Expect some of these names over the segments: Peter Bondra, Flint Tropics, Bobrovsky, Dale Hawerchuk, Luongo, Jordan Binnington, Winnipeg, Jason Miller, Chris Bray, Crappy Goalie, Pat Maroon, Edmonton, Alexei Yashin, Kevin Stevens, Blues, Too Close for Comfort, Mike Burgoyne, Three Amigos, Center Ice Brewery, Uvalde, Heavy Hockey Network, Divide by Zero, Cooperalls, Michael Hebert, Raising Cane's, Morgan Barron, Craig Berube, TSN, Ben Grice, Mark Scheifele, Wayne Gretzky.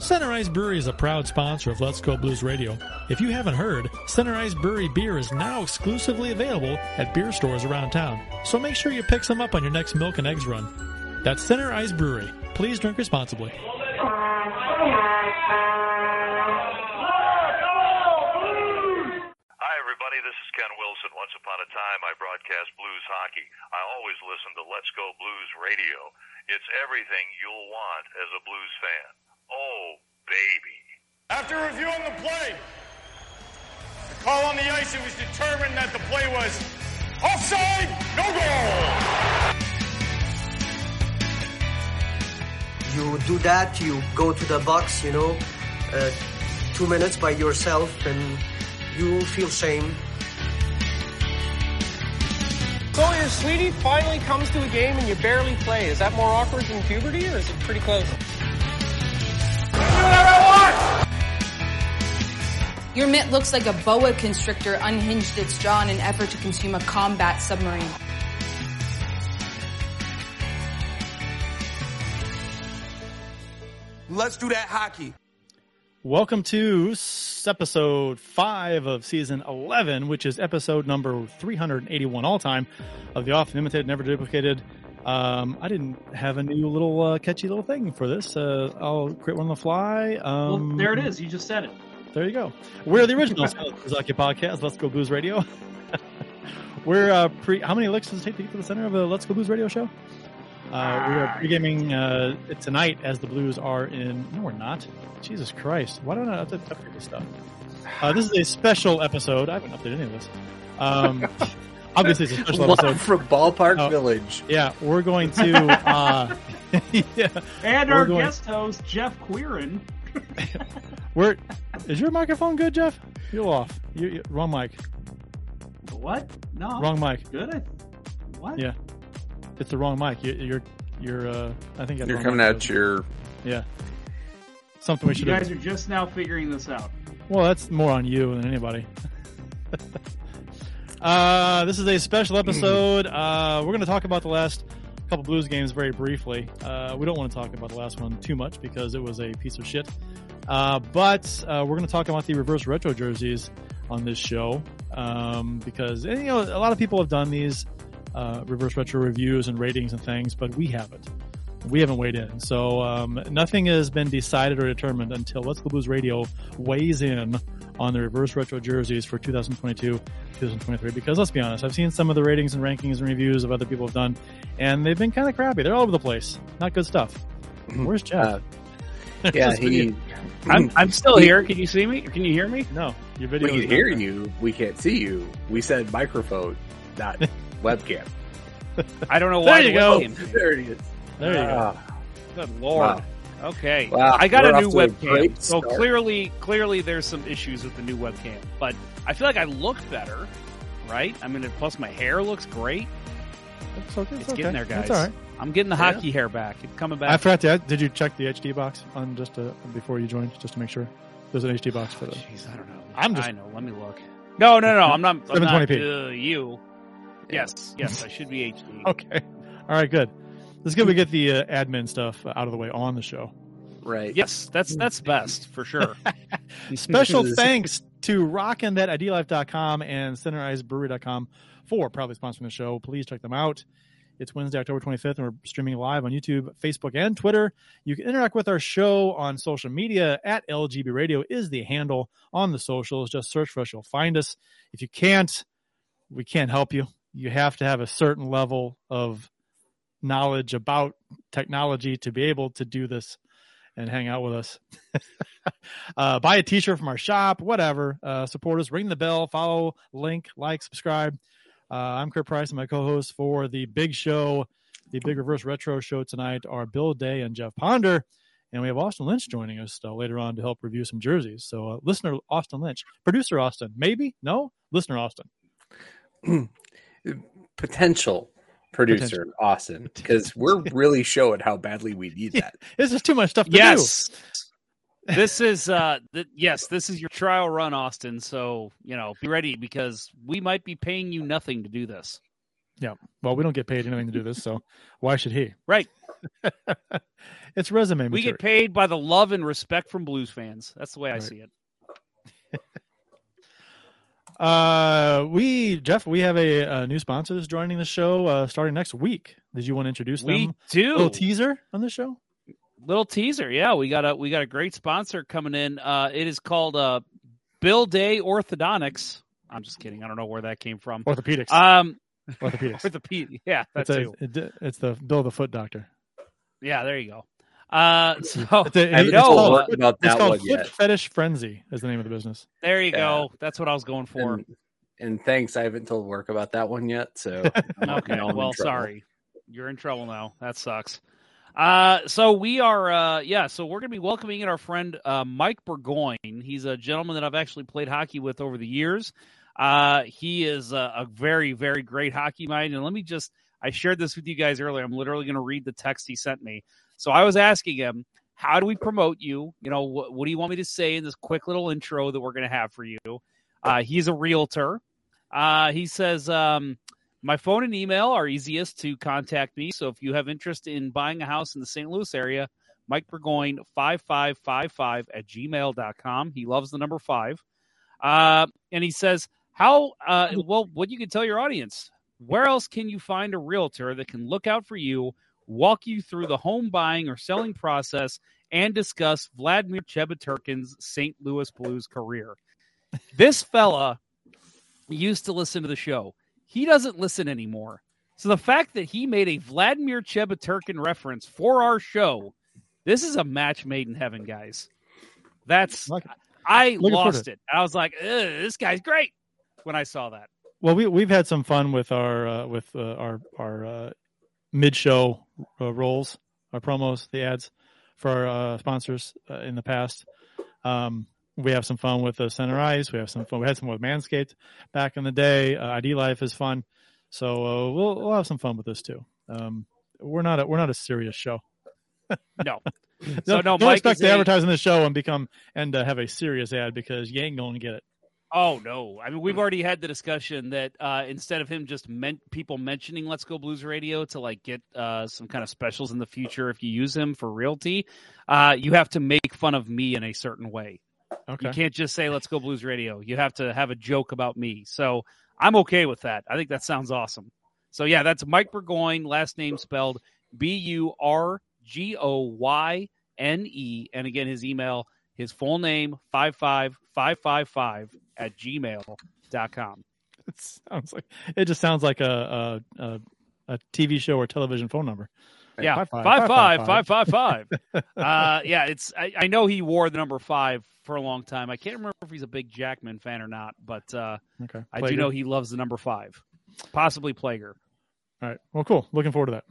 Center Ice Brewery is a proud sponsor of Let's Go Blues Radio. If you haven't heard, Center Ice Brewery beer is now exclusively available at beer stores around town, so make sure you pick some up on your next milk and eggs run. That's Center Ice Brewery. Please drink responsibly. This is Ken Wilson. Once upon a time, I broadcast blues hockey. I always listen to Let's Go Blues Radio. It's everything you'll want as a blues fan. Oh, baby. After reviewing the play, the call on the ice, it was determined that the play was offside, no goal. You do that, you go to the box, 2 minutes by yourself, and you feel shame. So your sweetie finally comes to a game and you barely play. Is that more awkward than puberty, or is it pretty close? Do whatever I want! Your mitt looks like a boa constrictor unhinged its jaw in an effort to consume a combat submarine. Let's do that hockey. Welcome to episode 5 of season 11, which is episode number 381 all time of the Often Imitated, Never Duplicated. I didn't have a new little catchy little thing for this. I'll create one on the fly. Well, there it is. You just said it. There you go. We're the original Saki podcast, Let's Go Blues Radio. We're how many licks does it take to get to the center of a Let's Go Blues Radio show? We are pre-gaming tonight as the Blues are in... No, we're not. Jesus Christ. Why don't I update this stuff? This is a special episode. I haven't updated any of this. Obviously, it's a special episode. From Ballpark Village. Yeah, we're going to... And our guest host, Jeff Quirin. Is your microphone good, Jeff? You're off. You're wrong mic. What? No. Wrong mic. Good? What? Yeah. It's the wrong mic. You're I think you're coming at your. Yeah. Something we should. You guys are just now figuring this out. Well, that's more on you than anybody. This is a special episode. We're going to talk about the last couple Blues games very briefly. We don't want to talk about the last one too much because it was a piece of shit. But we're going to talk about the reverse retro jerseys on this show because a lot of people have done these. Reverse retro reviews and ratings and things, but we haven't weighed in, so nothing has been decided or determined until Let's Go Blues Radio weighs in on the reverse retro jerseys for 2022-2023, because let's be honest, I've seen some of the ratings and rankings and reviews of other people have done, and they've been kind of crappy. They're all over the place. Not good stuff. Where's Jeff? Yeah, I'm still here. Can you see me? Can you hear me? No, your video. We can hear you. We can't see you. We said microphone, not webcam. I don't know why. There you go. There it is. There you go. Good Lord. Wow. Okay. Wow. I got a new webcam. So clearly there's some issues with the new webcam, but I feel like I look better, right? I mean, plus my hair looks great. It's getting there, guys. It's all right. I'm getting the hockey hair back. It's coming back. I forgot to. Did you check the HD box on just before you joined, just to make sure there's an HD box for this? Jeez, I don't know. I know. Let me look. No. I'm not. 720p. You. Yes, I should be HD. Okay. All right, good. Let's go. We get the admin stuff out of the way on the show. Right. Yes, that's best for sure. Special thanks to rockinthatidlife.com and centericebrewery.com for proudly sponsoring the show. Please check them out. It's Wednesday, October 25th, and we're streaming live on YouTube, Facebook, and Twitter. You can interact with our show on social media. At LGB Radio is the handle on the socials. Just search for us. You'll find us. If you can't, we can't help you. You have to have a certain level of knowledge about technology to be able to do this and hang out with us. Buy a t-shirt from our shop, whatever. Support us. Ring the bell. Follow, link, like, subscribe. I'm Kurt Price, and my co-hosts for the big show, the big reverse retro show tonight, are Bill Day and Jeff Ponder. And we have Austin Lynch joining us later on to help review some jerseys. So listener Austin Lynch. Producer Austin. Maybe? No? Listener Austin. Potential producer, Austin, because we're really showing how badly we need that. This is too much stuff to do. This is this is your trial run, Austin. So, you know, be ready because we might be paying you nothing to do this. Yeah. Well, we don't get paid anything to do this, so why should he? Right. It's resume material. We get paid by the love and respect from Blues fans. That's the way I see it. We have a new sponsor that's joining the show starting next week. Did you want to introduce them? We do. A little teaser on the show? Little teaser, yeah. We got a great sponsor coming in. It is called Bill Day Orthodontics. I'm just kidding. I don't know where that came from. Orthopedics. Orthopedics. Yeah, that's it. It's the Bill the Foot Doctor. Yeah, there you go. It's called Foot Fetish Frenzy is the name of the business. There you go. That's what I was going for. And thanks, I haven't told work about that one yet. So okay, well, sorry, you're in trouble now. That sucks. So we're going to be welcoming in our friend Mike Burgoyne. He's a gentleman that I've actually played hockey with over the years. He is a very, very great hockey mind. And let me I shared this with you guys earlier. I'm literally going to read the text he sent me. So I was asking him, how do we promote you? You know, what do you want me to say in this quick little intro that we're going to have for you? He's a realtor. He says, my phone and email are easiest to contact me. So if you have interest in buying a house in the St. Louis area, Mike Burgoyne, 5555@gmail.com. He loves the number 5. And he says, what you can tell your audience, where else can you find a realtor that can look out for you, walk you through the home buying or selling process, and discuss Vladimir Chebuturkin's St. Louis Blues career? This fella used to listen to the show. He doesn't listen anymore. So the fact that he made a Vladimir Chebuturkin reference for our show, this is a match made in heaven, guys. I lost it. I was like, this guy's great when I saw that. Well, we've had some fun with our mid-show rolls, our promos, the ads for our sponsors in the past. We have some fun with Center Ice. We have some fun. We had some with Manscaped back in the day. ID Life is fun, so we'll have some fun with this too. We're not a serious show. No, so no. Don't expect to advertise on the show and have a serious ad, because you ain't going to get it. Oh no! I mean, we've already had the discussion that instead of him just people mentioning Let's Go Blues Radio to like get some kind of specials in the future if you use him for realty, you have to make fun of me in a certain way. Okay. You can't just say Let's Go Blues Radio. You have to have a joke about me. So I'm okay with that. I think that sounds awesome. So yeah, that's Mike Burgoyne, last name spelled Burgoyne. And again, his email, his full name, 55555@gmail.com. It just sounds like a TV show or television phone number. Yeah, 55555. I know he wore the number 5 for a long time. I can't remember if he's a big Jackman fan or not, but okay. I do know he loves the number 5, possibly Plager. All right. Well, cool. Looking forward to that.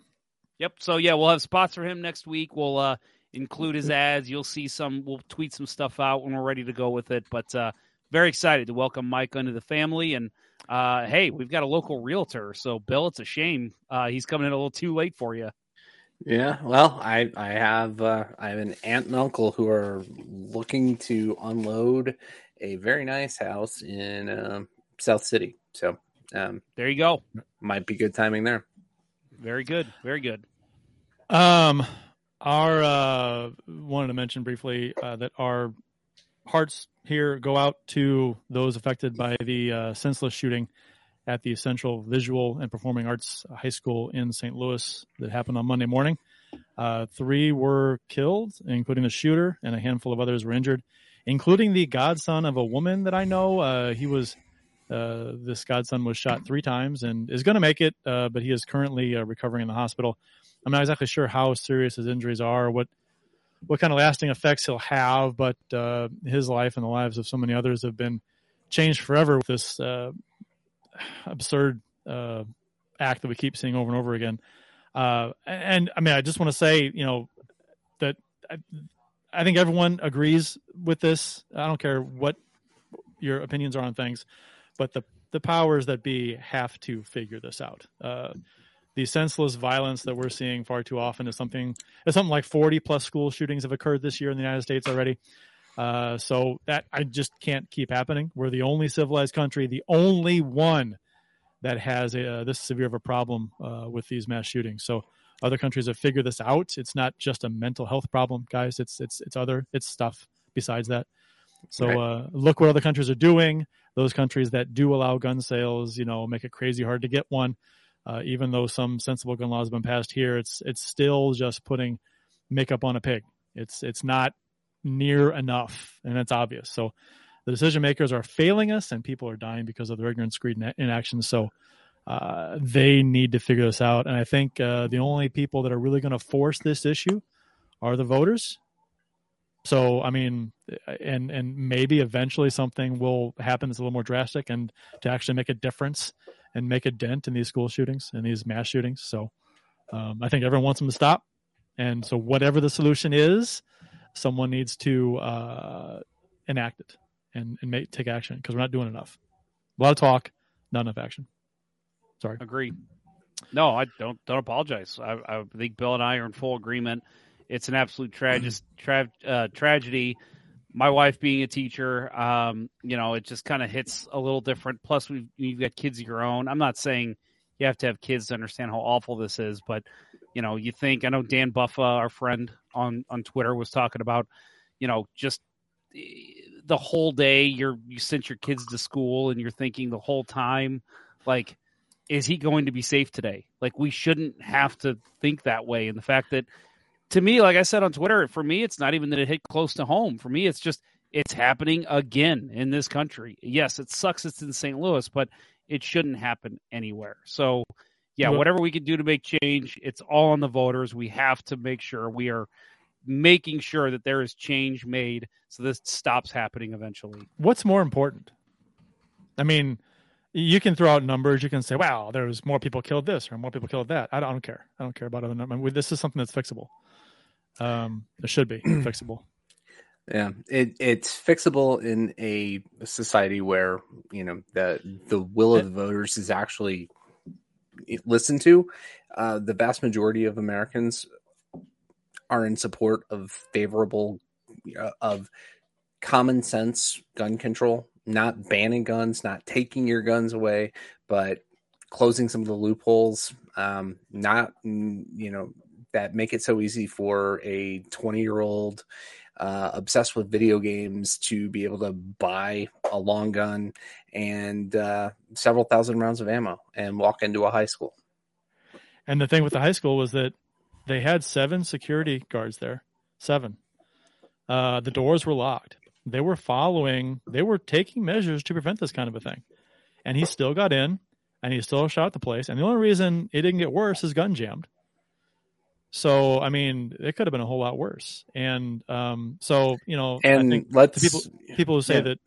Yep. So yeah, we'll have spots for him next week. We'll include his ads. You'll see some. We'll tweet some stuff out when we're ready to go with it. But very excited to welcome Mike into the family. And hey, we've got a local realtor. So Bill, it's a shame he's coming in a little too late for you. Yeah, well, I have an aunt and uncle who are looking to unload a very nice house in South City. So there you go. Might be good timing there. Very good, very good. Our wanted to mention briefly that our hearts here go out to those affected by the senseless shooting at the Central Visual and Performing Arts High School in St. Louis that happened on Monday morning. 3 were killed, including the shooter, and a handful of others were injured, including the godson of a woman that I know. This godson was shot 3 times and is going to make it, but he is currently recovering in the hospital. I'm not exactly sure how serious his injuries are or what kind of lasting effects he'll have, but his life and the lives of so many others have been changed forever with this absurd act that we keep seeing over and over again. And I mean, I just want to say, you know, that I think everyone agrees with this. I don't care what your opinions are on things, but the powers that be have to figure this out. the senseless violence that we're seeing far too often is something. It's something like 40 plus school shootings have occurred this year in the United States already. So that I just can't keep happening. We're the only civilized country, the only one that has this severe of a problem with these mass shootings. So other countries have figured this out. It's not just a mental health problem, guys. It's stuff besides that. So look what other countries are doing. Those countries that do allow gun sales, make it crazy hard to get one. Even though some sensible gun laws have been passed here, it's still just putting makeup on a pig. It's not near enough, and it's obvious. So the decision makers are failing us, and people are dying because of their ignorance, greed, and inaction. So they need to figure this out. And I think the only people that are really going to force this issue are the voters. So, I mean, and maybe eventually something will happen that's a little more drastic and to actually make a difference and make a dent in these school shootings and these mass shootings. So I think everyone wants them to stop. And so whatever the solution is, someone needs to enact it and take action, because we're not doing enough. A lot of talk, not enough action. Sorry. Agree. No, I don't apologize. I think Bill and I are in full agreement. It's an absolute tragedy. My wife being a teacher, it just kind of hits a little different. Plus, you've got kids of your own. I'm not saying you have to have kids to understand how awful this is, but, you think, I know Dan Buffa, our friend on Twitter, was talking about, just the whole day you sent your kids to school and you're thinking the whole time, like, is he going to be safe today? Like, we shouldn't have to think that way. And the fact that, to me, like I said on Twitter, for me, it's not even that it hit close to home. For me, it's just, it's happening again in this country. Yes, it sucks it's in St. Louis, but it shouldn't happen anywhere. So, yeah, whatever we can do to make change, it's all on the voters. We have to make sure we are making sure that there is change made so this stops happening eventually. What's more important? I mean, you can throw out numbers. You can say, wow, there was more people killed this or more people killed that. I don't care. I don't care about other numbers. I mean, this is something that's fixable. It should be fixable. Yeah, it's fixable in a society where the will of the voters is actually listened to. The vast majority of Americans are in support of common sense gun control, not banning guns, not taking your guns away, but closing some of the loopholes. That make it so easy for a 20-year-old obsessed with video games to be able to buy a long gun and several thousand rounds of ammo and walk into a high school. And the thing with the high school was that they had 7 security guards there, 7. The doors were locked. They were taking measures to prevent this kind of a thing. And he still got in, and he still shot the place. And the only reason it didn't get worse is gun jammed. So, I mean, it could have been a whole lot worse. And and I think people who say that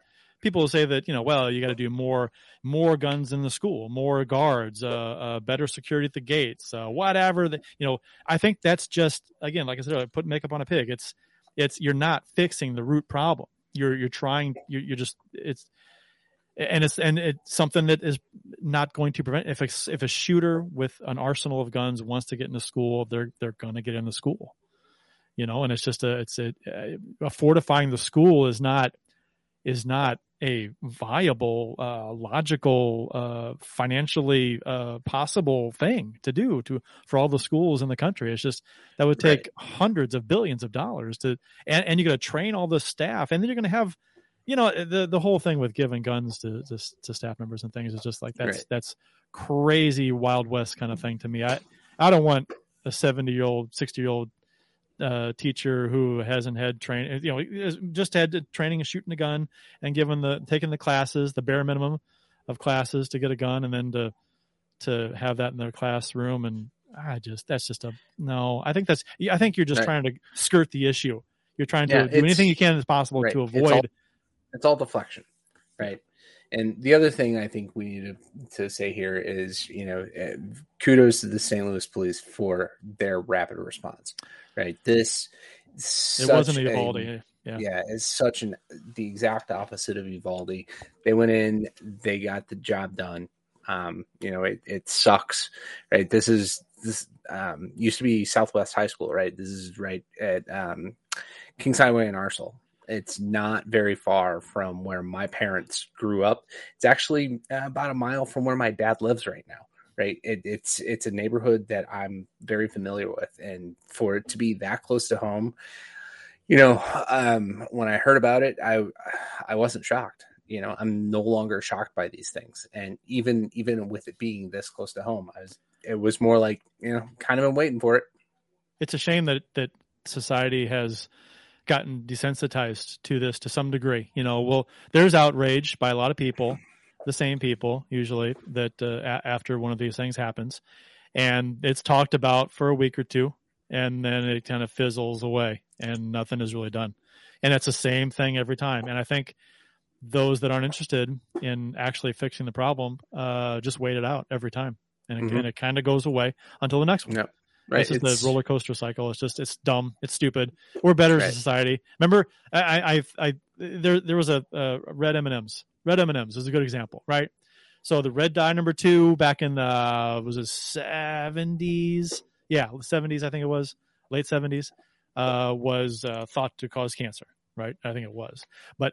well, you got to do more guns in the school, more guards, better security at the gates, whatever. I think that's just, again, like I said, I put makeup on a pig. It's you're not fixing the root problem. It's something that is not going to prevent. If a shooter with an arsenal of guns wants to get into school, they're going to get into school, And it's just fortifying the school is not a viable, logical, financially possible thing to do for all the schools in the country. It's just that would take hundreds of billions of dollars and you got to train all the staff, and then you're going to have. The whole thing with giving guns to staff members and things is just like that's crazy Wild West kind of thing to me. I don't want a 70-year-old, 60-year-old teacher who hasn't had training, just had training and shooting a gun and taking the classes, the bare minimum of classes to get a gun, and then to have that in their classroom. And I think you're just trying to skirt the issue. You're trying to do anything you can that's possible to avoid. It's all deflection, right? And the other thing I think we need to say here is, kudos to the St. Louis police for their rapid response, right? It wasn't Uvalde. It's the exact opposite of Uvalde. They went in, they got the job done. It sucks, right? This used to be Southwest High School, right? This is right at Kings Highway in Arsenal. It's not very far from where my parents grew up. It's actually about a mile from where my dad lives right now, right? It's a neighborhood that I'm very familiar with. And for it to be that close to home, when I heard about it, I wasn't shocked. I'm no longer shocked by these things. And even with it being this close to home, it was more like, kind of been waiting for it. It's a shame that society has gotten desensitized to this to some degree. There's outrage by a lot of people, the same people usually that after one of these things happens, and it's talked about for a week or two, and then it kind of fizzles away and nothing is really done. And it's the same thing every time. And I think those that aren't interested in actually fixing the problem just wait it out every time. And again, It kind of goes away until the next one. Yep. Right. This is the roller coaster cycle. It's dumb. It's stupid. We're better as a society. Remember, there was a red M&Ms. Red M&Ms is a good example, right? So the red dye number 2 back in the 70s. Yeah, the 70s, I think it was. Late 70s was thought to cause cancer, right? I think it was.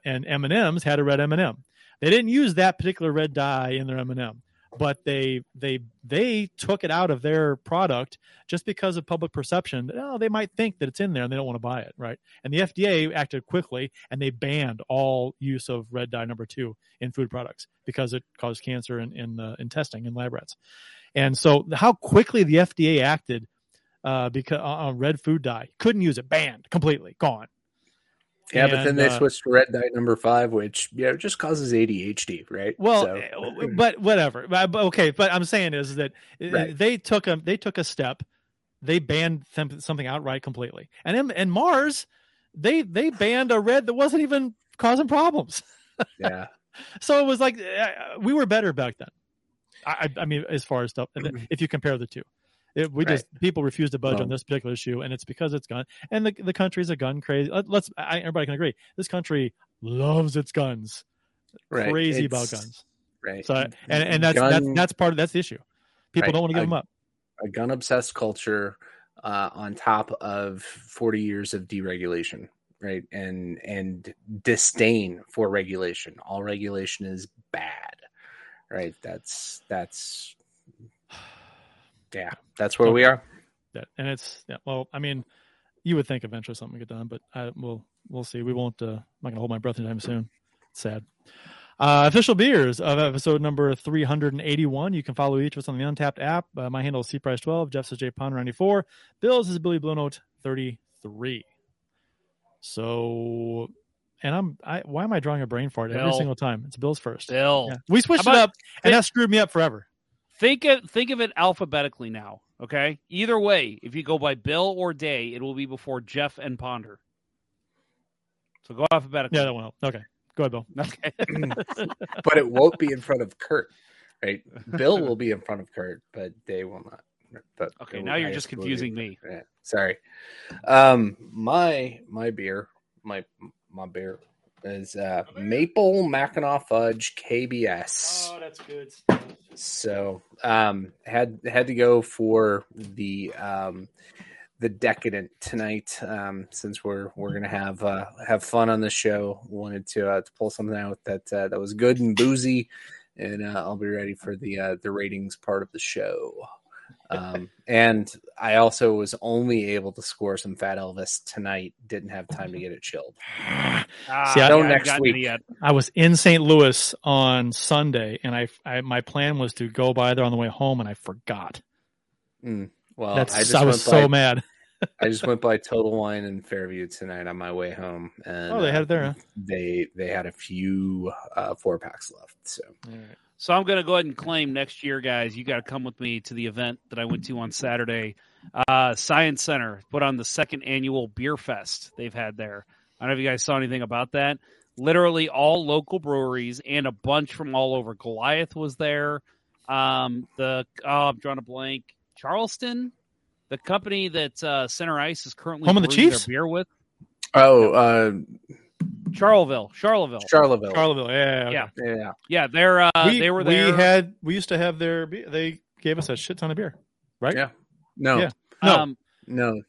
And M&Ms had a red M&M. They didn't use that particular red dye in their M&M. But they took it out of their product just because of public perception that, they might think that it's in there and they don't want to buy it, right? And the FDA acted quickly and they banned all use of red dye number 2 in food products because it caused cancer in testing in lab rats. And so how quickly the FDA acted because on red food dye, couldn't use it, banned, completely, gone. Yeah, but then they switched to red dye number 5, which just causes ADHD, right? Well, but whatever. Okay, but I'm saying is that they took a step, they banned something outright completely, and Mars, they banned a red that wasn't even causing problems. Yeah. So it was like we were better back then. I mean, as far as stuff, if you compare the two. People refuse to budge on this particular issue, and it's because it's gun. And the country's a gun crazy. Everybody can agree. This country loves its guns, crazy about guns. Right. So and that's part of that's the issue. People don't want to give them up. A gun obsessed culture on top of 40 years of deregulation, right? And disdain for regulation. All regulation is bad, right? That's. Yeah, that's where we are. Yeah. And it's you would think eventually something would get done, but we'll see. We won't. I'm not gonna hold my breath anytime soon. It's sad. Official beers of episode number 381. You can follow each of us on the Untapped app. My handle is cprice12. Jeff says jpon94. Bill's is BillyBlueNote33. So. And why am I drawing a brain fart every single time? It's Bill's first. Bill. Yeah. We switched it up, and that screwed me up forever. Think of it alphabetically now, okay? Either way, if you go by Bill or Day, it will be before Jeff and Ponder. So go alphabetically. Yeah, that will help. Okay, go ahead, Bill. Okay. But it won't be in front of Kurt, right? Bill will be in front of Kurt, but Day will not. But okay, now you're just confusing me. Yeah, sorry. My beer is maple Mackinac fudge KBS. Oh, that's good stuff. So had to go for the decadent tonight. Since we're gonna have fun on the show, wanted to pull something out that was good and boozy, and I'll be ready for the ratings part of the show. And I also was only able to score some Fat Elvis tonight. Didn't have time to get it chilled. Next week. I was in St. Louis on Sunday, and I my plan was to go by there on the way home, and I forgot. Well, I was so mad. I just went by Total Wine in Fairview tonight on my way home. And, they had it there, huh? They had a few 4-packs left. So. All right. So I'm going to go ahead and claim next year, guys, you got to come with me to the event that I went to on Saturday. Science Center put on the second annual beer fest they've had there. I don't know if you guys saw anything about that. Literally all local breweries and a bunch from all over. Goliath was there. I'm drawing a blank. Charleston, the company that Center Ice is currently brewing their beer with. Oh, Charleville. Yeah. They were there. We used to have their beer. They gave us a shit ton of beer, right? Yeah. No.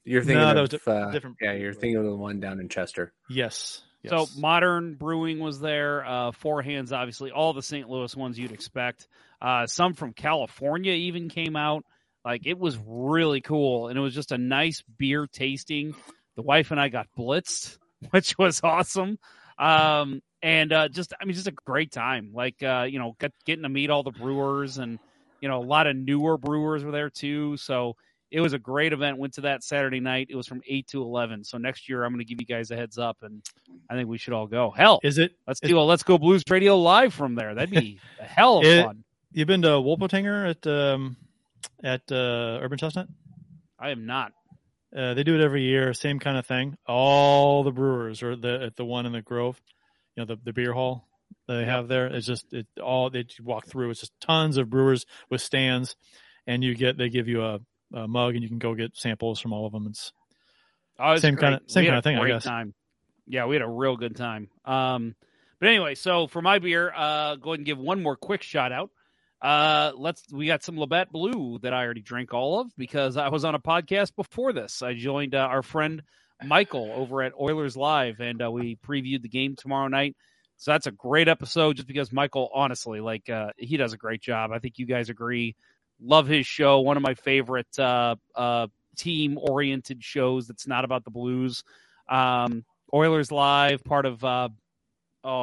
You're thinking of different. Yeah, you're thinking of the one down in Chester. Yes. So Modern Brewing was there. Four Hands, obviously, all the St. Louis ones you'd expect. Some from California even came out. Like, it was really cool, and it was just a nice beer tasting. The wife and I got blitzed, which was awesome. Just a great time. Like, getting to meet all the brewers, and, a lot of newer brewers were there too. So it was a great event. Went to that Saturday night. It was from 8 to 11. So next year I'm going to give you guys a heads up, and I think we should all go. Let's do a Let's Go Blues Radio live from there. That'd be a hell of fun. You've been to Wolpotanger at Urban Chestnut? I am not. They do it every year, same kind of thing. All the brewers are at the one in the Grove, the beer hall they have there. It's just they walk through. It's just tons of brewers with stands, and they give you a mug, and you can go get samples from all of them. It's the same kind of thing. I guess. Time. Yeah, we had a real good time. But anyway, so for my beer, go ahead and give one more quick shout out. We got some Labatt Blue that I already drank all of because I was on a podcast before this. I joined our friend Michael over at Oilers Live, and we previewed the game tomorrow night. So that's a great episode just because Michael, honestly, he does a great job. I think you guys agree. Love his show. One of my favorite team-oriented shows that's not about the Blues. Oilers Live, part of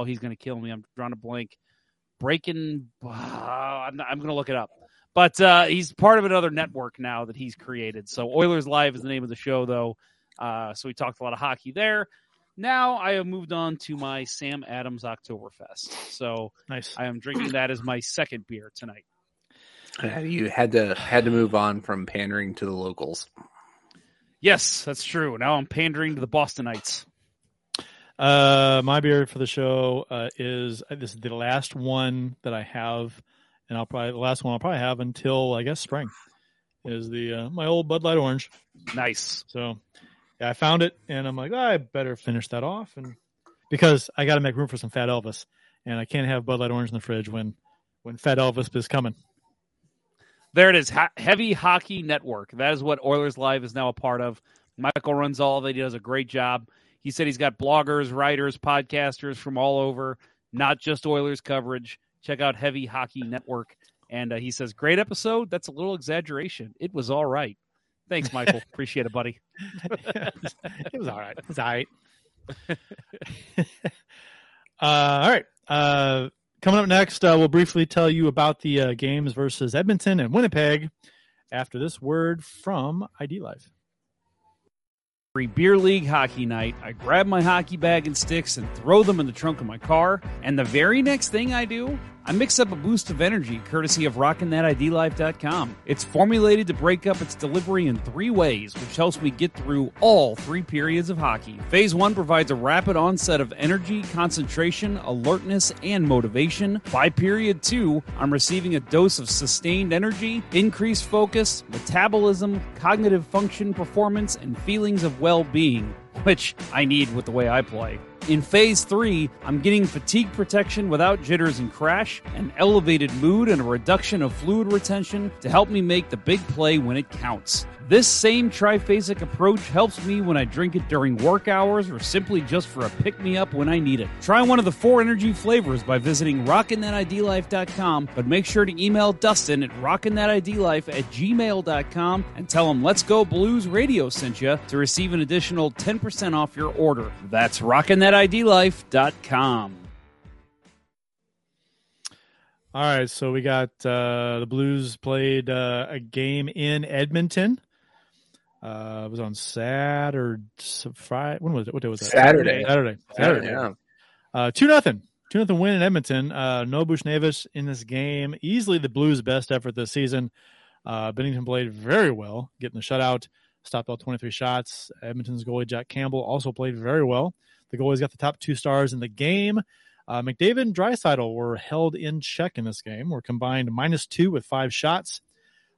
he's going to kill me. I'm drawing a blank. I'm going to look it up. But he's part of another network now that he's created. So Oilers Live is the name of the show, though. So we talked a lot of hockey there. Now I have moved on to my Sam Adams Oktoberfest. So nice. I am drinking that as my second beer tonight. You had to move on from pandering to the locals. Yes, that's true. Now I'm pandering to the Bostonites. My beer for the show is the last one that I have, and I'll probably have until I guess spring. Is my old Bud Light Orange. Nice. So yeah, I found it, and I'm like, I better finish that off, and because I got to make room for some Fat Elvis, and I can't have Bud Light Orange in the fridge when Fat Elvis is coming. There it is, Heavy Hockey Network. That is what Oilers Live is now a part of. Michael runs all of it. He does a great job. He said he's got bloggers, writers, podcasters from all over, not just Oilers coverage. Check out Heavy Hockey Network. And he says, great episode. That's a little exaggeration. It was all right. Thanks, Michael. Appreciate it, buddy. It was all right. It was all right. All right. Coming up next, we'll briefly tell you about the games versus Edmonton and Winnipeg after this word from ID Life. Beer league hockey night, I grab my hockey bag and sticks and throw them in the trunk of my car, and the very next thing I do, I mix up a boost of energy courtesy of RockinThatIDLife.com. It's formulated to break up its delivery in three ways, which helps me get through all three periods of hockey. Phase 1 provides a rapid onset of energy, concentration, alertness, and motivation. By period 2, I'm receiving a dose of sustained energy, increased focus, metabolism, cognitive function, performance, and feelings of well-being, which I need with the way I play. In phase 3, I'm getting fatigue protection without jitters and crash, an elevated mood, and a reduction of fluid retention to help me make the big play when it counts. This same triphasic approach helps me when I drink it during work hours or simply just for a pick-me-up when I need it. Try one of the 4 energy flavors by visiting rockinthatidlife.com, but make sure to email Dustin at rockinthatidlife@gmail.com and tell him Let's Go Blues Radio sent you to receive an additional 10% off your order. That's rockinthatidlife.com. All right, so we got the Blues played a game in Edmonton. It was on Saturday. Friday, when was it? What day was that? Saturday. Yeah. 2-0 win in Edmonton. No Bushnevich in this game. Easily the Blues' best effort this season. Binnington played very well, getting the shutout. Stopped all 23 shots. Edmonton's goalie, Jack Campbell, also played very well. The goalie's got the top 2 stars in the game. McDavid and Draisaitl were held in check in this game. Were combined -2 with 5 shots.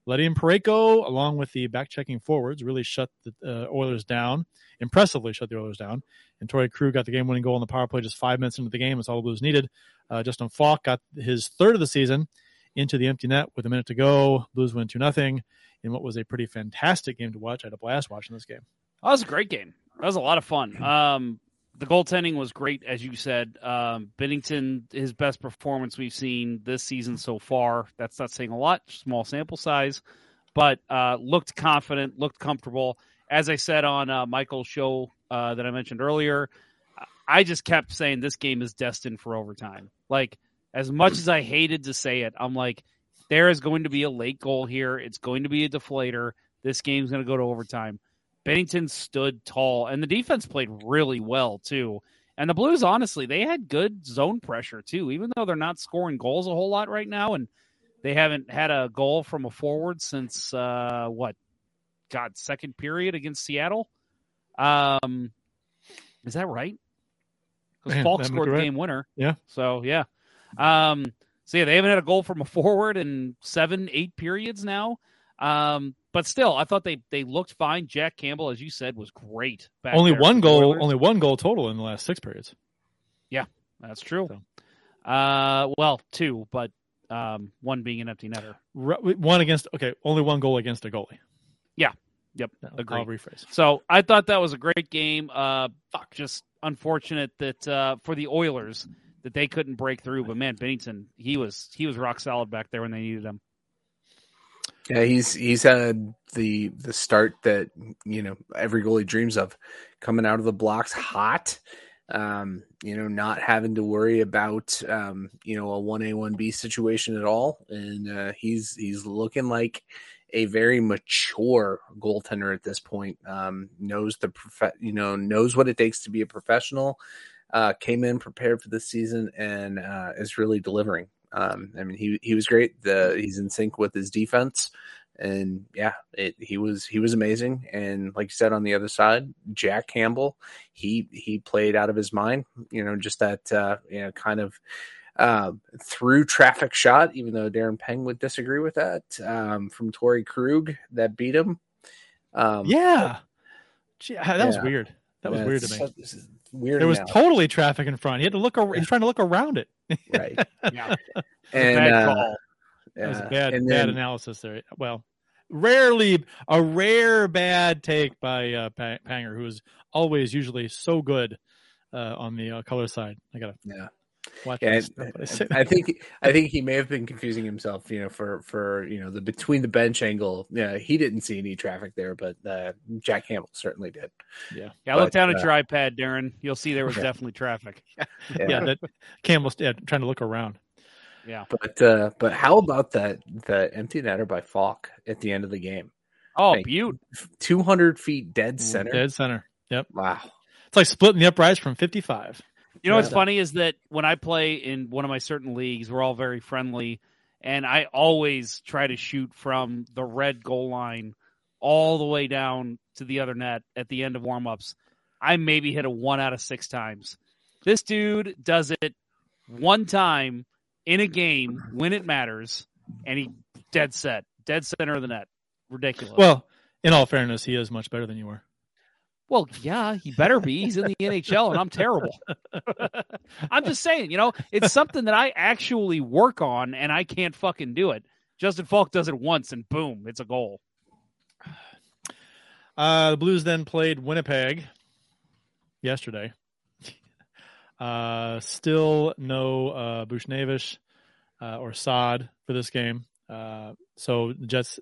Letty and Pareko, along with the back-checking forwards, really shut the Oilers down, impressively shut the Oilers down. And Torrey Krug got the game-winning goal on the power play just 5 minutes into the game. That's all the Blues needed. Justin Falk got his third of the season into the empty net with a minute to go. Blues win 2-0 in what was a pretty fantastic game to watch. I had a blast watching this game. That was a great game. That was a lot of fun. The goaltending was great, as you said. Binnington, his best performance we've seen this season so far. That's not saying a lot, small sample size, but looked confident, looked comfortable. As I said on Michael's show that I mentioned earlier, I just kept saying this game is destined for overtime. Like, as much as I hated to say it, I'm like, there is going to be a late goal here. It's going to be a deflator. This game's going to go to overtime. Binnington stood tall, and the defense played really well, too. And the Blues, honestly, they had good zone pressure, too, even though they're not scoring goals a whole lot right now, and they haven't had a goal from a forward since, second period against Seattle? Is that right? Because Falk scored the game winner. Yeah. So, yeah. They haven't had a goal from a forward in 7-8 periods now. But still, I thought they looked fine. Jack Campbell, as you said, was great. Only one goal total in the last six periods. Yeah, that's true. So. Two, but one being an empty netter. Only one goal against a goalie. Yeah, yep, agreed. I'll rephrase. So I thought that was a great game. Just unfortunate that for the Oilers that they couldn't break through. But man, Binnington, he was rock solid back there when they needed him. Yeah, he's had the start that, you know, every goalie dreams of, coming out of the blocks hot, not having to worry about, a 1A, 1B situation at all. And he's looking like a very mature goaltender at this point, knows what it takes to be a professional, came in prepared for this season and is really delivering. He was great. He's in sync with his defense, and yeah, he was amazing. And like you said, on the other side, Jack Campbell, he played out of his mind. Just that through traffic shot. Even though Darren Panger would disagree with that, from Torrey Krug that beat him. Was weird. That was weird to me. Weird. There was totally traffic in front. He had to look. He's trying to look around it. Right. Yeah. Bad call. That was a bad analysis there. Well, a rare bad take by Panger, who is always usually so good on the color side. I gotta. Yeah. I think he may have been confusing himself, for the between the bench angle. Yeah, he didn't see any traffic there, but Jack Campbell certainly did. Yeah, look down at your iPad, Darren. You'll see there was definitely traffic. That Campbell's trying to look around. Yeah, but how about the empty netter by Falk at the end of the game? Oh, beaut! 200 feet dead center. Dead center. Yep. Wow. It's like splitting the uprights from 55. You know what's funny is that when I play in one of my certain leagues, we're all very friendly, and I always try to shoot from the red goal line all the way down to the other net at the end of warm-ups. I maybe hit a 1 out of 6 times. This dude does it one time in a game when it matters, and he dead center of the net. Ridiculous. Well, in all fairness, he is much better than you were. Well, yeah, he better be. He's in the NHL, and I'm terrible. I'm just saying, it's something that I actually work on, and I can't fucking do it. Justin Falk does it once, and boom, it's a goal. The Blues then played Winnipeg yesterday. Still no Bushnevich or Saad for this game. So Jets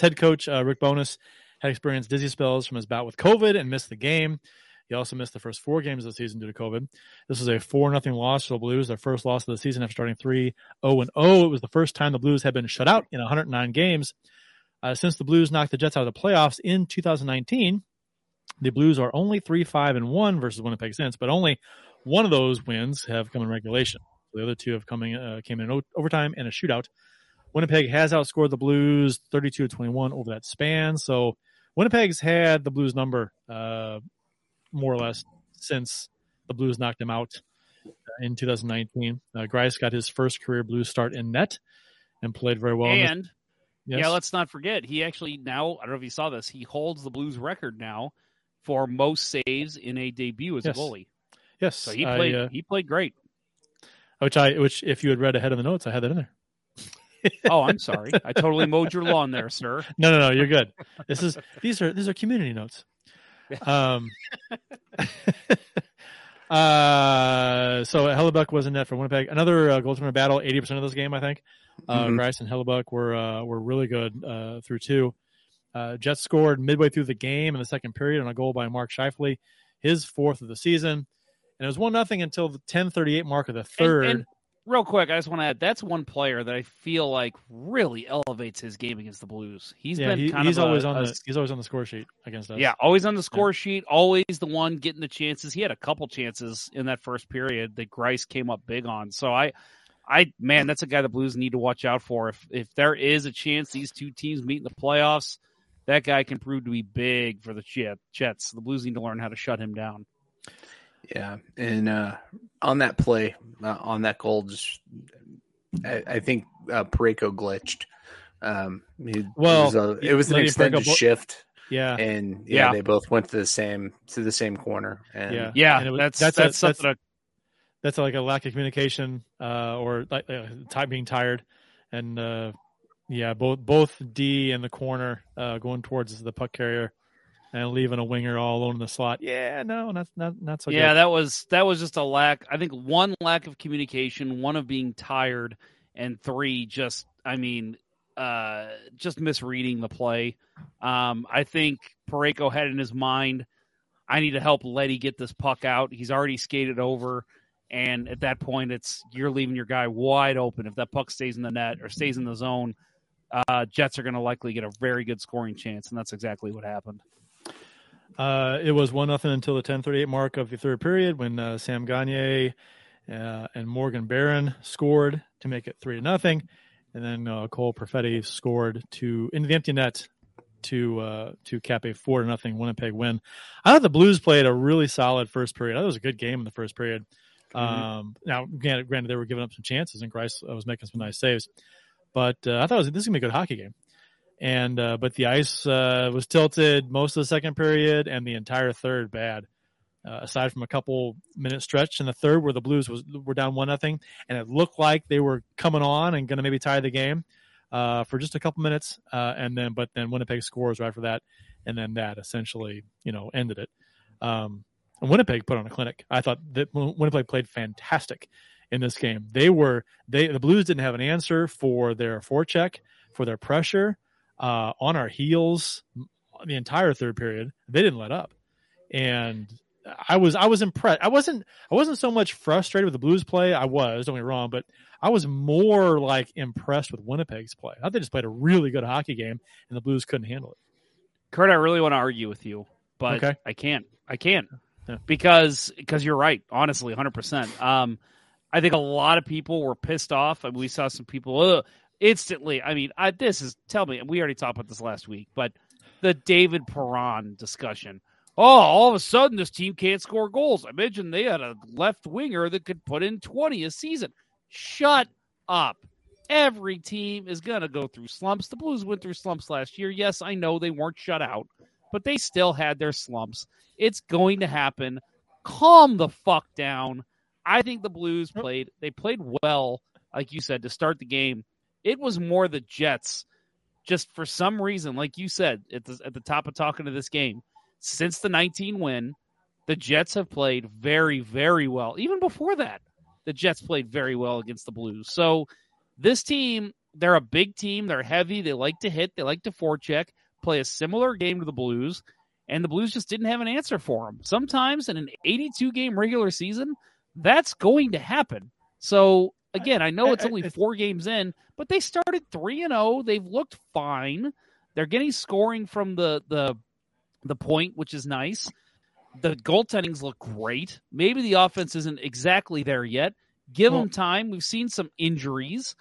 head coach Rick Bowness had experienced dizzy spells from his bout with COVID and missed the game. He also missed the first 4 games of the season due to COVID. This was a 4-0 loss for the Blues, their first loss of the season after starting 3-0-0. It was the first time the Blues had been shut out in 109 games. Since the Blues knocked the Jets out of the playoffs in 2019, the Blues are only 3-5-1 versus Winnipeg since, but only one of those wins have come in regulation. The other two have came in overtime and a shootout. Winnipeg has outscored the Blues 32-21 over that span, so Winnipeg's had the Blues number more or less since the Blues knocked them out in 2019. Grice got his first career Blues start in net and played very well. And Yes. Yeah, let's not forget, he actually now, I don't know if you saw this, he holds the Blues record now for most saves in a debut as a goalie. Yes. So he played great. Which if you had read ahead of the notes, I had that in there. Oh, I'm sorry. I totally mowed your lawn there, sir. No, you're good. These are community notes. So Hellebuck was in net for Winnipeg. Another goaltender battle, 80% of this game, I think. Grice and Hellebuck were really good through two. Jets scored midway through the game in the second period on a goal by Mark Scheifele, his fourth of the season. And it was 1-0 until the 10:38 mark of the third. And real quick, I just want to add, that's one player that I feel like really elevates his game against the Blues. He's always on the score sheet against us. Yeah, always on the score sheet, always the one getting the chances. He had a couple chances in that first period that Grice came up big on. So I that's a guy the Blues need to watch out for. If there is a chance these two teams meet in the playoffs, that guy can prove to be big for the Jets. The Blues need to learn how to shut him down. Yeah, and on that play, on that goal, I think Parayko glitched. It was an extended shift. Yeah, and they both went to the same corner. And that's like a lack of communication, or like being tired, and both D and the corner going towards the puck carrier. And leaving a winger all alone in the slot. Yeah, no, that's not so good. Yeah, that was just a lack. I think one, lack of communication, one of being tired, and three, just misreading the play. I think Parayko had in his mind, I need to help Leddy get this puck out. He's already skated over, and at that point, you're leaving your guy wide open. If that puck stays in the net or stays in the zone, Jets are going to likely get a very good scoring chance, and that's exactly what happened. It was 1-0 until the 10:38 mark of the third period when Sam Gagner and Morgan Barron scored to make it 3-0, and then Cole Perfetti scored into the empty net to cap a 4-0 Winnipeg win. I thought the Blues played a really solid first period. I thought it was a good game in the first period. Now, granted, they were giving up some chances, and Grice was making some nice saves, but I thought this is gonna be a good hockey game. And but the ice was tilted most of the second period and the entire third bad. Aside from a couple minute stretch in the third where the Blues were down 1-0, and it looked like they were coming on and going to maybe tie the game for just a couple minutes, and then Winnipeg scores right after that, and then that essentially ended it. And Winnipeg put on a clinic. I thought that Winnipeg played fantastic in this game. The Blues didn't have an answer for their forecheck, for their pressure. On our heels the entire third period. They didn't let up, and I was impressed. I wasn't so much frustrated with the Blues play. I was, don't get me wrong, but I was more like impressed with Winnipeg's play. I thought they just played a really good hockey game, and the Blues couldn't handle it. Kurt, I really want to argue with you, but okay. I can't because you're right. Honestly, 100%. I think a lot of people were pissed off. I mean, we saw some people. Instantly, tell me, we already talked about this last week, but the David Perron discussion. Oh, all of a sudden, this team can't score goals. I imagine they had a left winger that could put in 20 a season. Shut up. Every team is going to go through slumps. The Blues went through slumps last year. Yes, I know they weren't shut out, but they still had their slumps. It's going to happen. Calm the fuck down. I think the Blues played well, like you said, to start the game. It was more the Jets, just for some reason, like you said at the top of talking to this game, since the 19 win, the Jets have played very, very well. Even before that, the Jets played very well against the Blues. So this team, they're a big team. They're heavy. They like to hit. They like to forecheck, play a similar game to the Blues, and the Blues just didn't have an answer for them. Sometimes in an 82-game regular season, that's going to happen. So again, I know it's only four games in, but they started 3-0. They've looked fine. They're getting scoring from the point, which is nice. The goaltendings look great. Maybe the offense isn't exactly there yet. Give them time. We've seen some injuries.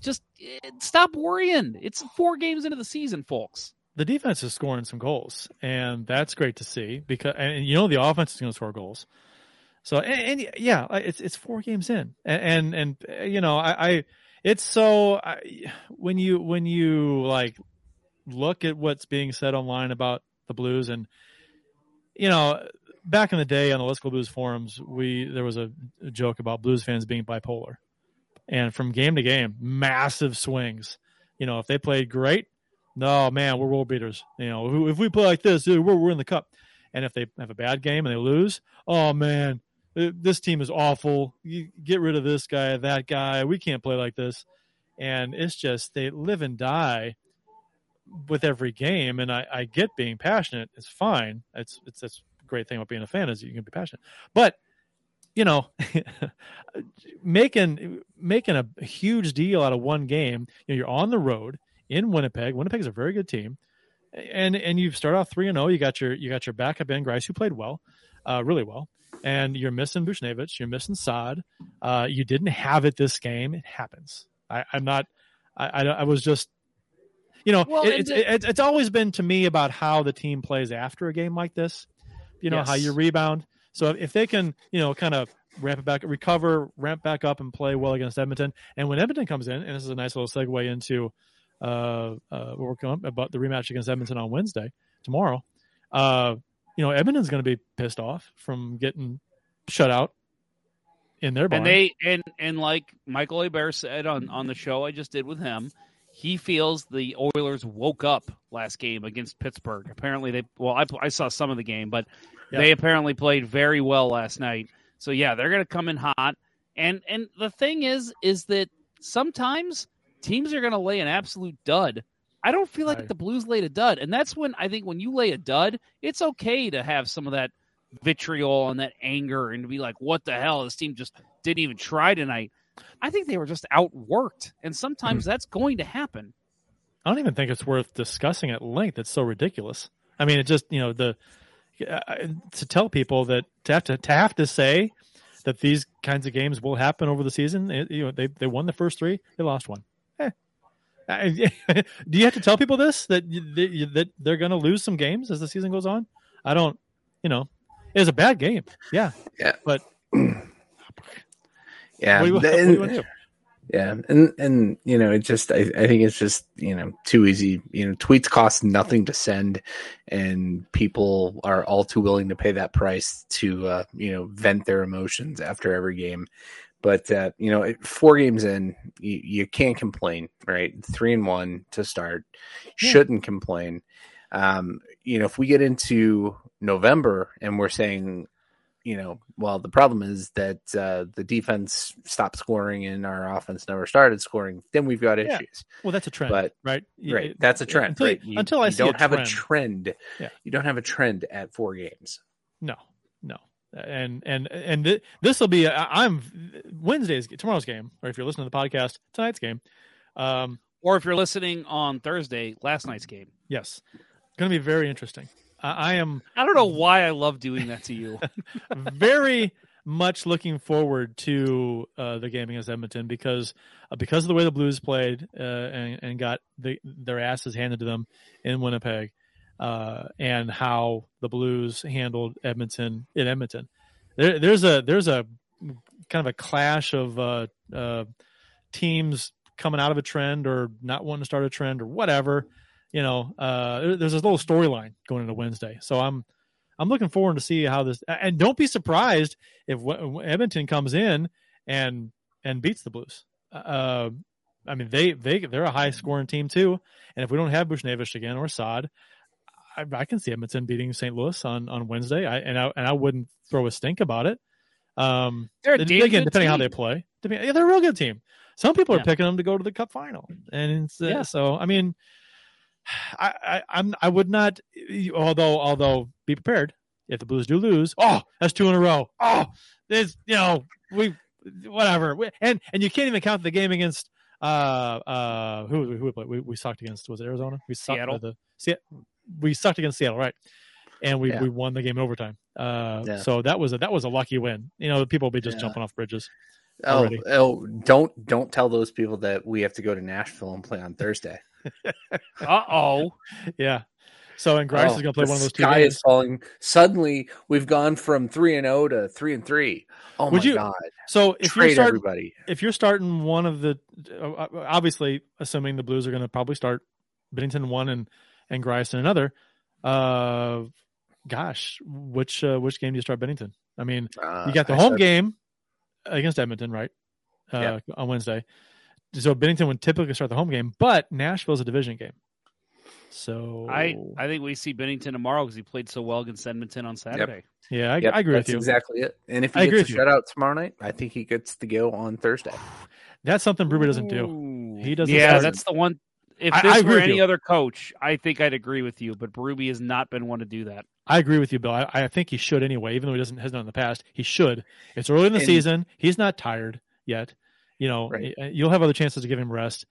Just stop worrying. It's 4 games into the season, folks. The defense is scoring some goals, and that's great to see because the offense is going to score goals. So it's 4 games in, and it's so when you like look at what's being said online about the Blues, and you know, back in the day on the Let's Go Blues forums, there was a joke about Blues fans being bipolar, and from game to game, massive swings. You know, if they played great, no man, we're world beaters. You know, if we play like this, dude, we're in the cup. And if they have a bad game and they lose, oh man, this team is awful. You get rid of this guy, that guy. We can't play like this. And it's just, they live and die with every game. And I get being passionate. It's fine. It's this great thing about being a fan, is you can be passionate, but you know, making a huge deal out of one game. You know, you're on the road in Winnipeg. Winnipeg is a very good team. And you start off 3-0. You got your backup Ben Grice, who played well, really well. And you're missing Buchnevich. You're missing Saad. You didn't have it this game. It happens. It's always been to me about how the team plays after a game like this. You know, yes, how you rebound. So if they can, you know, kind of ramp it back, recover, ramp back up, and play well against Edmonton. And when Edmonton comes in, and this is a nice little segue into what we're coming about the rematch against Edmonton on Wednesday, tomorrow. You know, Edmonton's going to be pissed off from getting shut out in their barn. And like Michael Hebert said on the show I just did with him, he feels the Oilers woke up last game against Pittsburgh. Apparently I saw some of the game, but yep, they apparently played very well last night. So yeah, they're going to come in hot. And the thing is that sometimes teams are going to lay an absolute dud. I don't feel like the Blues laid a dud. And that's when I think when you lay a dud, it's okay to have some of that vitriol and that anger and to be like, what the hell? This team just didn't even try tonight. I think they were just outworked. And sometimes that's going to happen. I don't even think it's worth discussing at length. It's so ridiculous. I mean, it just, you know, to tell people that to have to say that these kinds of games will happen over the season. You know, they won the first three. They lost one. Do you have to tell people this, that they're going to lose some games as the season goes on? I don't, you know, it was a bad game. Yeah. But yeah, and you know, it just, I think it's just, you know, too easy. You know, tweets cost nothing to send, and people are all too willing to pay that price to, you know, vent their emotions after every game. But, you know, 4 games in, you can't complain, right? 3-1 to start. Yeah. Shouldn't complain. You know, if we get into November and we're saying, you know, well, the problem is that the defense stopped scoring and our offense never started scoring, then we've got issues. Well, that's a trend, but, right? Right. That's a trend. Until, right? Until I see don't a have trend. A trend. Yeah. You don't have a trend at 4 games. No. And this will be tomorrow's game, or if you're listening to the podcast, tonight's game, or if you're listening on Thursday, last night's game. Yes, going to be very interesting. I don't know why I love doing that to you. Very much looking forward to the game against Edmonton because of the way the Blues played and got their asses handed to them in Winnipeg. And how the Blues handled Edmonton in Edmonton. There's a kind of a clash of teams coming out of a trend or not wanting to start a trend or whatever. You know, there's this little storyline going into Wednesday. So I'm looking forward to see how this. And don't be surprised if Edmonton comes in and beats the Blues. I mean, they're a high scoring team too. And if we don't have Buchnevich again or Saad, I can see Edmonton beating St. Louis on Wednesday, and I wouldn't throw a stink about it. They're a damn again, good depending team. How they play. They're a real good team. Some people are picking them to go to the Cup final, and it's, so I mean, I would not. Although be prepared if the Blues do lose. Oh, that's 2 in a row. Oh, there's, you know, and you can't even count the game against who we sucked against. Was it Arizona? We sucked Seattle. We sucked against Seattle, right? And we won the game in overtime. So that was a lucky win. You know, people will be just jumping off bridges. Don't tell those people that we have to go to Nashville and play on Thursday. Uh oh. Yeah. So, and Grice is going to play one of those 2 days. The sky is falling. Suddenly, we've gone from 3-0 to 3-3. Oh, my God. So, if you're starting one of the – obviously, assuming the Blues are going to probably start Binnington one and Grice in another, which game do you start Binnington? I mean, you got the home game against Edmonton, right, on Wednesday. So, Binnington would typically start the home game, but Nashville's a division game. So I think we see Binnington tomorrow because he played so well against Edmonton on Saturday. Yep. Yeah, I agree with you. That's exactly it. And if he gets a shutout tomorrow night, I think he gets to go on Thursday. That's something Bruber doesn't do. He doesn't. Yeah, that's the one. If this were any other coach, I think I'd agree with you. But Berube has not been one to do that. I agree with you, Bill. I think he should anyway, even though he has done in the past. He should. It's early in the season. He's not tired yet. You know, you'll have other chances to give him rest.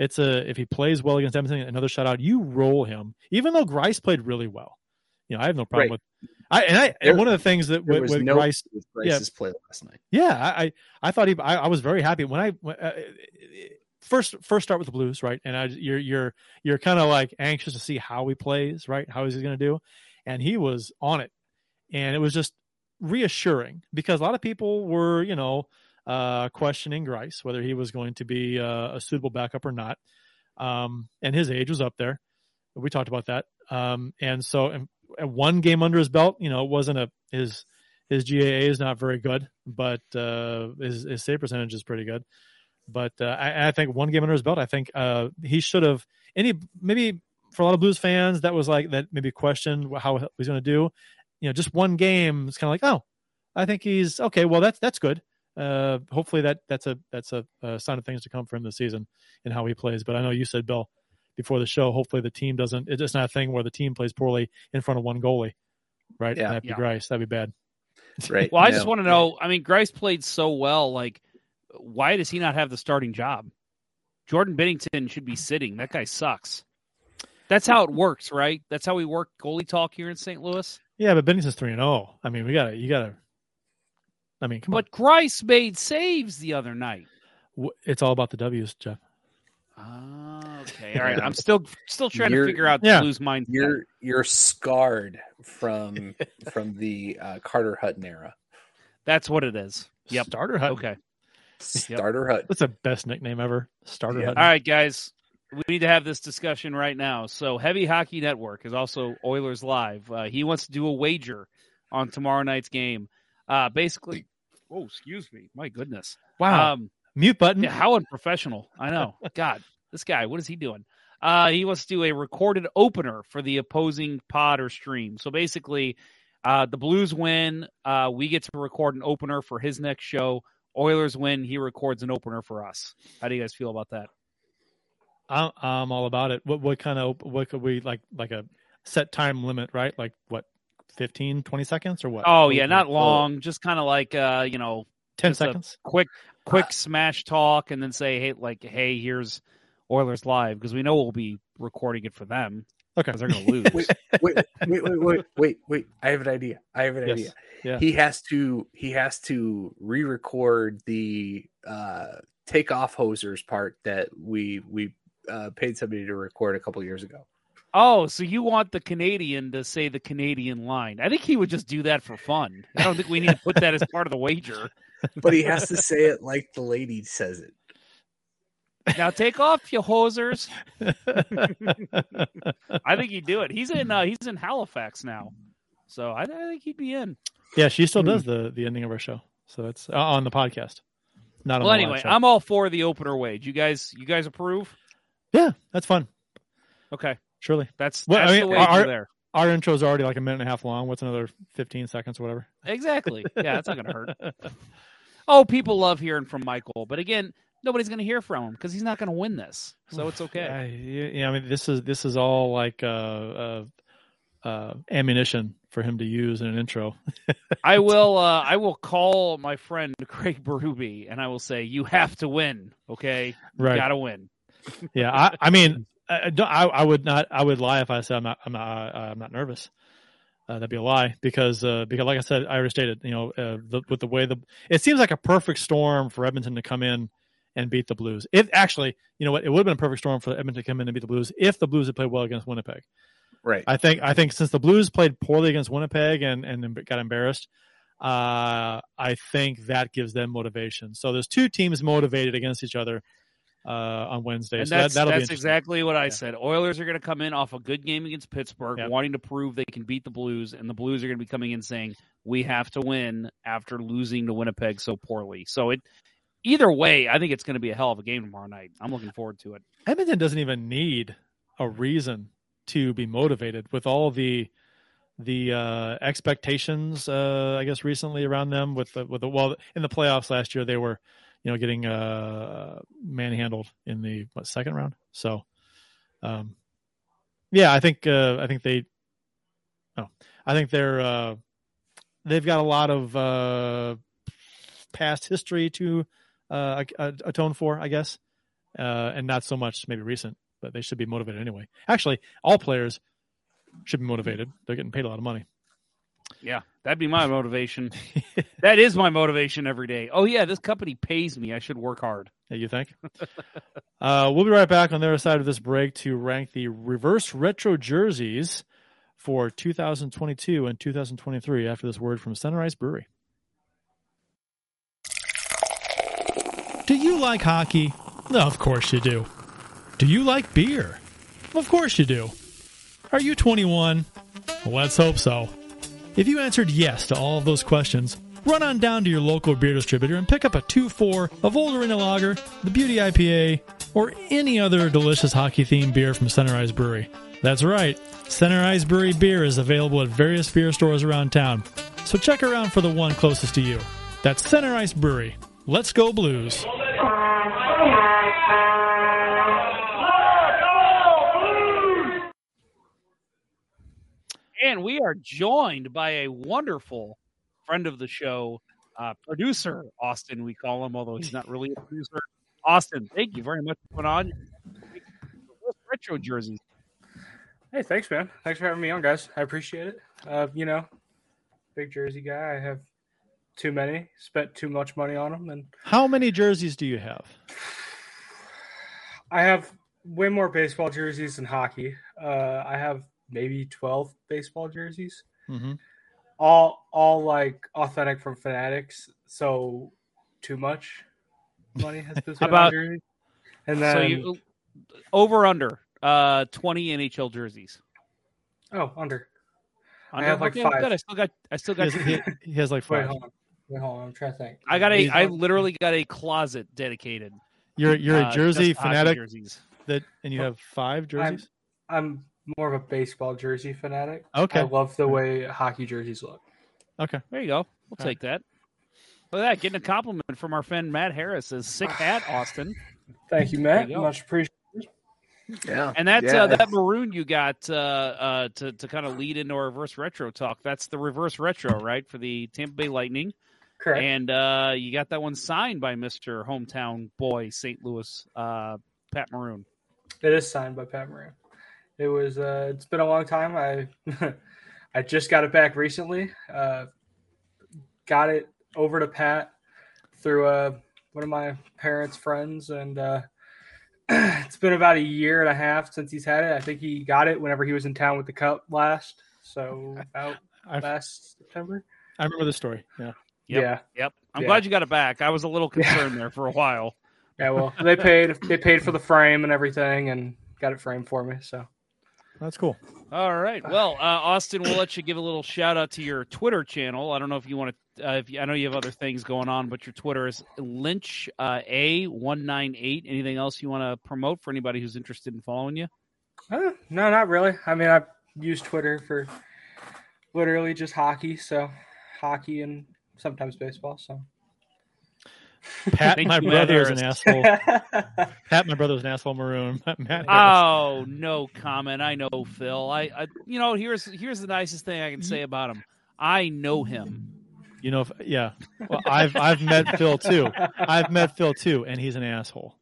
If he plays well against Edmonton, another shutout, you roll him. Even though Grice played really well, you know, I have no problem with. One of the things that with Grice, Grice's play last night. Yeah, I thought I was very happy when I first start with the Blues, right? And you're kind of like anxious to see how he plays, right? How is he going to do? And he was on it, and it was just reassuring because a lot of people were, you know. Questioning Grice, whether he was going to be a suitable backup or not. And his age was up there. We talked about that. And so one game under his belt, you know, it wasn't his GAA is not very good, but his save percentage is pretty good. But I think one game under his belt, I think he should have maybe for a lot of Blues fans, that was like, that maybe questioned how he's going to do, you know, just one game. It's kind of like, oh, I think he's okay. Well, that's good. Hopefully that's a sign of things to come for him this season and how he plays. But I know you said, Bill, before the show, hopefully the team doesn't. It's not a thing where the team plays poorly in front of one goalie, right? Yeah, and that'd be Grice. That'd be bad. Right. Well, I just want to know. I mean, Grice played so well. Like, why does he not have the starting job? Jordan Binnington should be sitting. That guy sucks. That's how it works, right? That's how we work goalie talk here in St. Louis. Yeah, but Binnington's 3-0. I mean, you gotta. I mean, but Grice made saves the other night. It's all about the W's, Jeff. Okay, all right. I'm still trying to figure out the Blues' mindset. You're scarred from the Carter Hutton era. That's what it is. Yep. Starter Hutton. Okay. Starter Hutton. That's the best nickname ever. Starter Hutton. All right, guys. We need to have this discussion right now. So, Heavy Hockey Network is also Oilers Live. He wants to do a wager on tomorrow night's game. Basically, oh, excuse me. My goodness. Wow. Mute button. Yeah, how unprofessional. I know. God, this guy, what is he doing? He wants to do a recorded opener for the opposing pod or stream. So basically, the Blues win. We get to record an opener for his next show. Oilers win. He records an opener for us. How do you guys feel about that? I'm all about it. What kind of, what could we like a set time limit, right? Like what? 15, 20 seconds or what? Oh, yeah, not long. Oh. Just kind of like, 10 seconds. Quick smash talk and then say, hey, here's Oilers Live because we know we'll be recording it for them. Okay. Because they're going to lose. Wait. I have an idea. Yes. Yeah. He has to re-record the take off hosers part that we paid somebody to record a couple years ago. Oh, so you want the Canadian to say the Canadian line. I think he would just do that for fun. I don't think we need to put that as part of the wager. But he has to say it like the lady says it. Now take off, you hosers. I think he'd do it. He's in Halifax now. So I think he'd be in. Yeah, she still does the ending of our show. So that's on the podcast. Not on the live show. I'm all for the opener wage. You guys approve? Yeah, that's fun. Okay. Surely. That's the way to do there. Our intro is already like a minute and a half long. What's another 15 seconds or whatever? Exactly. Yeah, that's not going to hurt. Oh, people love hearing from Michael. But again, nobody's going to hear from him because he's not going to win this. So it's okay. Yeah, I mean, this is all like ammunition for him to use in an intro. I will call my friend Craig Berube and I will say, you have to win, okay? Right. You got to win. Yeah, I mean... I would lie if I said I'm not nervous. That'd be a lie because like I said, I already stated, you know, with the way it seems like a perfect storm for Edmonton to come in and beat the Blues. If actually, you know what, it would have been a perfect storm for Edmonton to come in and beat the Blues if the Blues had played well against Winnipeg. Right. I think since the Blues played poorly against Winnipeg and got embarrassed, I think that gives them motivation. So there's two teams motivated against each other on Wednesday. And so that's exactly what I said. Oilers are going to come in off a good game against Pittsburgh, wanting to prove they can beat the Blues, and the Blues are going to be coming in saying, we have to win after losing to Winnipeg so poorly. So either way, I think it's going to be a hell of a game tomorrow night. I'm looking forward to it. Edmonton doesn't even need a reason to be motivated with all the expectations, I guess, recently around them well, in the playoffs last year, they were, getting manhandled in the second round. So, I think they've got a lot of past history to atone for, I guess, and not so much maybe recent, but they should be motivated anyway. Actually, all players should be motivated. They're getting paid a lot of money. Yeah, that'd be my motivation. That is my motivation every day. Oh, yeah, this company pays me. I should work hard. Yeah, you think? We'll be right back on the other side of this break to rank the reverse retro jerseys for 2022 and 2023 after this word from Center Ice Brewery. Do you like hockey? No, of course you do. Do you like beer? Of course you do. Are you 21? Well, let's hope so. If you answered yes to all of those questions, run on down to your local beer distributor and pick up a 2-4 of Old Arena Lager, the Beauty IPA, or any other delicious hockey-themed beer from Center Ice Brewery. That's right, Center Ice Brewery beer is available at various beer stores around town, so check around for the one closest to you. That's Center Ice Brewery. Let's go Blues! And we are joined by a wonderful friend of the show, producer Austin, we call him, although he's not really a producer. Austin, thank you very much for coming on. Retro jerseys. Hey, thanks, man. Thanks for having me on, guys. I appreciate it. Big jersey guy. I have too many. Spent too much money on them. And how many jerseys do you have? I have way more baseball jerseys than hockey. I have maybe 12 baseball jerseys, all like authentic from Fanatics. So too much money has been spent on jerseys. And then so you, over under 20 NHL jerseys. Oh, under. I have like five. I still got. He has like five. Wait, hold on. I'm trying to think. I literally got a closet dedicated. You're a jersey fanatic. That and you have five jerseys. I'm more of a baseball jersey fanatic. Okay. I love the way hockey jerseys look. Okay. There you go. We'll take that. Look at that. Getting a compliment from our friend Matt Harris. A sick hat, Austin. Thank you, Matt. Much appreciated. Yeah. And that's that maroon you got to kind of lead into our reverse retro talk. That's the reverse retro, right, for the Tampa Bay Lightning. Correct. And you got that one signed by Mr. Hometown Boy, St. Louis, Pat Maroon. It is signed by Pat Maroon. It was. It's been a long time. I just got it back recently. Got it over to Pat through one of my parents' friends, and it's been about a year and a half since he's had it. I think he got it whenever he was in town with the Cup last. So about last September. I remember the story. Yeah. Yep. I'm glad you got it back. I was a little concerned there for a while. Yeah. Well, they paid for the frame and everything, and got it framed for me. So. That's cool. All right. Well, Austin, we'll let you give a little shout out to your Twitter channel. I don't know if you want to, I know you have other things going on, but your Twitter is Lynch A198. Anything else you want to promote for anybody who's interested in following you? No, not really. I mean, I've used Twitter for literally just hockey. So hockey and sometimes baseball. So Pat, my brother is an asshole. Pat, my brother's an asshole. Maroon. Matt Harris. Oh, no comment. I know Phil. I here's the nicest thing I can say about him. I know him. Yeah. Well, I've met Phil too. And he's an asshole.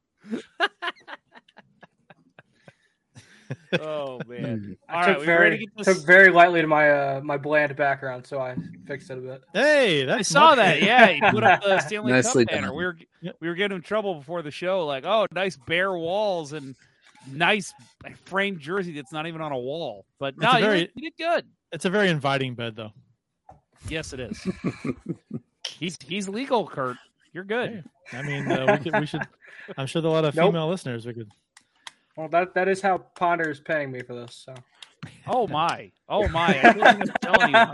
Oh man! I took very lightly to my my bland background, so I fixed it a bit. Hey, that's that. Yeah, he put up the Stanley Cup banner. We were getting in trouble before the show, like, oh, nice bare walls, and nice framed jersey that's not even on a wall. But no, he did good. It's a very inviting bed, though. Yes, it is. He's legal, Kurt. You're good. Hey, I mean, we should. I'm sure there are a lot of female listeners. We could. Well, that is how Ponder is paying me for this. So. Oh my! I wasn't telling you.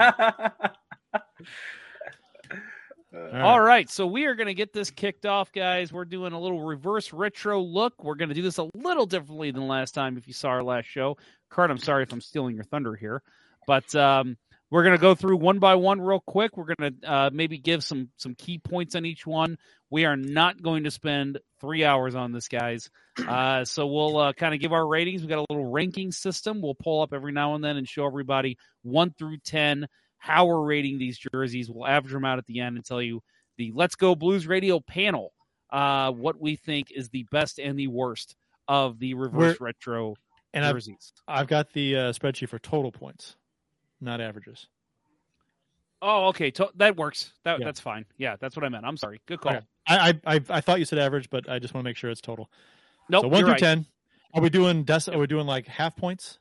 All right, so we are going to get this kicked off, guys. We're doing a little reverse retro look. We're going to do this a little differently than last time if you saw our last show. Kurt, I'm sorry if I'm stealing your thunder here. But we're going to go through one by one real quick. We're going to maybe give some key points on each one. We are not going to spend 3 hours on this, guys. So we'll kind of give our ratings. We've got a little ranking system. We'll pull up every now and then and show everybody 1 through 10. How we're rating these jerseys. We'll average them out at the end and tell you the Let's Go Blues Radio panel, what we think is the best and the worst of the reverse retro jerseys. I've got the spreadsheet for total points, not averages. Oh, okay. That works. That's fine. Yeah, that's what I meant. I'm sorry. Good call. Okay. I thought you said average, but I just want to make sure it's total. Nope, so 1 through 10. Are we doing like half points?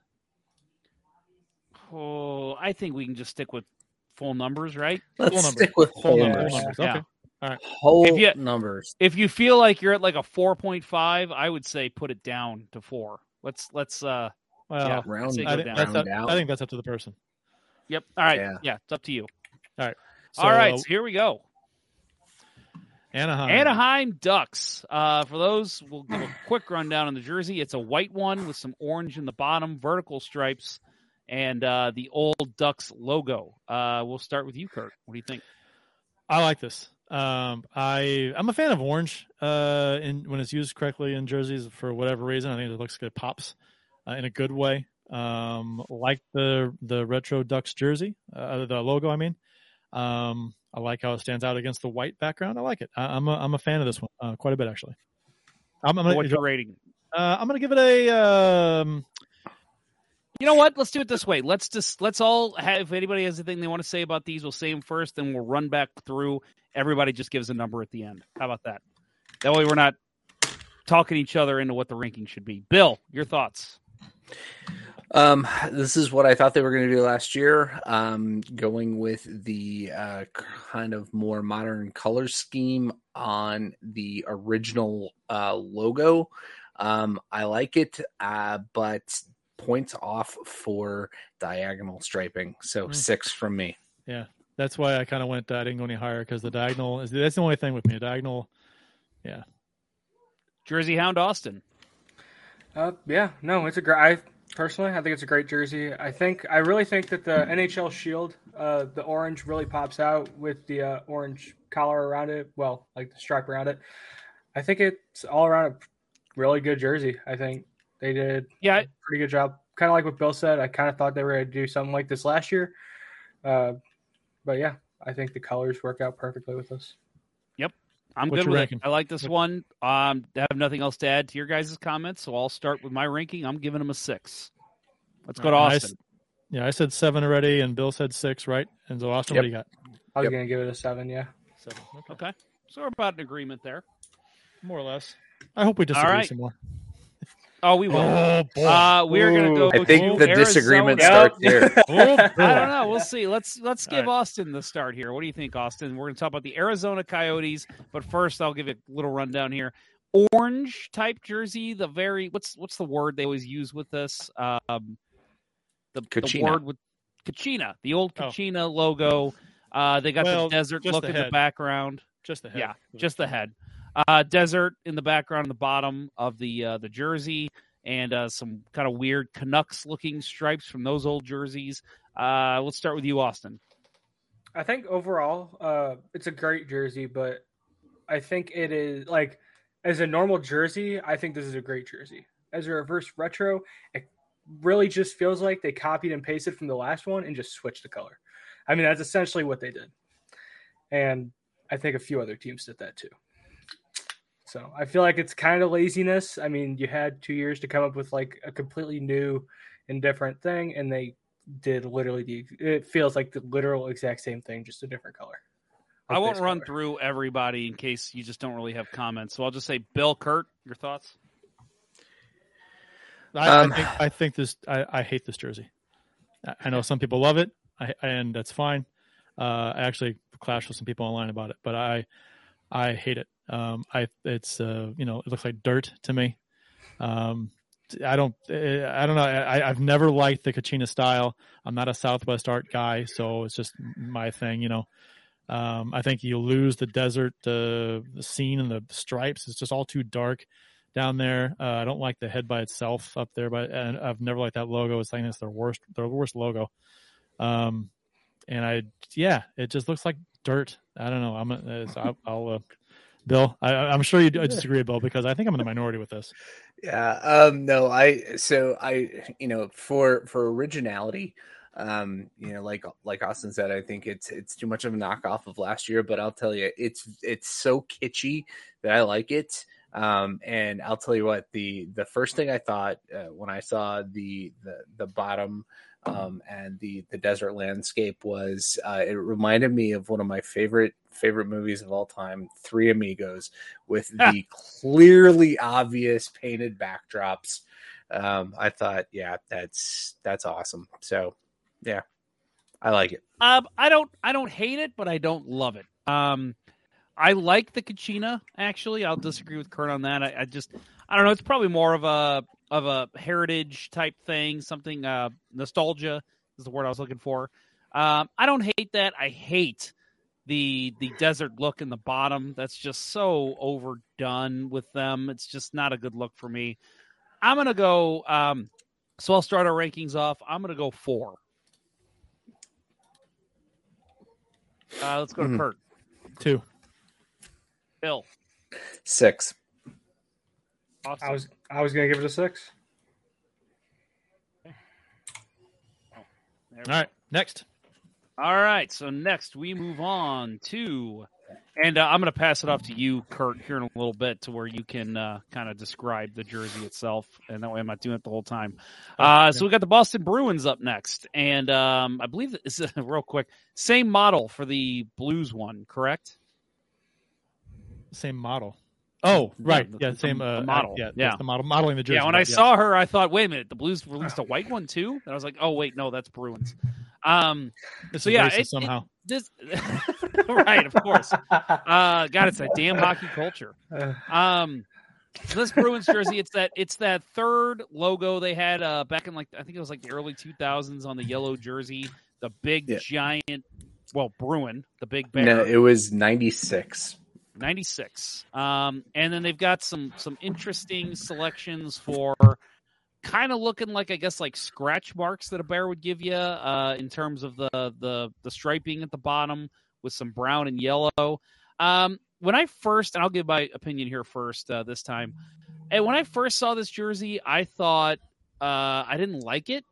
Oh, I think we can just stick with full numbers, right? Let's stick with full numbers. Yeah. Okay. All right. Numbers. If you feel like you're at like a 4.5, I would say put it down to 4. Let's round down. I think that's up to the person. Yep. All right. Yeah, it's up to you. All right. So here we go. Anaheim Ducks. For those, we'll give a quick rundown on the jersey. It's a white one with some orange in the bottom, vertical stripes. And the old Ducks logo. We'll start with you, Kurt. What do you think? I like this. I'm a fan of orange. When it's used correctly in jerseys, for whatever reason, I think it looks good. It pops in a good way. Like the retro Ducks jersey, the logo. I mean, I like how it stands out against the white background. I like it. I'm a fan of this one quite a bit, actually. What's your rating? I'm gonna give it a. You know what? Let's do it this way. Let's all have, if anybody has anything they want to say about these, we'll say them first, then we'll run back through. Everybody just gives a number at the end. How about that? That way we're not talking each other into what the ranking should be. Bill, your thoughts. This is what I thought they were going to do last year. Going with the kind of more modern color scheme on the original logo. I like it, but points off for diagonal striping, so 6 from me. Yeah, that's why I kind of went. I didn't go any higher because the diagonal is that's the only thing with me. A diagonal, yeah. Jersey Hound Austin. It's a great. I think it's a great jersey. I really think that the NHL shield, the orange really pops out with the orange collar around it. Well, like the stripe around it. I think it's all around a really good jersey. I think. They did a pretty good job. Kind of like what Bill said. I kind of thought they were going to do something like this last year. But, yeah, I think the colors work out perfectly with us. Yep. I'm good with it. I like this one. I have nothing else to add to your guys' comments, so I'll start with my ranking. I'm giving them a 6. Let's go to Austin. I said 7 already, and Bill said 6, right? And so, Austin, what do you got? I was going to give it a 7, yeah. 7. Okay. So we're about in agreement there. More or less. I hope we disagree some more. Oh, we will. Oh, we're going to go. I think the disagreement starts here. I don't know. We'll see. Let's give Austin the start here. What do you think, Austin? We're going to talk about the Arizona Coyotes, but first I'll give a little rundown here. Orange type jersey, the very what's the word they always use with this? The word with Kachina, the old Kachina logo. They got the desert look in the background. Just the head. Yeah, just the head. Desert in the background, on the bottom of the jersey, and some kind of weird Canucks-looking stripes from those old jerseys. Let's start with you, Austin. I think overall, it's a great jersey, but I think it is like as a normal jersey, I think this is a great jersey. As a reverse retro, it really just feels like they copied and pasted from the last one and just switched the color. I mean, that's essentially what they did, and I think a few other teams did that too. So I feel like it's kind of laziness. I mean, you had 2 years to come up with like a completely new and different thing, and they did literally it feels like the literal exact same thing, just a different color. I won't run through everybody in case you just don't really have comments. So I'll just say, Bill, Kurt, your thoughts? I hate this jersey. I know some people love it, and that's fine. I actually clashed with some people online about it, but I hate it. It looks like dirt to me. I don't know. I've never liked the Kachina style. I'm not a Southwest art guy, so it's just my thing, you know. I think you lose the desert, the scene and the stripes. It's just all too dark down there. I don't like the head by itself up there, and I've never liked that logo. It's like, it's their worst logo. It just looks like dirt. I don't know. Bill, I'm sure you disagree, Bill, because I think I'm in the minority with this. Yeah. For originality, like Austin said, I think it's too much of a knockoff of last year, but I'll tell you, it's so kitschy that I like it. And I'll tell you what, the first thing I thought when I saw the bottom and the desert landscape was it reminded me of one of my favorite movies of all time, Three Amigos, with the clearly obvious painted backdrops. I thought, yeah, that's awesome. So yeah, I like it. I don't hate it, but I don't love it. I like the Kachina, actually. I'll disagree with Kurt on that. I don't know. It's probably more of a heritage type thing, something nostalgia is the word I was looking for. I don't hate that. I hate the desert look in the bottom. That's just so overdone with them. It's just not a good look for me. I'm going to go, so I'll start our rankings off. I'm going to go 4. Let's go to Kurt. 2. Bill. 6. Awesome. I was gonna give it a 6. Okay. All right, so next we move on to, and I'm gonna pass it off to you, Kurt, here in a little bit, to where you can kind of describe the jersey itself, and that way I'm not doing it the whole time. So we got the Boston Bruins up next, and I believe it's real quick, same model for the Blues one, correct? Same model. Oh, right. Yeah, same model. Yeah, the model modeling the jersey. Yeah, when I saw her, I thought, wait a minute, the Blues released a white one too? And I was like, oh wait, no, that's Bruins. So yeah, right, of course. God, it's that damn hockey culture. So this Bruins jersey, it's that third logo they had back in I think it was like the early 2000s on the yellow jersey, the big giant. Well, Bruin, the big bear. No, it was 96. 96. And then they've got some interesting selections for kind of looking like, I guess, like scratch marks that a bear would give you in terms of the striping at the bottom with some brown and yellow. When I first, and I'll give my opinion here first this time. And when I first saw this jersey, I thought I didn't like it.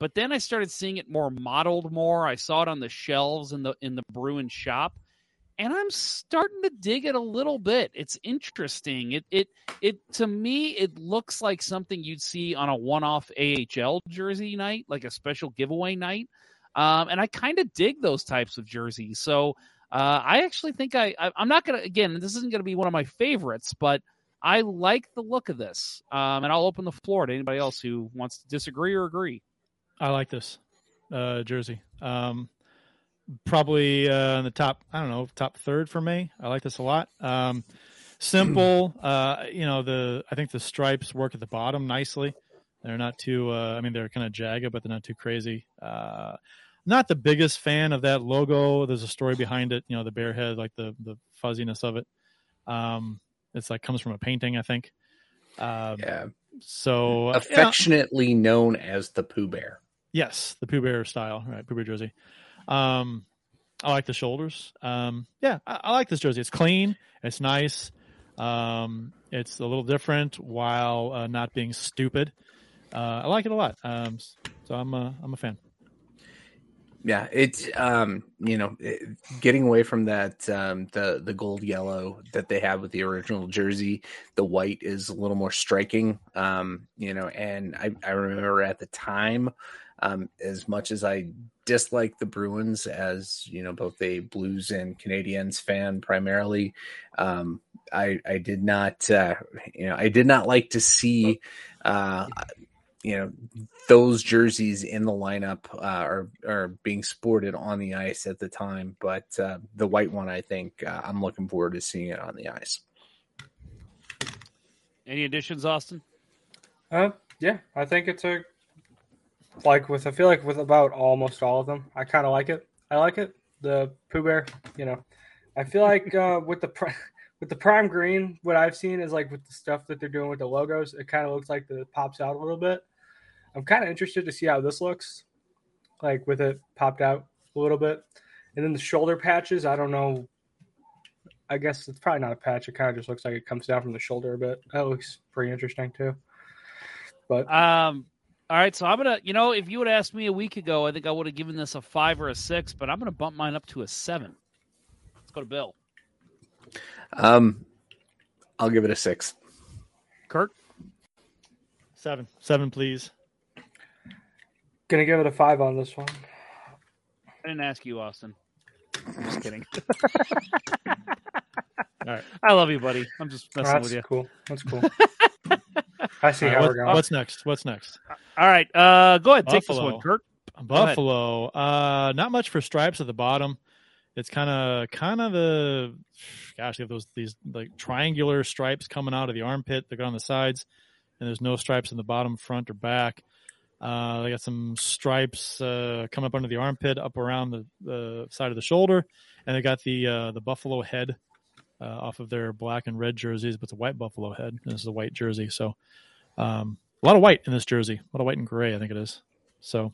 But then I started seeing it modeled more. I saw it on the shelves in the Bruin shop. And I'm starting to dig it a little bit. It's interesting. It to me, it looks like something you'd see on a one-off AHL jersey night, like a special giveaway night. And I kind of dig those types of jerseys. So I actually think I'm not going to, again, this isn't going to be one of my favorites, but I like the look of this. And I'll open the floor to anybody else who wants to disagree or agree. I like this jersey. Probably in the top third for me. I like this a lot. Simple. I think the stripes work at the bottom nicely. They're not too, they're kind of jagged, but they're not too crazy. Not the biggest fan of that logo. There's a story behind it. You know, the bear head, like the fuzziness of it. It's like comes from a painting, I think. So affectionately known as the Pooh Bear. Yes, the Pooh Bear style, right? Pooh Bear jersey. I like the shoulders. I like this jersey. It's clean. It's nice. It's a little different while not being stupid. I like it a lot. So I'm a fan. Yeah, it's getting away from that the gold yellow that they had with the original jersey. The white is a little more striking. And I remember at the time, as much as I dislike the Bruins as both a Blues and Canadiens fan primarily, I did not like to see you know, those jerseys in the lineup are being sported on the ice at the time. But the white one, I think I'm looking forward to seeing it on the ice. Any additions, Austin? Yeah, I think it's a, like with, I feel like with about almost all of them, I kind of like it. I like it. The Pooh Bear, you know, I feel like with the prime green, what I've seen is like with the stuff that they're doing with the logos, it kind of looks like it pops out a little bit. I'm kind of interested to see how this looks, like with it popped out a little bit. And then the shoulder patches, I don't know. I guess it's probably not a patch. It kind of just looks like it comes down from the shoulder a bit. That looks pretty interesting too. But all right, so I'm going to, you know, if you would ask me a week ago, I think I would have given this a 5 or a 6, but I'm going to bump mine up to a 7. Let's go to Bill. I'll give it a 6. Kurt? 7. 7, please. Going to give it a 5 on this one. I didn't ask you, Austin. I'm just kidding. All right. I love you, buddy. I'm just messing with you. That's cool. That's cool. I see how we're going. What's next? All right. Go ahead. Buffalo. Take this one, Kurt. Buffalo. Not much for stripes at the bottom. It's kind of the, gosh, they have these like triangular stripes coming out of the armpit. They're on the sides, and there's no stripes in the bottom, front, or back. They got some stripes coming up under the armpit, up around the side of the shoulder, and they got the buffalo head off of their black and red jerseys, but it's a white buffalo head. And this is a white jersey, so a lot of white in this jersey. A lot of white and gray, I think it is. So,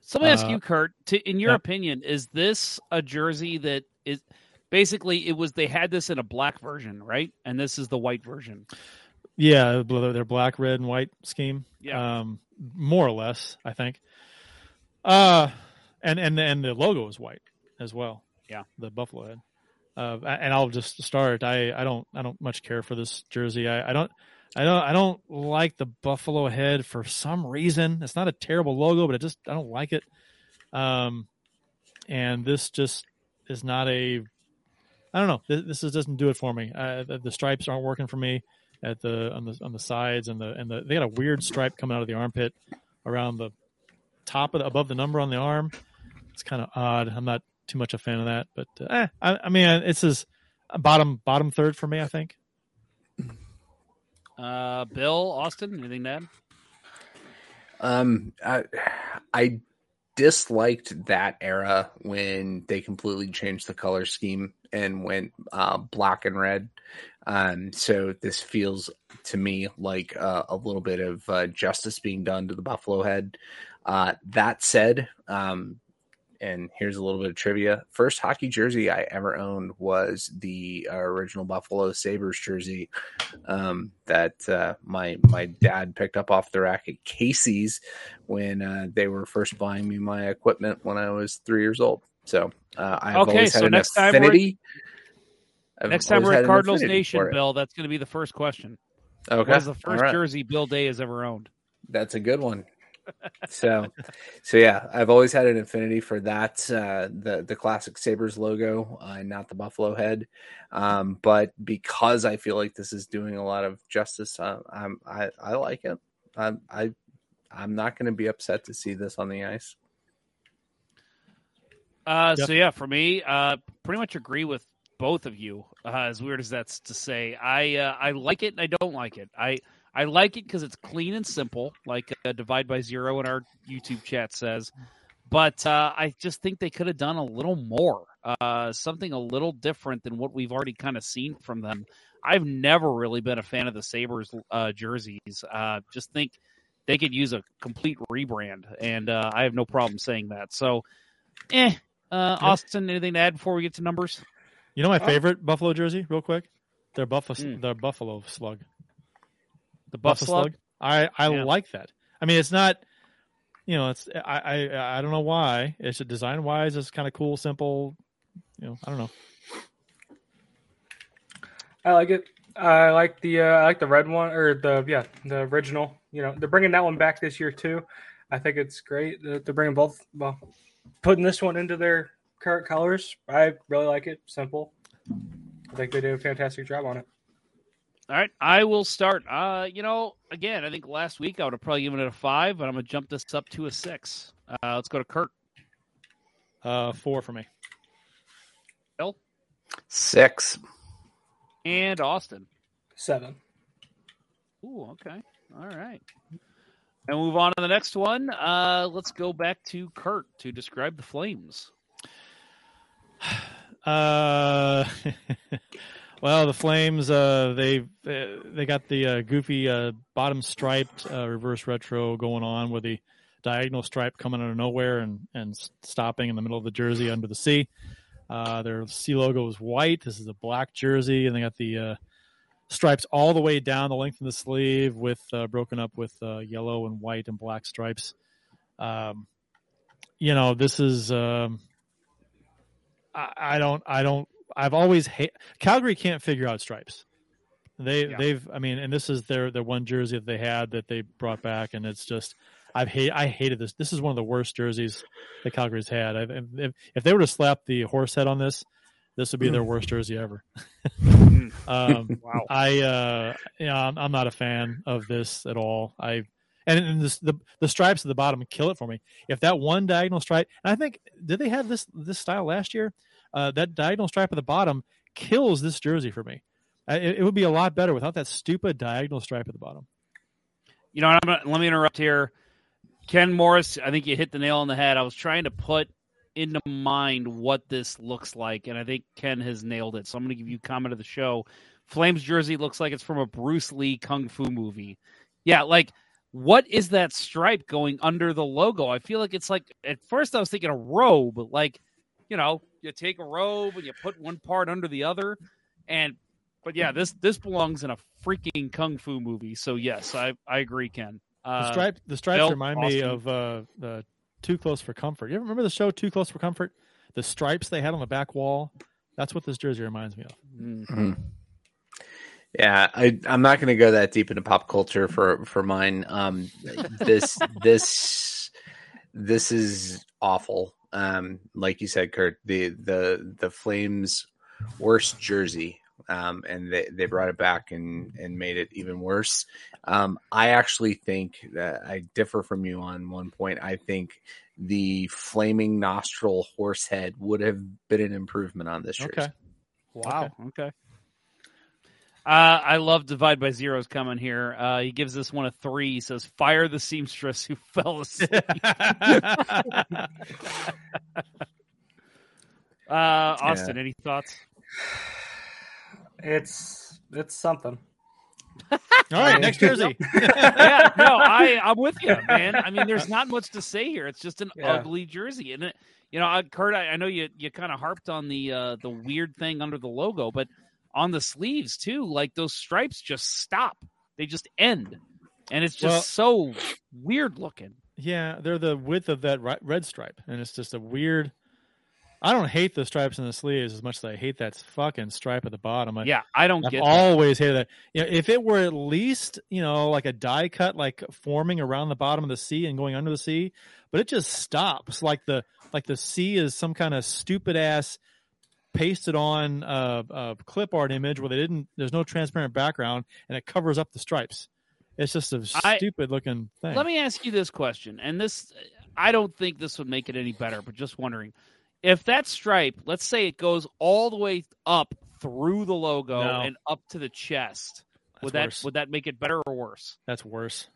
so let me ask you, Kurt. In your opinion, is this a jersey that is basically they had this in a black version, right? And this is the white version. Yeah, their black, red, and white scheme. Yeah, more or less, I think. And the logo is white as well. Yeah, the buffalo head. And I'll just start. I don't much care for this jersey. I don't like the buffalo head for some reason. It's not a terrible logo, but I don't like it. And this just is not a. I don't know. This doesn't do it for me. The stripes aren't working for me at on the sides and they got a weird stripe coming out of the armpit around the top above the number on the arm. It's kind of odd. I'm not too much a fan of that, but I mean, it's his bottom third for me, I think. Bill, Austin, anything to add? I disliked that era when they completely changed the color scheme and went black and red. So this feels to me like a little bit of justice being done to the buffalo head. That said, and here's a little bit of trivia. First hockey jersey I ever owned was the original Buffalo Sabres jersey that my dad picked up off the rack at Casey's when they were first buying me my equipment when I was 3 years old. So I've always had an affinity. Next time we're at Cardinals Nation, Bill, that's going to be the first question. Okay. What is the first jersey Bill Day has ever owned? That's a good one. So yeah, I've always had an affinity for that, the classic Sabres logo, not the buffalo head. But because I feel like this is doing a lot of justice, I like it. I'm not going to be upset to see this on the ice. Yep. So yeah, for me, pretty much agree with both of you. As weird as that's to say, I like it and I don't like it. I like it because it's clean and simple, like Divide by Zero in our YouTube chat says. But I just think they could have done a little more, something a little different than what we've already kind of seen from them. I've never really been a fan of the Sabres jerseys. Just think they could use a complete rebrand, and I have no problem saying that. So, Austin, anything to add before we get to numbers? You know my favorite Buffalo jersey, real quick? Their Buffalo Slug. The Buffalo Slug. I like that. I mean, it's not, you know, it's I don't know why. It's design wise, it's kind of cool, simple. You know, I don't know. I like it. I like the red one the original. You know, they're bringing that one back this year too. I think it's great that they're bringing both. Well, putting this one into their current colors. I really like it. Simple. I think they did a fantastic job on it. All right, I will start. Again, I think last week I would have probably given it a 5, but I'm going to jump this up to a 6. Let's go to Kurt. 4 for me. Bill? 6. And Austin? 7. Ooh, okay. All right. And move on to the next one. Let's go back to Kurt to describe the Flames. Well, the Flames, they got the goofy bottom striped reverse retro going on with the diagonal stripe coming out of nowhere and stopping in the middle of the jersey under the C. Their C logo is white. This is a black jersey, and they got the stripes all the way down the length of the sleeve with broken up with yellow and white and black stripes. This is I've always hate Calgary can't figure out stripes. And this is their one jersey that they had that they brought back, and it's just I hated this. This is one of the worst jerseys that Calgary's had. If they were to slap the horse head on this would be their worst jersey ever. Wow. I'm not a fan of this at all. The stripes at the bottom kill it for me. If that one diagonal stripe, and I think did they have this style last year? That diagonal stripe at the bottom kills this jersey for me. It would be a lot better without that stupid diagonal stripe at the bottom. Let me interrupt here. Ken Morris, I think you hit the nail on the head. I was trying to put into mind what this looks like, and I think Ken has nailed it. So I'm going to give you comment of the show. Flames jersey looks like it's from a Bruce Lee Kung Fu movie. Yeah, like what is that stripe going under the logo? I feel like it's like at first I was thinking a robe, but like, you take a robe and you put one part under the other. This belongs in a freaking Kung Fu movie. So yes, I agree, Ken. The stripes Bill, remind Austin. Me of the Too Close for Comfort. You ever remember the show Too Close for Comfort? The stripes they had on the back wall. That's what this jersey reminds me of. Mm-hmm. Yeah, I'm not going to go that deep into pop culture for mine. This is awful. Like you said, Kurt, the Flames' worst jersey, and they brought it back and made it even worse. I actually think that I differ from you on one point. I think the flaming nostril horse head would have been an improvement on this jersey. Okay. Wow. Okay. I love Divide by Zero's coming here. He gives this one a 3. He says, fire the seamstress who fell asleep. Austin, any thoughts? It's something. All right, next jersey. Yeah, no, I'm with you, man. I mean, there's not much to say here. It's just an ugly jersey. And, Kurt, I know you kind of harped on the weird thing under the logo, but on the sleeves too, like those stripes just stop. They just end, and it's just so weird looking. Yeah, they're the width of that red stripe, and it's just a weird. I don't hate the stripes in the sleeves as much as I hate that fucking stripe at the bottom. I've always hated that. If it were at least like a die cut, like forming around the bottom of the C and going under the C, but it just stops. Like the C is some kind of stupid ass pasted on a clip art image where there's no transparent background and it covers up the stripes. It's just a stupid looking thing. Let me ask you this question, and this, I don't think this would make it any better, but just wondering if that stripe, let's say it goes all the way up through the logo and up to the chest, would that make it better or worse? That's worse.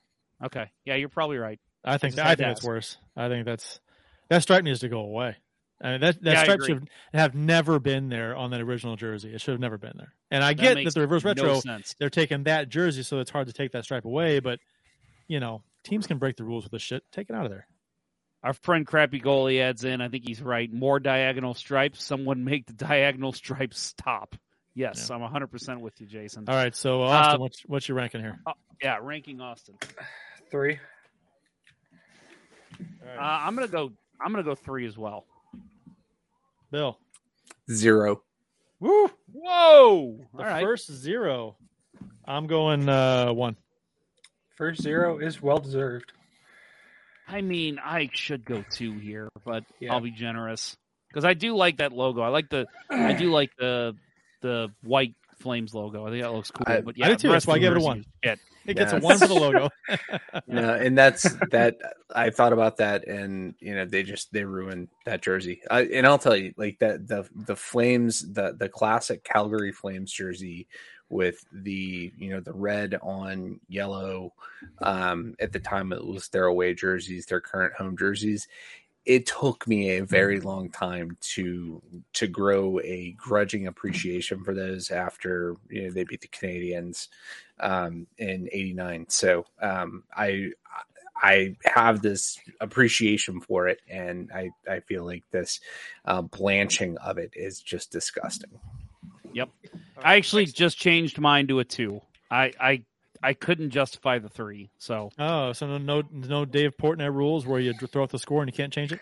Okay. Yeah, you're probably right. I think it's worse. I think that stripe needs to go away. I mean, that stripe should have never been there on that original jersey. It should have never been there. And I get that the reverse retro, they're taking that jersey, so it's hard to take that stripe away. But, teams can break the rules with this shit. Take it out of there. Our friend Crappy Goalie adds in, I think he's right, more diagonal stripes. Someone make the diagonal stripes stop. Yes, yeah. I'm 100% with you, Jason. All right, so Austin, what's your ranking here? Ranking Austin. 3. All right. I'm gonna go 3 as well. Bill. 0. Woo! Whoa! First 0. I'm going 1. First 0 is well deserved. I mean, I should go 2 here, but I'll be generous because I do like that logo. I do like the white Flames logo. I think that looks cool. But yeah, I did too. That's why I gave it a 1. It gets a 1 for the logo. And that's that. I thought about that, and they ruined that jersey. And I'll tell you, like that the Flames, the classic Calgary Flames jersey with the the red on yellow. At the time, it was their away jerseys, their current home jerseys. It took me a very long time to grow a grudging appreciation for those after they beat the Canadians in '89. So I have this appreciation for it, and I feel like this blanching of it is just disgusting. Yep, I actually just changed mine to a 2. I couldn't justify the 3. So no Dave Portnoy rules where you throw out the score and you can't change it?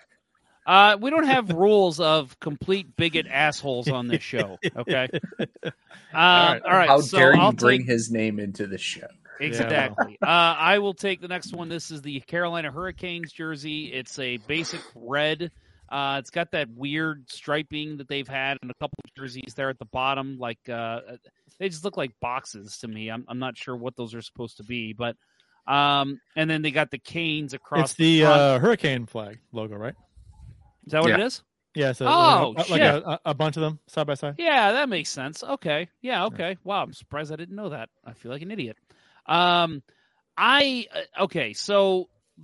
We don't have rules of complete bigot assholes on this show, okay? All right. How dare you bring his name into the show? Exactly. Yeah. I will take the next one. This is the Carolina Hurricanes jersey. It's a basic red. It's got that weird striping that they've had in a couple of jerseys there at the bottom, like they just look like boxes to me. I'm not sure what those are supposed to be, but and then they got the canes across. It's the hurricane flag logo, right? Is that what it is? Yeah. So a bunch of them side by side. Yeah, that makes sense. Okay. Yeah. Okay. Wow. I'm surprised I didn't know that. I feel like an idiot. So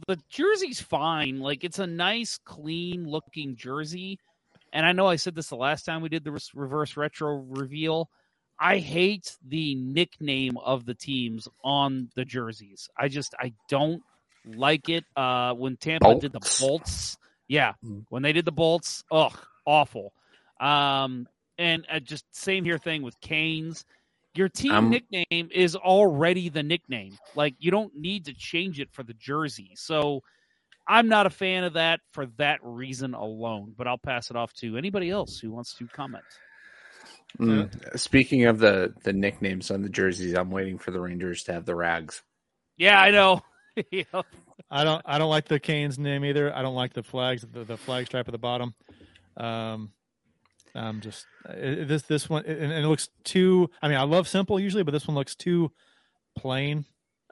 the jersey's fine. Like, it's a nice, clean looking jersey. And I know I said this the last time we did the reverse retro reveal. I hate the nickname of the teams on the jerseys. I don't like it. When Tampa did the Bolts. Yeah. When they did the Bolts. Ugh. Awful. And just same here thing with Canes. Your team nickname is already the nickname. Like, you don't need to change it for the jersey. So I'm not a fan of that for that reason alone, but I'll pass it off to anybody else who wants to comment. Speaking of the nicknames on the jerseys, I'm waiting for the Rangers to have the Rags. Yeah, I know. Yep. I don't like the Canes name either. I don't like the flags, the flag stripe at the bottom. This one, and it looks too. I mean, I love simple usually, but this one looks too plain.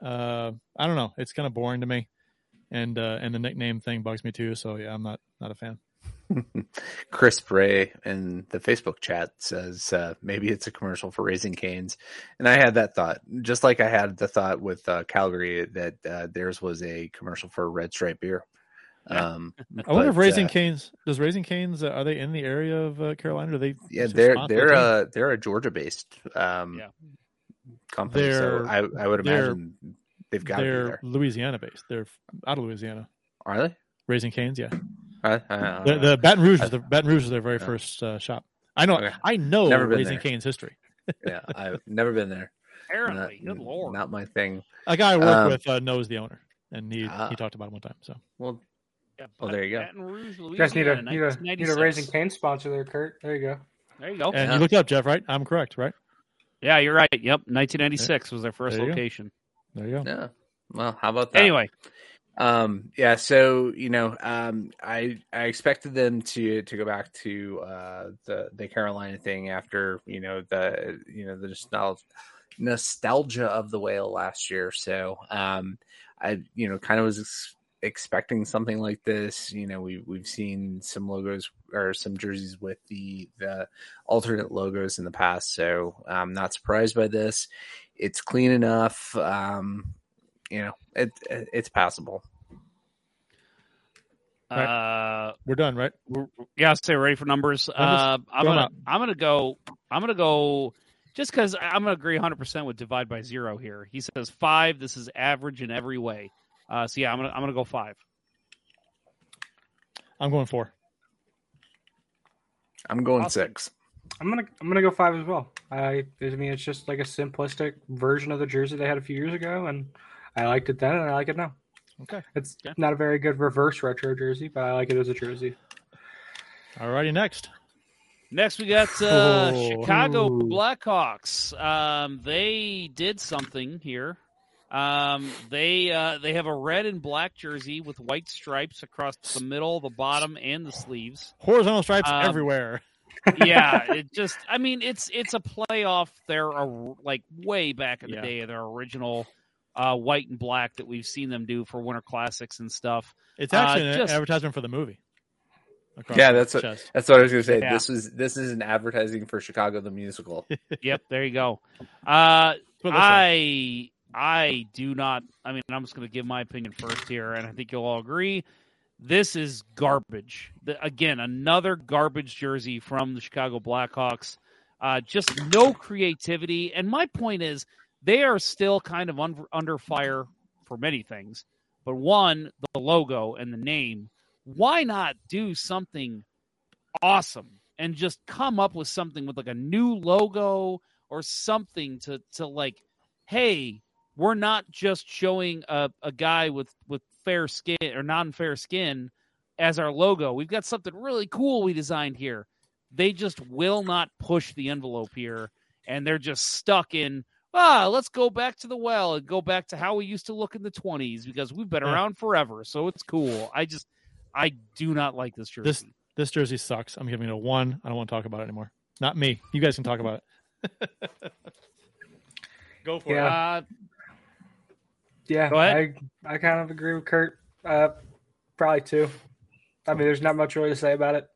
I don't know. It's kind of boring to me, and the nickname thing bugs me too. So yeah, I'm not a fan. Chris Bray in the Facebook chat says maybe it's a commercial for Raising Cane's, and I had that thought, just like I had the thought with Calgary that theirs was a commercial for Red Stripe beer. I wonder if Raising Cane's does Raising Cane's are they in the area of Carolina? Do they? Yeah, they're a Georgia based company. So I would imagine they've got they're Louisiana based. They're out of Louisiana. Are they Raising Cane's? Yeah. The Baton Rouge is their very first shop. I know Raising Cane's history. Yeah, I've never been there. Apparently, good lord, not my thing. A guy I work with knows the owner, and he talked about it one time. So there you go. Baton Rouge, Louisiana, you guys need a Raising Cane's sponsor there, Kurt. There you go. And you looked up, Jeff, right? I'm correct, right? Yeah, you're right. Yep, 1996 was their first location. There you go. Yeah. Well, how about that? Anyway. I expected them to go back to the Carolina thing after the nostalgia of the whale last year. So I kind of was expecting something like this. We've seen some logos or some jerseys with the alternate logos in the past. So I'm not surprised by this. It's clean enough. It's passable. Right. We're done, right? I say ready for numbers. I'm gonna go just because I'm gonna agree 100% with Divide by Zero here. He says 5. This is average in every way. I'm gonna go 5. I'm going 4. I'm going 6. I'm gonna go 5 as well. I mean, it's just like a simplistic version of the jersey they had a few years ago, and I liked it then, and I like it now. Okay. It's not a very good reverse retro jersey, but I like it as a jersey. All righty, next. Next, we got Chicago Blackhawks. They did something here. They have a red and black jersey with white stripes across the middle, the bottom, and the sleeves. Horizontal stripes everywhere. Yeah, it just, I mean, it's a playoff. They're like way back in the day of their original white and black that we've seen them do for Winter Classics and stuff. It's actually an advertisement for the movie. Yeah, that's what I was going to say. Yeah. This is an advertising for Chicago the Musical. Yep, there you go. I do not. I mean, I'm just going to give my opinion first here, and I think you'll all agree. This is garbage. Again, another garbage jersey from the Chicago Blackhawks. Just no creativity. And my point is, they are still kind of under fire for many things. But one, the logo and the name. Why not do something awesome and just come up with something with like a new logo or something to like, hey, we're not just showing a guy with fair skin or non-fair skin as our logo. We've got something really cool we designed here. They just will not push the envelope here, and they're just stuck in, let's go back to the well and go back to how we used to look in the 20s because we've been around forever, so it's cool. I do not like this jersey. This jersey sucks. I'm giving it a 1. I don't want to talk about it anymore. Not me. You guys can talk about it. Go for it. Yeah, go ahead. I kind of agree with Kurt. Probably 2. I mean, there's not much really to say about it.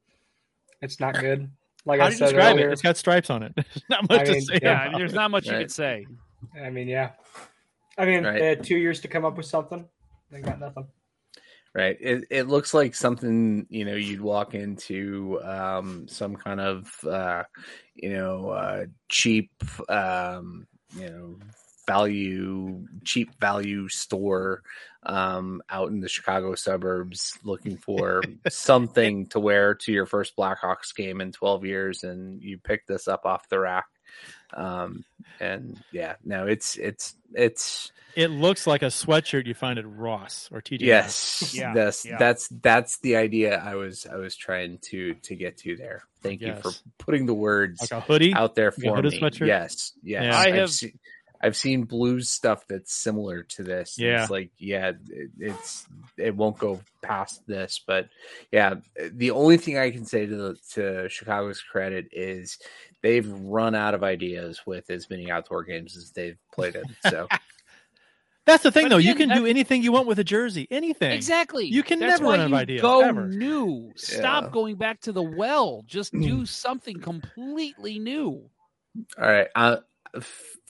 It's not good. Like How I do said you describe earlier, it? It's got stripes on it. Not much to say. Yeah, I mean, there's not much you could say. I mean, yeah. I mean, they had 2 years to come up with something. They got nothing. Right. It looks like something, you know, you'd walk into some kind of, cheap, cheap value store out in the Chicago suburbs looking for something to wear to your first Blackhawks game in 12 years. And you pick this up off the rack. It looks like a sweatshirt you find at Ross or TJ. Yes, yeah, that's the idea I was trying to get to there. Thank you for putting the words like a hoodie out there for me. Sweatshirt? Yes. Yeah. I've seen Blues stuff that's similar to this. Yeah, it's like it won't go past this, but yeah, the only thing I can say to Chicago's credit is they've run out of ideas with as many outdoor games as they've played it. So that's the thing, though. You can do anything you want with a jersey. Anything. Exactly. You can never run out of ideas. Go ever. New. Stop going back to the well. Just do something completely new. All right.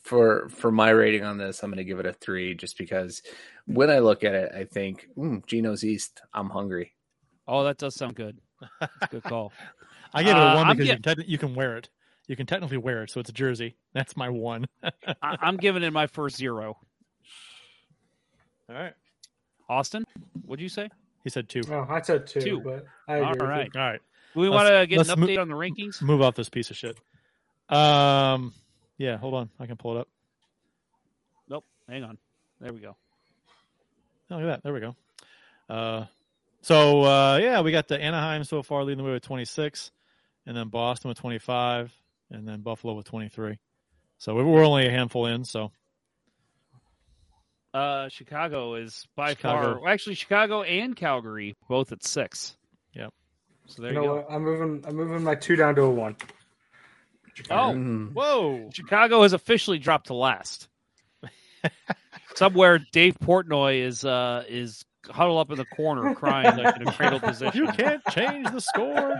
For my rating on this, I'm going to give it a 3, just because when I look at it, I think Geno's East. I'm hungry. Oh, that does sound good. That's a good call. I give it a 1 because you can wear it. You can technically wear it, so it's a jersey. That's my 1. I'm giving it my first 0. All right. Austin, what'd you say? He said 2. Oh, I said 2, but I agree. All right. We want to get an update on the rankings? Move off this piece of shit. Yeah, hold on. I can pull it up. Nope. Hang on. There we go. Oh, look at that. There we go. We got the Anaheim so far leading the way with 26, and then Boston with 25. And then Buffalo with 23. So we're only a handful in. So Chicago is by far. Well, actually, Chicago and Calgary both at 6. Yep. So there you go. I'm moving my 2 down to a 1. Chicago. Oh, whoa! Chicago has officially dropped to last. Somewhere, Dave Portnoy is huddled up in the corner crying like in a cradle position. You can't change the score.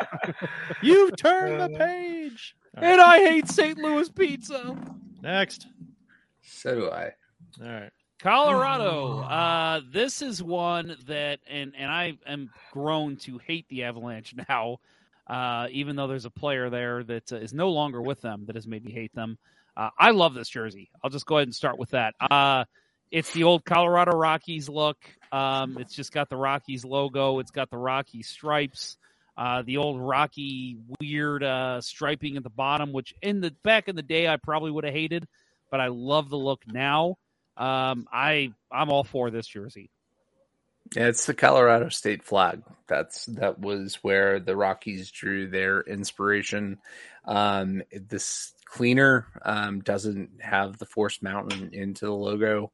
You turn the page. Right. And I hate St. Louis pizza. Next. So do I. All right. Colorado. This is one that, and I am grown to hate the Avalanche now, even though there's a player there that is no longer with them that has made me hate them. I love this jersey. I'll just go ahead and start with that. It's the old Colorado Rockies look. It's just got the Rockies logo. It's got the Rocky stripes. The old Rocky weird striping at the bottom, which back in the day I probably would have hated, but I love the look now. I'm all for this jersey. Yeah, it's the Colorado State flag. That was where the Rockies drew their inspiration. This cleaner doesn't have the Force Mountain into the logo.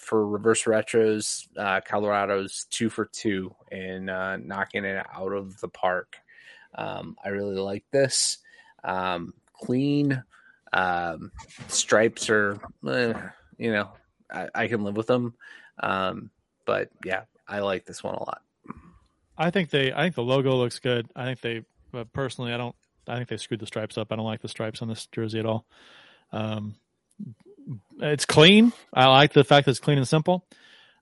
for reverse retros, Colorado's 2 for 2 and knocking it out of the park. I really like this. Clean stripes are, you know, I can live with them. But yeah, I like this one a lot. I think the logo looks good. I think they screwed the stripes up. I don't like the stripes on this jersey at all. It's clean. I like the fact that it's clean and simple.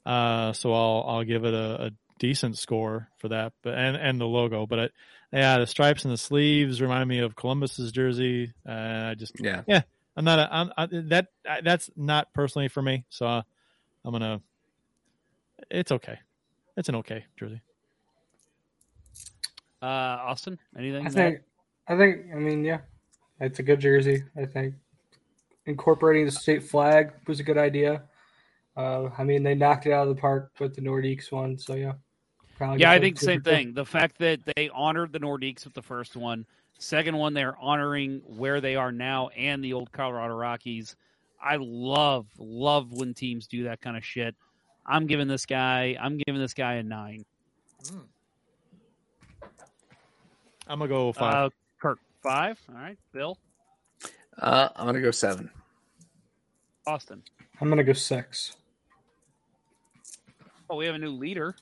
So I'll give it a decent score for that, but and the logo. But the stripes and the sleeves remind me of Columbus's jersey. That's not personally for me. So it's okay. It's an okay jersey. Austin, anything? It's a good jersey. I think incorporating the state flag was a good idea. They knocked it out of the park with the Nordiques one, so yeah. I think same thing. The fact that they honored the Nordiques with the first one, second one, they're honoring where they are now and the old Colorado Rockies. I love when teams do that kind of shit. I'm giving this guy a 9. I'm going to go 5. Kirk, 5. All right. Bill? I'm going to go 7. Austin? I'm going to go 6. Oh, we have a new leader,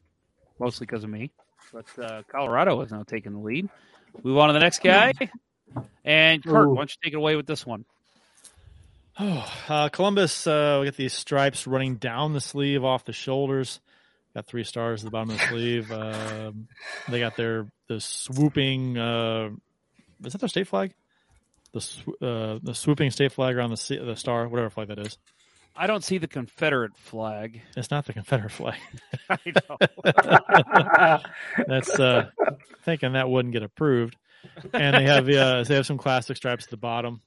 mostly because of me. But Colorado is now taking the lead. Move on to the next guy. And Kirk, why don't you take it away with this one? Columbus, we got these stripes running down the sleeve, off the shoulders. Got 3 stars at the bottom of the sleeve. They got the swooping. Is that their state flag? The swooping state flag around the star, whatever flag that is. I don't see the Confederate flag. It's not the Confederate flag. I know. That's thinking that wouldn't get approved. And they have some classic stripes at the bottom.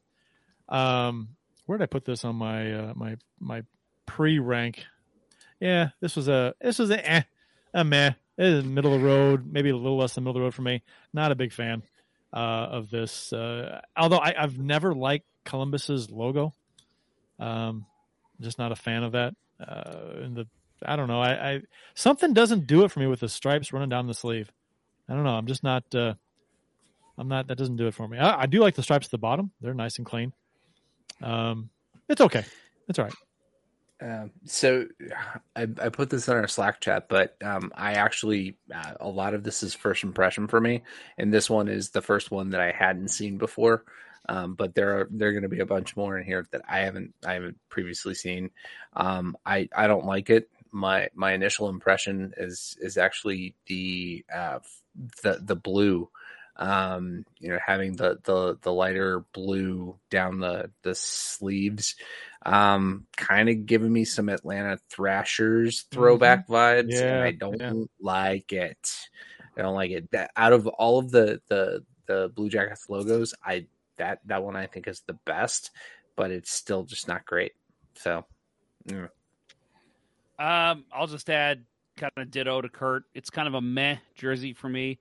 Where did I put this on my my pre-rank? Yeah, this was a meh. It is middle of the road, maybe a little less than middle of the road for me. Not a big fan of this. Although I've never liked Columbus's logo. Just not a fan of that. I don't know. I something doesn't do it for me with the stripes running down the sleeve. I don't know. I'm just not. That doesn't do it for me. I do like the stripes at the bottom. They're nice and clean. It's okay. It's all right. So I put this in our Slack chat, but I actually a lot of this is first impression for me, and this one is the first one that I hadn't seen before. But there are going to be a bunch more in here that I haven't previously seen. I don't like it. My initial impression is actually the blue. Having the lighter blue down the sleeves, kind of giving me some Atlanta Thrashers throwback vibes. Yeah, and I don't like it. That, out of all of the Blue Jackets logos, that one I think is the best, but it's still just not great. So, yeah. I'll just add kind of ditto to Kurt. It's kind of a meh jersey for me.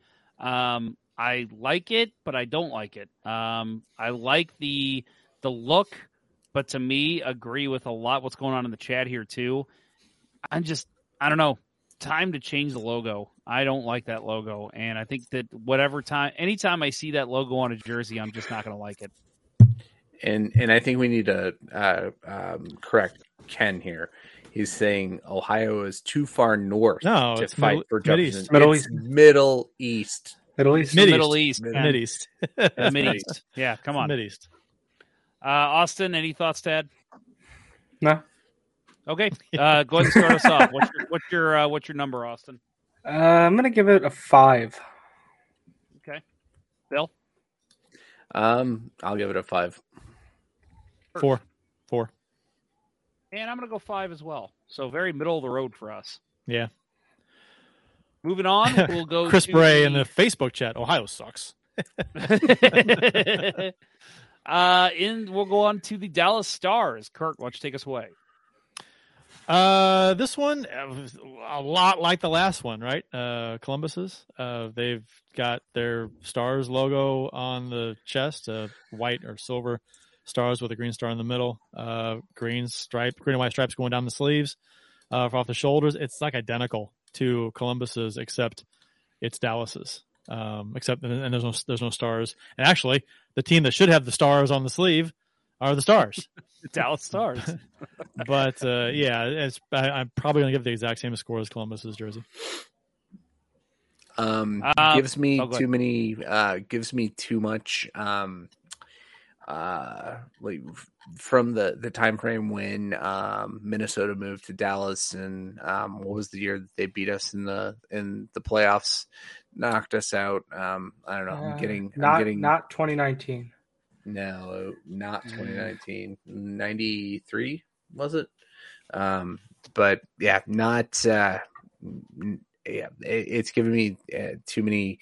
I like it, but I don't like it. I like the look, but to me, agree with a lot what's going on in the chat here too. I don't know. Time to change the logo. I don't like that logo, and I think that anytime I see that logo on a jersey, I'm just not going to like it. And I think we need to correct Ken here. He's saying Ohio is too far north to fight for justice. Middle East. Middle East. Yeah, come on. Middle East. Austin, any thoughts, Dad? No. Okay. Go ahead and start us off. What's your number, Austin? I'm gonna give it a 5. Okay. Bill? I'll give it a 5. 4. And I'm gonna go 5 as well. So very middle of the road for us. Yeah. Moving on, we'll go Chris Bray in the Facebook chat. Ohio sucks. And we'll go on to the Dallas Stars. Kirk, why don't you take us away? This one, a lot like the last one, right? Columbus's. They've got their Stars logo on the chest, white or silver stars with a green star in the middle. Green and white stripes going down the sleeves. off the shoulders. It's like identical to Columbus's, except it's Dallas's. And there's no stars. And actually, the team that should have the stars on the sleeve are the Stars, the Dallas Stars. But yeah, I'm probably gonna give the exact same score as Columbus's jersey. Gives me too much. Like from the time frame when Minnesota moved to Dallas, and what was the year that they beat us in the playoffs, knocked us out. I don't know. I'm getting not 2019. No, not 2019. 93 was it? But yeah, not. Yeah, it's giving me too many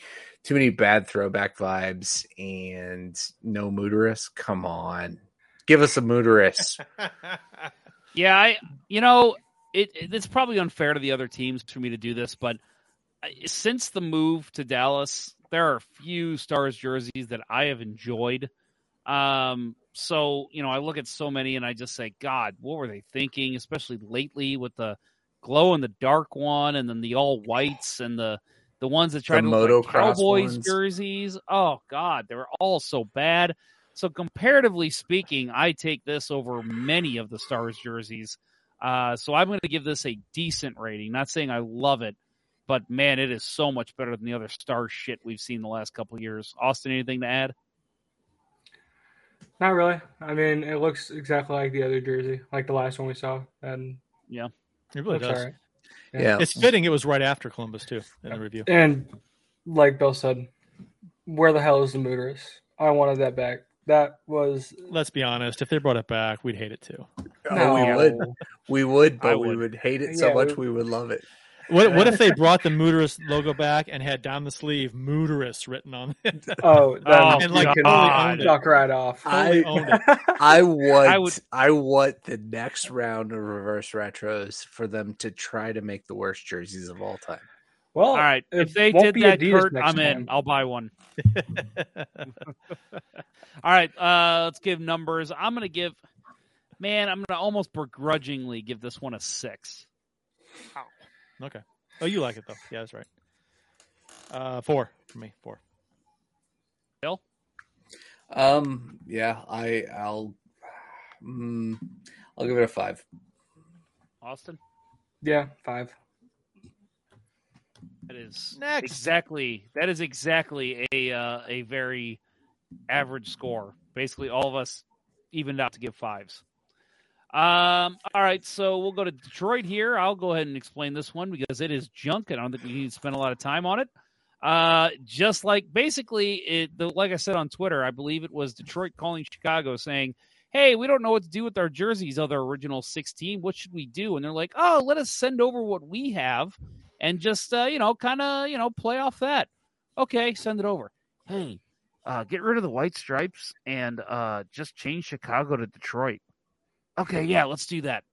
bad throwback vibes and no Mooderus. Come on, give us a Mooderus. Yeah, it's probably unfair to the other teams for me to do this, but since the move to Dallas, there are few Stars jerseys that I have enjoyed. So I look at so many and I just say, God, what were they thinking? Especially lately with the glow in the dark one, and then the all whites and the ones that try to look like Cowboys ones. Jerseys. Oh God, they were all so bad. So comparatively speaking, I take this over many of the Stars jerseys. So I'm going to give this a decent rating. Not saying I love it, but man, it is so much better than the other Star shit we've seen the last couple of years. Austin, anything to add? Not really. I mean, it looks exactly like the other jersey, like the last one we saw. And yeah. It really does. Right. Yeah. It's fitting. It was right after Columbus, too, in the review. And like Bill said, where the hell is the Mooderus? I wanted that back. That was. Let's be honest. If they brought it back, we'd hate it, too. No. We would, but we would hate it so much we would love it. What if they brought the Mooderus logo back and had down the sleeve Mooderus written on it? Oh, and like knock right off. I want the next round of reverse retros for them to try to make the worst jerseys of all time. Well, all right. If they did that, Kurt, I'm in. I'll buy one. All right, let's give numbers. I'm gonna almost begrudgingly give this one a 6. Wow. Okay. Oh, you like it, though. Yeah, that's right. 4 for me. 4. Bill? Yeah, I'll give it a 5. Austin? Yeah, 5. That is next. Exactly a very average score. Basically, all of us evened out to give 5s. All right, so we'll go to Detroit here. I'll go ahead and explain this one because it is junk, and I don't think we need to spend a lot of time on it. Just like basically, like I said on Twitter, I believe it was Detroit calling Chicago saying, hey, we don't know what to do with our jerseys of the original 16. What should we do? And they're like, oh, let us send over what we have and just, play off that. Okay, send it over. Hey, get rid of the white stripes and just change Chicago to Detroit. Okay, yeah, let's do that.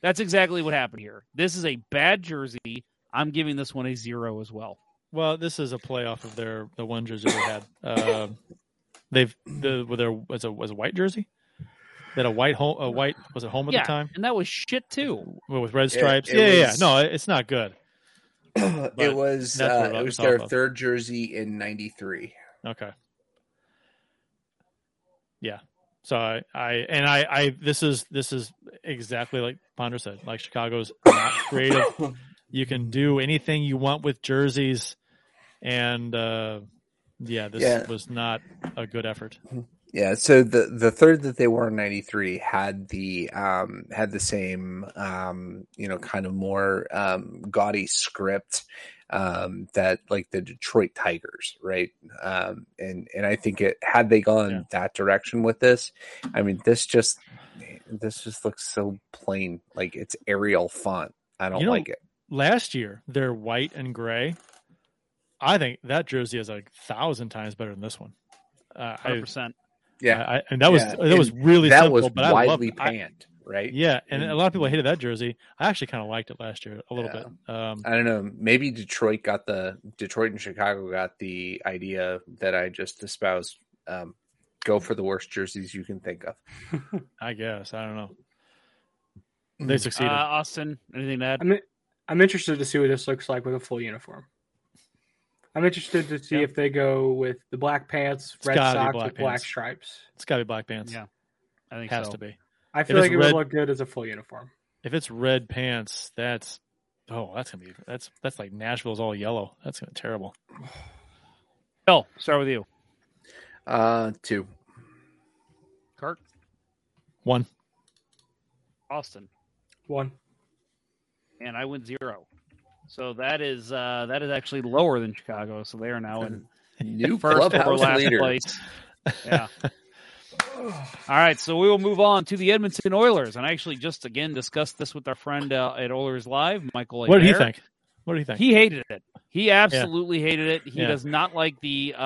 That's exactly what happened here. This is a bad jersey. I'm giving this one a 0 as well. Well, this is a playoff of the one jersey they had. Was a white jersey. That was it home at the time, and that was shit too. With red stripes. It was. No, it's not good. It was their third jersey in '93. Okay. Yeah. So this is exactly like Ponder said, like Chicago's not creative. You can do anything you want with jerseys. And this was not a good effort. Yeah. So the third that they wore in '93 had the same, kind of more gaudy script that like the Detroit Tigers, right? And I think had they gone that direction with this, I mean, this just looks so plain. Like it's Arial font. I don't like it. Last year, they're white and gray. I think that jersey is 1,000 times better than this one. 100%. Yeah. That was really simple, but widely panned. Right. Yeah. And a lot of people hated that jersey. I actually kind of liked it last year a little bit. I don't know. Maybe Detroit and Chicago got the idea that I just espoused. Go for the worst jerseys you can think of. I guess. I don't know. They succeeded. Austin, anything to add? I'm interested to see what this looks like with a full uniform. I'm interested to see if they go with the black pants, red socks, with black stripes. It's got to be black pants. Yeah, I think it has to be. I feel like it would look good as a full uniform. If it's red pants, that's like Nashville's all yellow. That's gonna be terrible. Bill, start with you. 2. Kirk. 1. Austin. 1. And I went 0. So that is actually lower than Chicago. So they are now in first or last place. Yeah. All right, so we will move on to the Edmonton Oilers, and I actually just again discussed this with our friend at Oilers Live, Michael Hebert. What did he think? He hated it. He absolutely hated it. He does not like the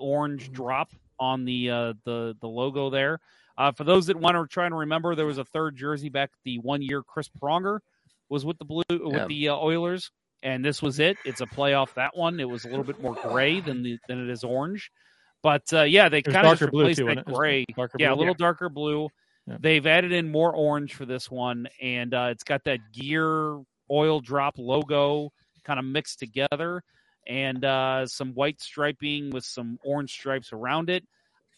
orange drop on the logo there. For those that want to try and remember, there was a third jersey back the one year Chris Pronger was with the Oilers, and this was it. It's a playoff that one. It was a little bit more gray than it is orange. But, they kind of replaced that gray. Yeah, a little darker blue. Yeah. They've added in more orange for this one, and it's got that gear oil drop logo kind of mixed together and some white striping with some orange stripes around it.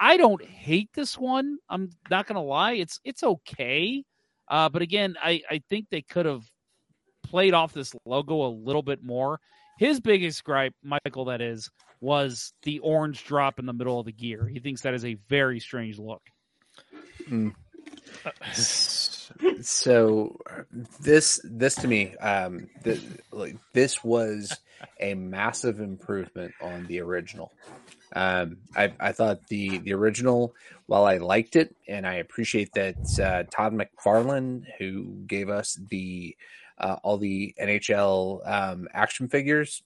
I don't hate this one. I'm not going to lie. It's okay. But, again, I think they could have played off this logo a little bit more. His biggest gripe, Michael, was the orange drop in the middle of the gear. He thinks that is a very strange look. Mm. So this to me, this was a massive improvement on the original. I thought the original, while I liked it, and I appreciate that Todd McFarlane, who gave us the all the NHL action figures,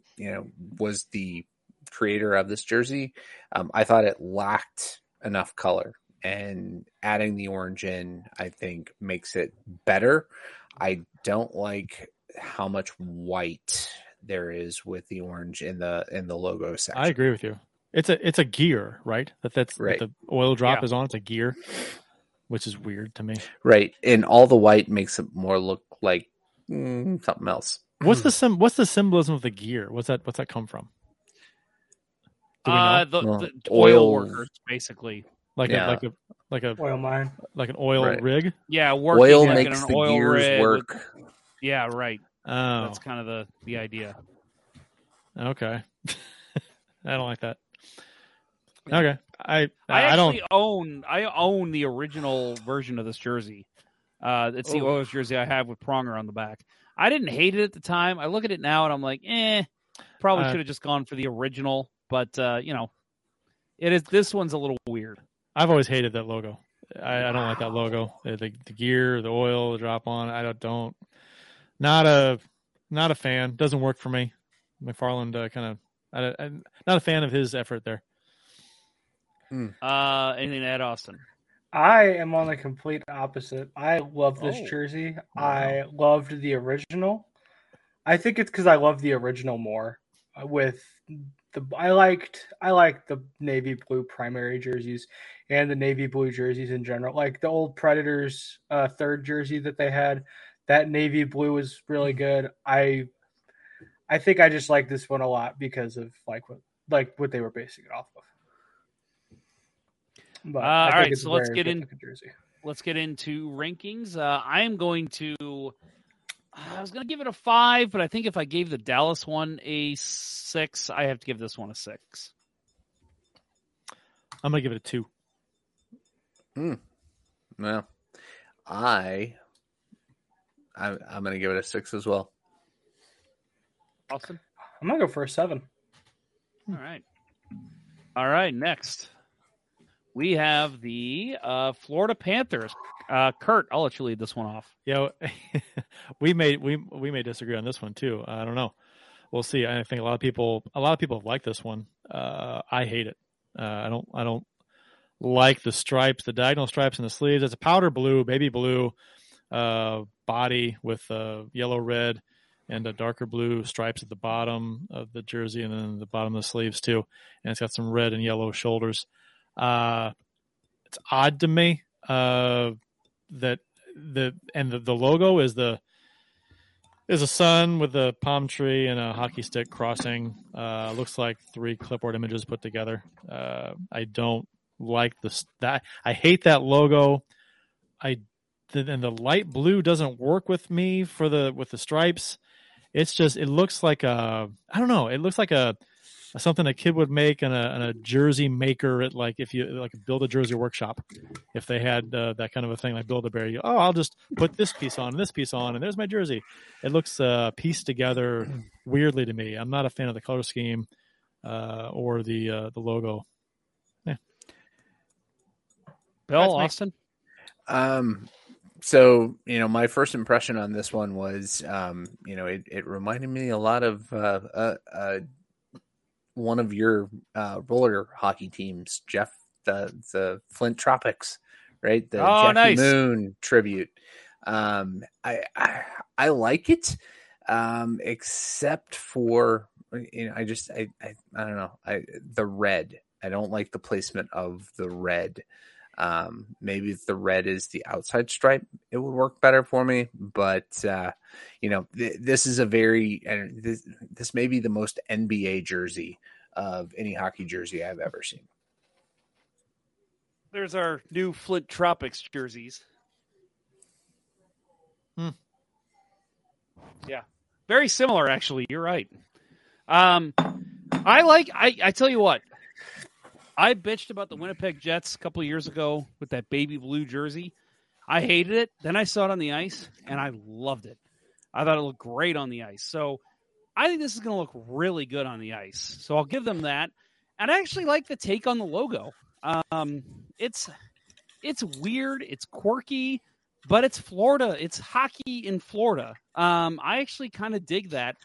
was the creator of this jersey. I thought it lacked enough color, and adding the orange in, I think, makes it better. I don't like how much white there is with the orange in the logo section. I agree with you. It's a gear, right? That's right. That the oil drop is on. It's a gear, which is weird to me. Right, and all the white makes it more look like something else. What's the symbolism of the gear? What's that come from? The oil workers, basically, like a oil mine, like an oil rig. Yeah, oil like makes the oil gears rig. Work. Yeah, right. Oh, that's kind of the idea. Okay, I don't like that. Okay, I own the original version of this jersey. It's the Oilers jersey I have with Pronger on the back. I didn't hate it at the time. I look at it now and I'm like, probably should have just gone for the original. But, this one's a little weird. I've always hated that logo. I don't like that logo. The gear, the oil, the drop on. I don't. Not a fan. Doesn't work for me. McFarland I'm not a fan of his effort there. Anything to add, Austin? I am on the complete opposite. I love this jersey. Wow. I loved the original. I think it's because I love the original more. I liked the navy blue primary jerseys and the navy blue jerseys in general. Like the old Predators third jersey that they had, that navy blue was really good. I think I just like this one a lot because of what they were basing it off of. But all right, so let's get into rankings. I was going to give it a 5, but I think if I gave the Dallas one a 6, I have to give this one a 6. I'm going to give it a 2. Well, I'm going to give it a 6 as well. Austin? I'm going to go for a 7. All right, next. We have the Florida Panthers. Kurt, I'll let you lead this one off. Yeah, we may disagree on this one too. I don't know. We'll see. I think a lot of people have liked this one. I hate it. I don't like the stripes, the diagonal stripes in the sleeves. It's a powder blue, baby blue body with yellow, red, and a darker blue stripes at the bottom of the jersey and then the bottom of the sleeves too. And it's got some red and yellow shoulders. It's odd to me that the logo is a sun with a palm tree and a hockey stick crossing. Looks like three clipboard images put together. I don't like this. I hate that logo. And the light blue doesn't work with me with the stripes. It's just, it looks like a, I don't know. It looks like a something a kid would make and a jersey maker at, like, if you like build a jersey workshop, if they had that kind of a thing, like Build-A-Bear, I'll just put this piece on and this piece on, and there's my jersey. It looks pieced together weirdly to me. I'm not a fan of the color scheme or the logo. Yeah. Bill, Austin. So, my first impression on this one was, it reminded me a lot of one of your roller hockey teams, Jeff, the Flint Tropics, right? The Jackie Moon tribute. I like it, except for, I don't know. The red. I don't like the placement of the red. Maybe if the red is the outside stripe, it would work better for me. But, this is a very, this may be the most NBA jersey of any hockey jersey I've ever seen. There's our new Flint Tropics jerseys. Yeah. Very similar, actually. You're right. I tell you what. I bitched about the Winnipeg Jets a couple of years ago with that baby blue jersey. I hated it. Then I saw it on the ice, and I loved it. I thought it looked great on the ice. So I think this is going to look really good on the ice. So I'll give them that. And I actually like the take on the logo. It's weird. It's quirky. But it's Florida. It's hockey in Florida. I actually kind of dig that.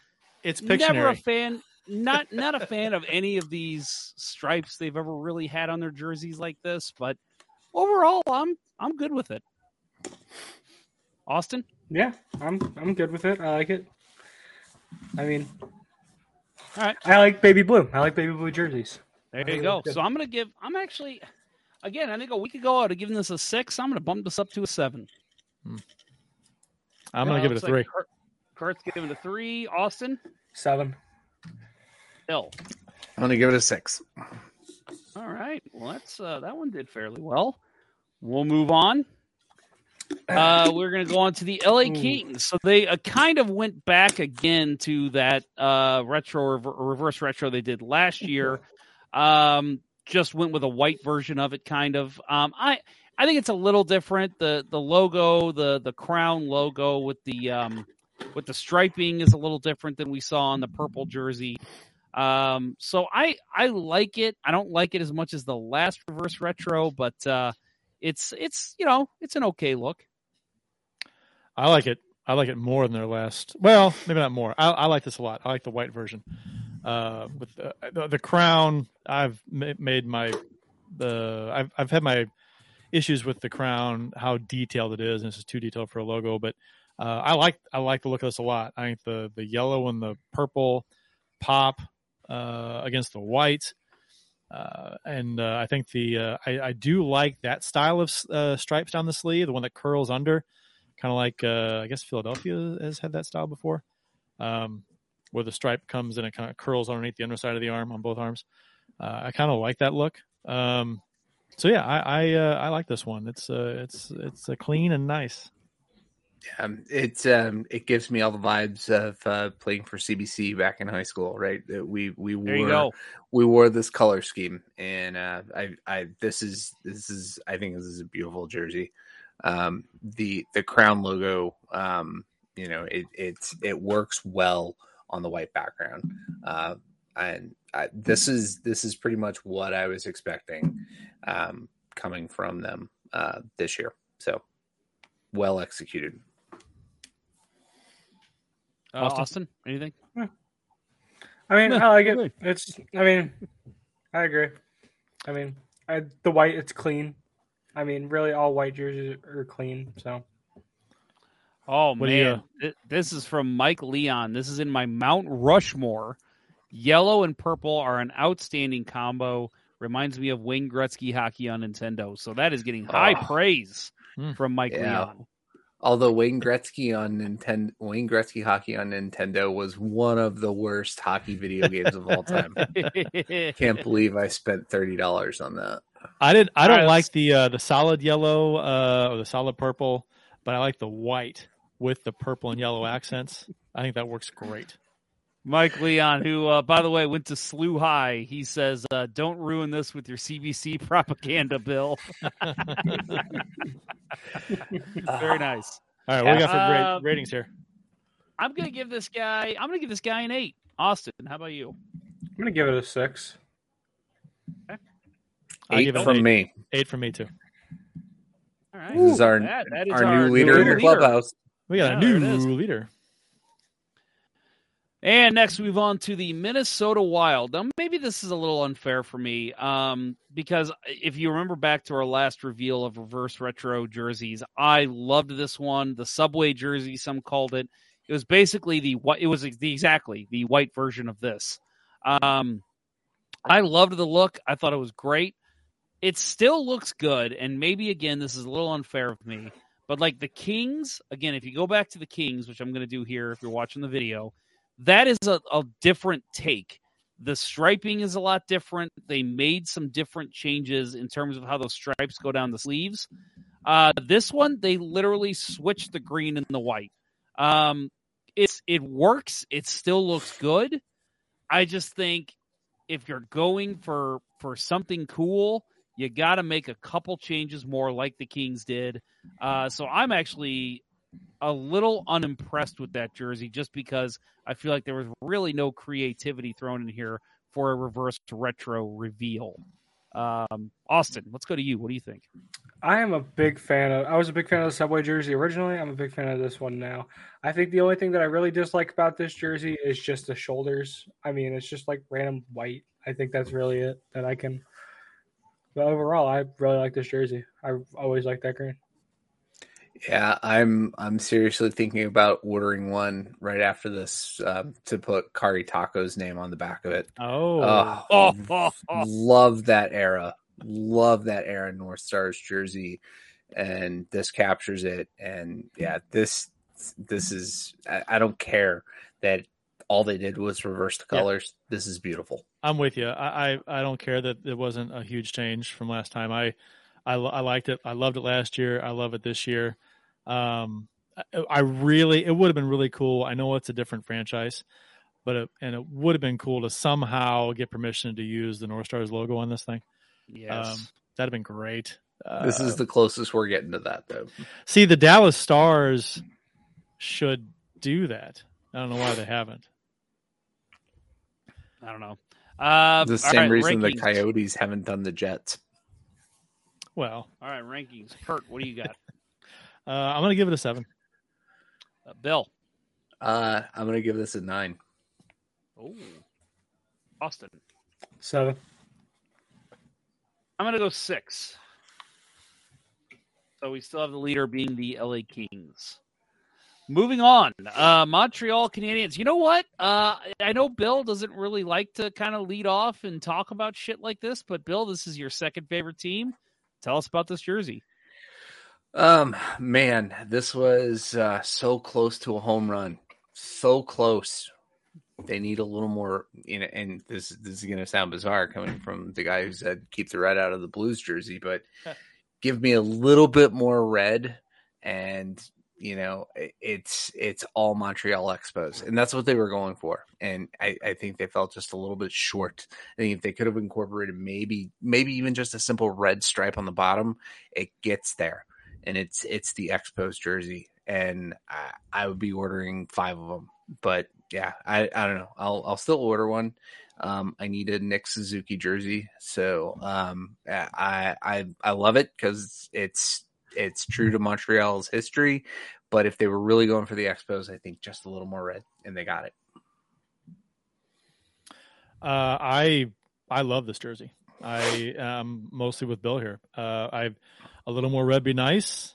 It's Pictionary. Never a fan... Not a fan of any of these stripes they've ever really had on their jerseys like this, but overall, I'm good with it. Austin? Yeah, I'm good with it. I like it. I mean, all right. I like baby blue. I like baby blue jerseys. There you go. So I think a week ago I would have given this a 6. I'm gonna bump this up to a 7. I'm gonna give it a 3. Like Kurt's giving it a 3. Austin? 7. Bill. I'm going to give it a 6. All right. Well, that's that one did fairly well. We'll move on. We're going to go on to the LA Kings. So they kind of went back again to that reverse retro they did last year. Just went with a white version of it, kind of. I think it's a little different. The logo, the crown logo with the striping is a little different than we saw on the purple jersey. So I like it. I don't like it as much as the last reverse retro, but it's an okay look. I like it. I like it more than their last. Well, maybe not more. I like this a lot. I like the white version. With the crown, I've made I've had my issues with the crown, how detailed it is, and this is too detailed for a logo. But I like the look of this a lot. I think the yellow and the purple pop against the white. I think I do like that style of stripes down the sleeve, the one that curls under, kind of like, I guess Philadelphia has had that style before, where the stripe comes and it kind of curls underneath the underside of the arm on both arms. I kind of like that look. I like this one. It's clean and nice. Yeah, it gives me all the vibes of playing for CBC back in high school, right? We wore this color scheme, and I think this is a beautiful jersey. The crown logo, it works well on the white background, and this is pretty much what I was expecting coming from them this year. So well executed. Austin, anything? I mean, I like it. I agree. The white, it's clean. Really, all white jerseys are clean. So, this is from Mike Leon. This is in my Mount Rushmore. Yellow and purple are an outstanding combo. Reminds me of Wayne Gretzky hockey on Nintendo. So that is getting high praise from Mike Leon. Although Wayne Gretzky Hockey on Nintendo was one of the worst hockey video games of all time. Can't believe I spent $30 on that. I don't like the solid yellow or the solid purple, but I like the white with the purple and yellow accents. I think that works great. Mike Leon, who, by the way, went to SLU High, he says, don't ruin this with your CBC propaganda bill. Very nice. All right, what do we got for ratings here? I'm going to give this guy an 8. Austin, how about you? I'm going to give it a 6. Okay. 8 from me. 8 from me, too. All right. This is our new leader in the clubhouse. We got a new leader. And next, we move on to the Minnesota Wild. Now, maybe this is a little unfair for me because if you remember back to our last reveal of reverse retro jerseys, I loved this one, the Subway jersey, some called it. It was basically the white version of this. I loved the look. I thought it was great. It still looks good, and maybe, again, this is a little unfair of me, but like the Kings, again, if you go back to the Kings, which I'm going to do here if you're watching the video, that is a different take. The striping is a lot different. They made some different changes in terms of how those stripes go down the sleeves. This one, they literally switched the green and the white. It works. It still looks good. I just think if you're going for something cool, you got to make a couple changes more like the Kings did. So I'm actually a little unimpressed with that jersey just because I feel like there was really no creativity thrown in here for a reverse retro reveal. Austin, let's go to you. What do you think? I was a big fan of the Subway jersey originally. I'm a big fan of this one now. I think the only thing that I really dislike about this jersey is just the shoulders. I mean, it's just like random white. I think that's really it that I can. But overall, I really like this jersey. I always liked that green. Yeah, I'm seriously thinking about ordering one right after this to put Kari Taco's name on the back of it. Love that era. Love that era North Stars jersey, and this captures it. And yeah, this is. I don't care that all they did was reverse the colors. Yeah. This is beautiful. I'm with you. I don't care that it wasn't a huge change from last time. I liked it. I loved it last year. I love it this year. It would have been really cool. I know it's a different franchise, but it would have been cool to somehow get permission to use the North Stars logo on this thing. Yes. That'd have been great. This is the closest we're getting to that though. See, the Dallas Stars should do that. I don't know why they haven't. I don't know. The same reason rankings. The Coyotes haven't done the Jets. Well, all right, rankings. Kurt, what do you got? I'm going to give it a 7. Bill? I'm going to give this a 9. Oh, Austin? 7. I'm going to go 6. So we still have the leader being the LA Kings. Moving on, Montreal Canadiens. You know what? I know Bill doesn't really like to kind of lead off and talk about shit like this, but Bill, this is your second favorite team. Tell us about this jersey. Man, this was so close to a home run. So close. They need a little more, and this is going to sound bizarre coming from the guy who said keep the red out of the Blues jersey, but give me a little bit more red, and it's all Montreal Expos, and that's what they were going for. And I think they fell just a little bit short. I think if they could have incorporated maybe even just a simple red stripe on the bottom, it gets there. And it's the Expos jersey, and I would be ordering 5 of them. But yeah, I don't know. I'll still order one. I need a Nick Suzuki jersey, so I love it because it's true to Montreal's history, but if they were really going for the Expos, I think just a little more red, and they got it. I love this jersey. I am mostly with Bill here. A little more red be nice.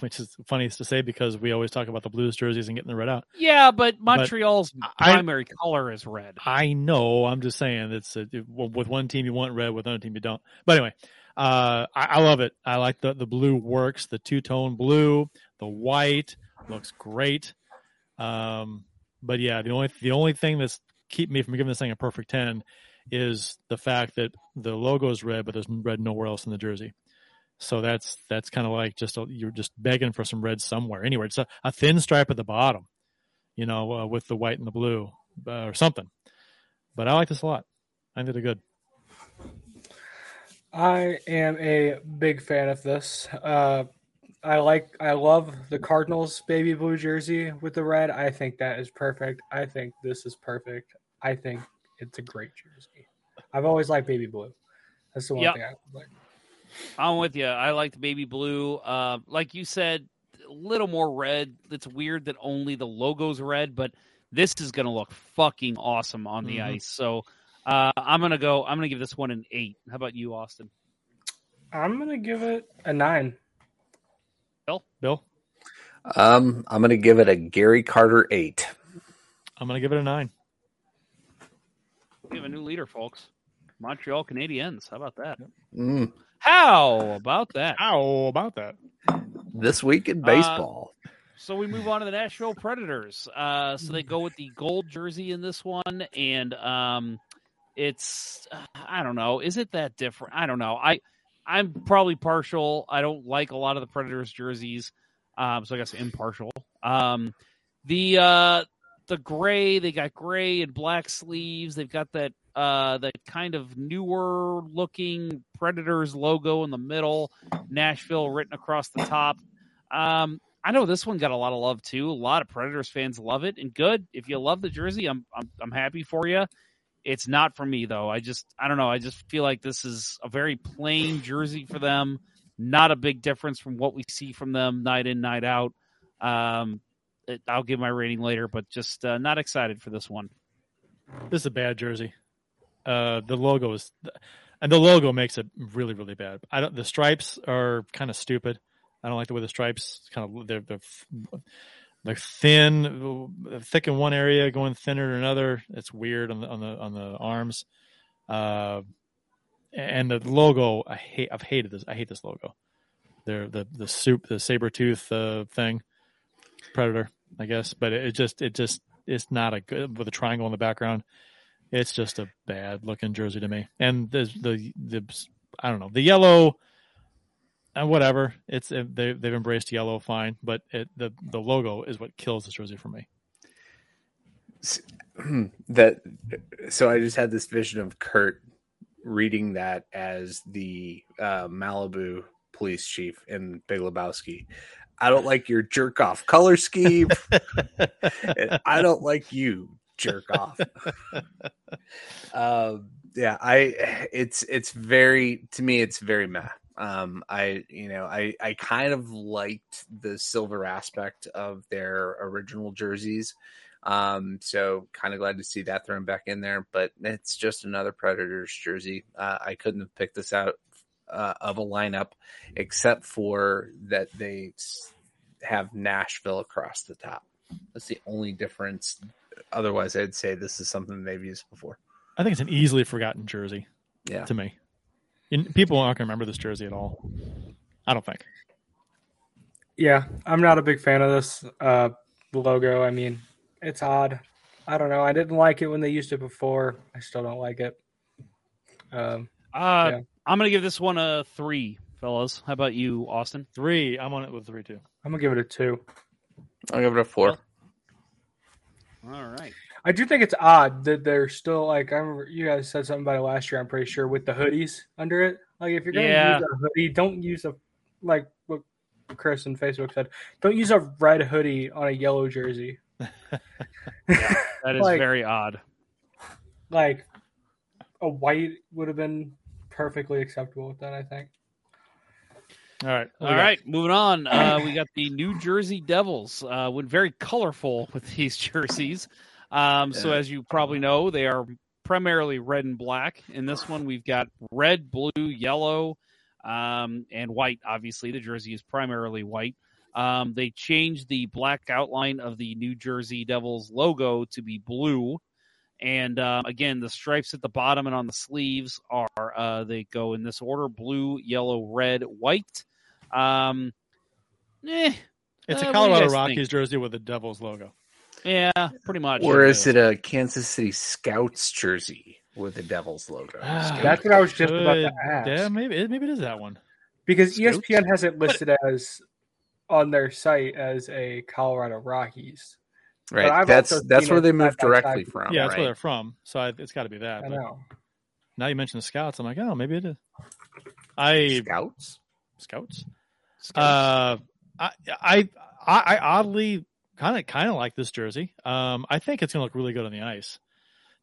Which is funny to say because we always talk about the Blues jerseys and getting the red out. Yeah, but Montreal's primary color is red. I know. I'm just saying with one team you want red, with another team you don't. But anyway, I love it. I like the blue works, the two-tone blue, the white looks great. But yeah, the only thing that's keeping me from giving this thing a perfect 10 is the fact that the logo is red, but there's red nowhere else in the jersey. So that's kind of like you're just begging for some red somewhere. Anyway, it's a thin stripe at the bottom, with the white and the blue or something. But I like this a lot. I think they're good. I am a big fan of this. I love the Cardinals baby blue jersey with the red. I think that is perfect. I think this is perfect. I think it's a great jersey. I've always liked baby blue. That's the one thing I like. I'm with you. I like the baby blue. Like you said, a little more red. It's weird that only the logo's red, but this is going to look fucking awesome on the ice. So I'm going to give this one an 8. How about you, Austin? I'm going to give it a 9. Bill? I'm going to give it a Gary Carter 8. I'm going to give it a 9. We have a new leader, folks. Montreal Canadiens. How about that? Mm. How about that? This week in baseball. So we move on to the Nashville Predators. So they go with the gold jersey in this one, and it's, I don't know. Is it that different? I don't know. I'm probably partial. I don't like a lot of the Predators jerseys, so I guess impartial. The gray, they got gray and black sleeves. They've got that that kind of newer looking Predators logo in the middle, Nashville written across the top. I know this one got a lot of love too. A lot of Predators fans love it, and good. If you love the jersey, I'm happy for you. It's not for me, though. I don't know. I just feel like this is a very plain jersey for them. Not a big difference from what we see from them night in, night out. I'll give my rating later, but just not excited for this one. This is a bad jersey. The logo is, and the logo makes it really, really bad. The stripes are kind of stupid. I don't like the way the stripes they're thick in one area, going thinner in another. It's weird on the arms, and the logo. I've hated this. I hate this logo. The saber-tooth thing, Predator, I guess. But it just it's not a good with a triangle in the background. It's just a bad looking jersey to me. And the I don't know, the yellow. And whatever, they've embraced yellow, fine, but the logo is what kills this jersey for me. So I just had this vision of Kurt reading that as the Malibu police chief in Big Lebowski. I don't like your jerk off color scheme. And I don't like you, jerk off. Yeah, it's very, to me, it's very meh. I kind of liked the silver aspect of their original jerseys. So kind of glad to see that thrown back in there, but it's just another Predators jersey. I couldn't have picked this out of a lineup except for that they have Nashville across the top. That's the only difference. Otherwise, I'd say this is something they've used before. I think it's an easily forgotten jersey to me. People aren't going to remember this jersey at all, I don't think. Yeah, I'm not a big fan of this logo. I mean, it's odd. I don't know. I didn't like it when they used it before. I still don't like it. I'm going to give this one a 3, fellas. How about you, Austin? 3. I'm on it with 3, too. I'm going to give it a 2. I'll give it a 4. All right. I do think it's odd that they're still like. I remember you guys said something about it last year. I'm pretty sure with the hoodies under it. Like if you're going to use a hoodie, don't use a like what Chris on Facebook said. Don't use a red hoodie on a yellow jersey. That is like, very odd. Like a white would have been perfectly acceptable with that, I think. All right. Moving on. We got the New Jersey Devils. Went very colorful with these jerseys. So as you probably know, they are primarily red and black. In this one, we've got red, blue, yellow. and white. Obviously, the jersey is primarily white. They changed the black outline of the New Jersey Devils logo to be blue. And again, the stripes at the bottom and on the sleeves are, they go in this order, blue, yellow, red, white. It's a Colorado Rockies jersey with the Devils logo. Yeah, pretty much. Or is it a Kansas City Scouts jersey with the Devils logo? That's what I was just about to ask. Yeah, maybe it is that one. Because Scouts? ESPN has it listed as on their site as a Colorado Rockies. Right, that's where they moved directly from. Yeah, that's where they're from, so it's got to be that. I know. Now you mentioned the Scouts, I'm like, oh, maybe it is. Scouts. I oddly kind of like this jersey. I think it's going to look really good on the ice,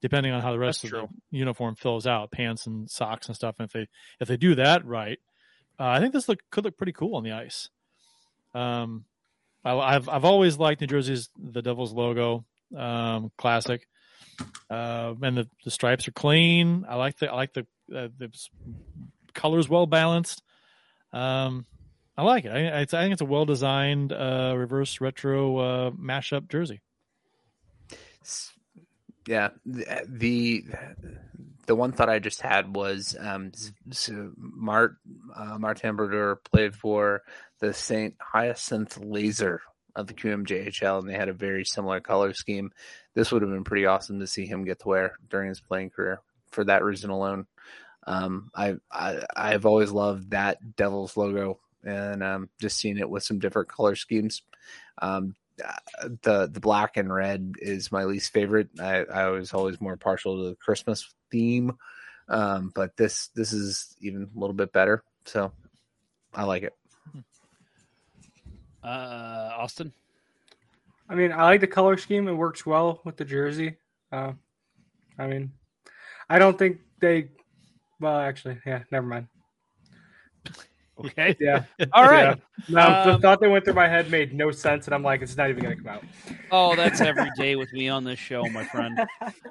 depending on how the rest of the uniform fills out, pants and socks and stuff. And if they do that right, I think this could look pretty cool on the ice. I've always liked New Jersey's the Devils logo, classic, and the stripes are clean. I like the colors, well balanced. I like it. I think it's a well designed reverse retro mashup jersey. Yeah, the one thought I just had was Martin Brodeur played for the St. Hyacinthe Laser of the QMJHL, and they had a very similar color scheme. This would have been pretty awesome to see him get to wear during his playing career for that reason alone. I've always loved that Devils logo, and just seeing it with some different color schemes. The black and red is my least favorite. I was always more partial to the Christmas theme, but this is even a little bit better, so I like it. Austin? I mean, I like the color scheme. It works well with the jersey. I mean, I don't think they... Well, actually, yeah, never mind. Okay. Yeah. All right. Yeah. No, the thought that went through my head made no sense, and I'm like, it's not even going to come out. Oh, that's every day with me on this show, my friend.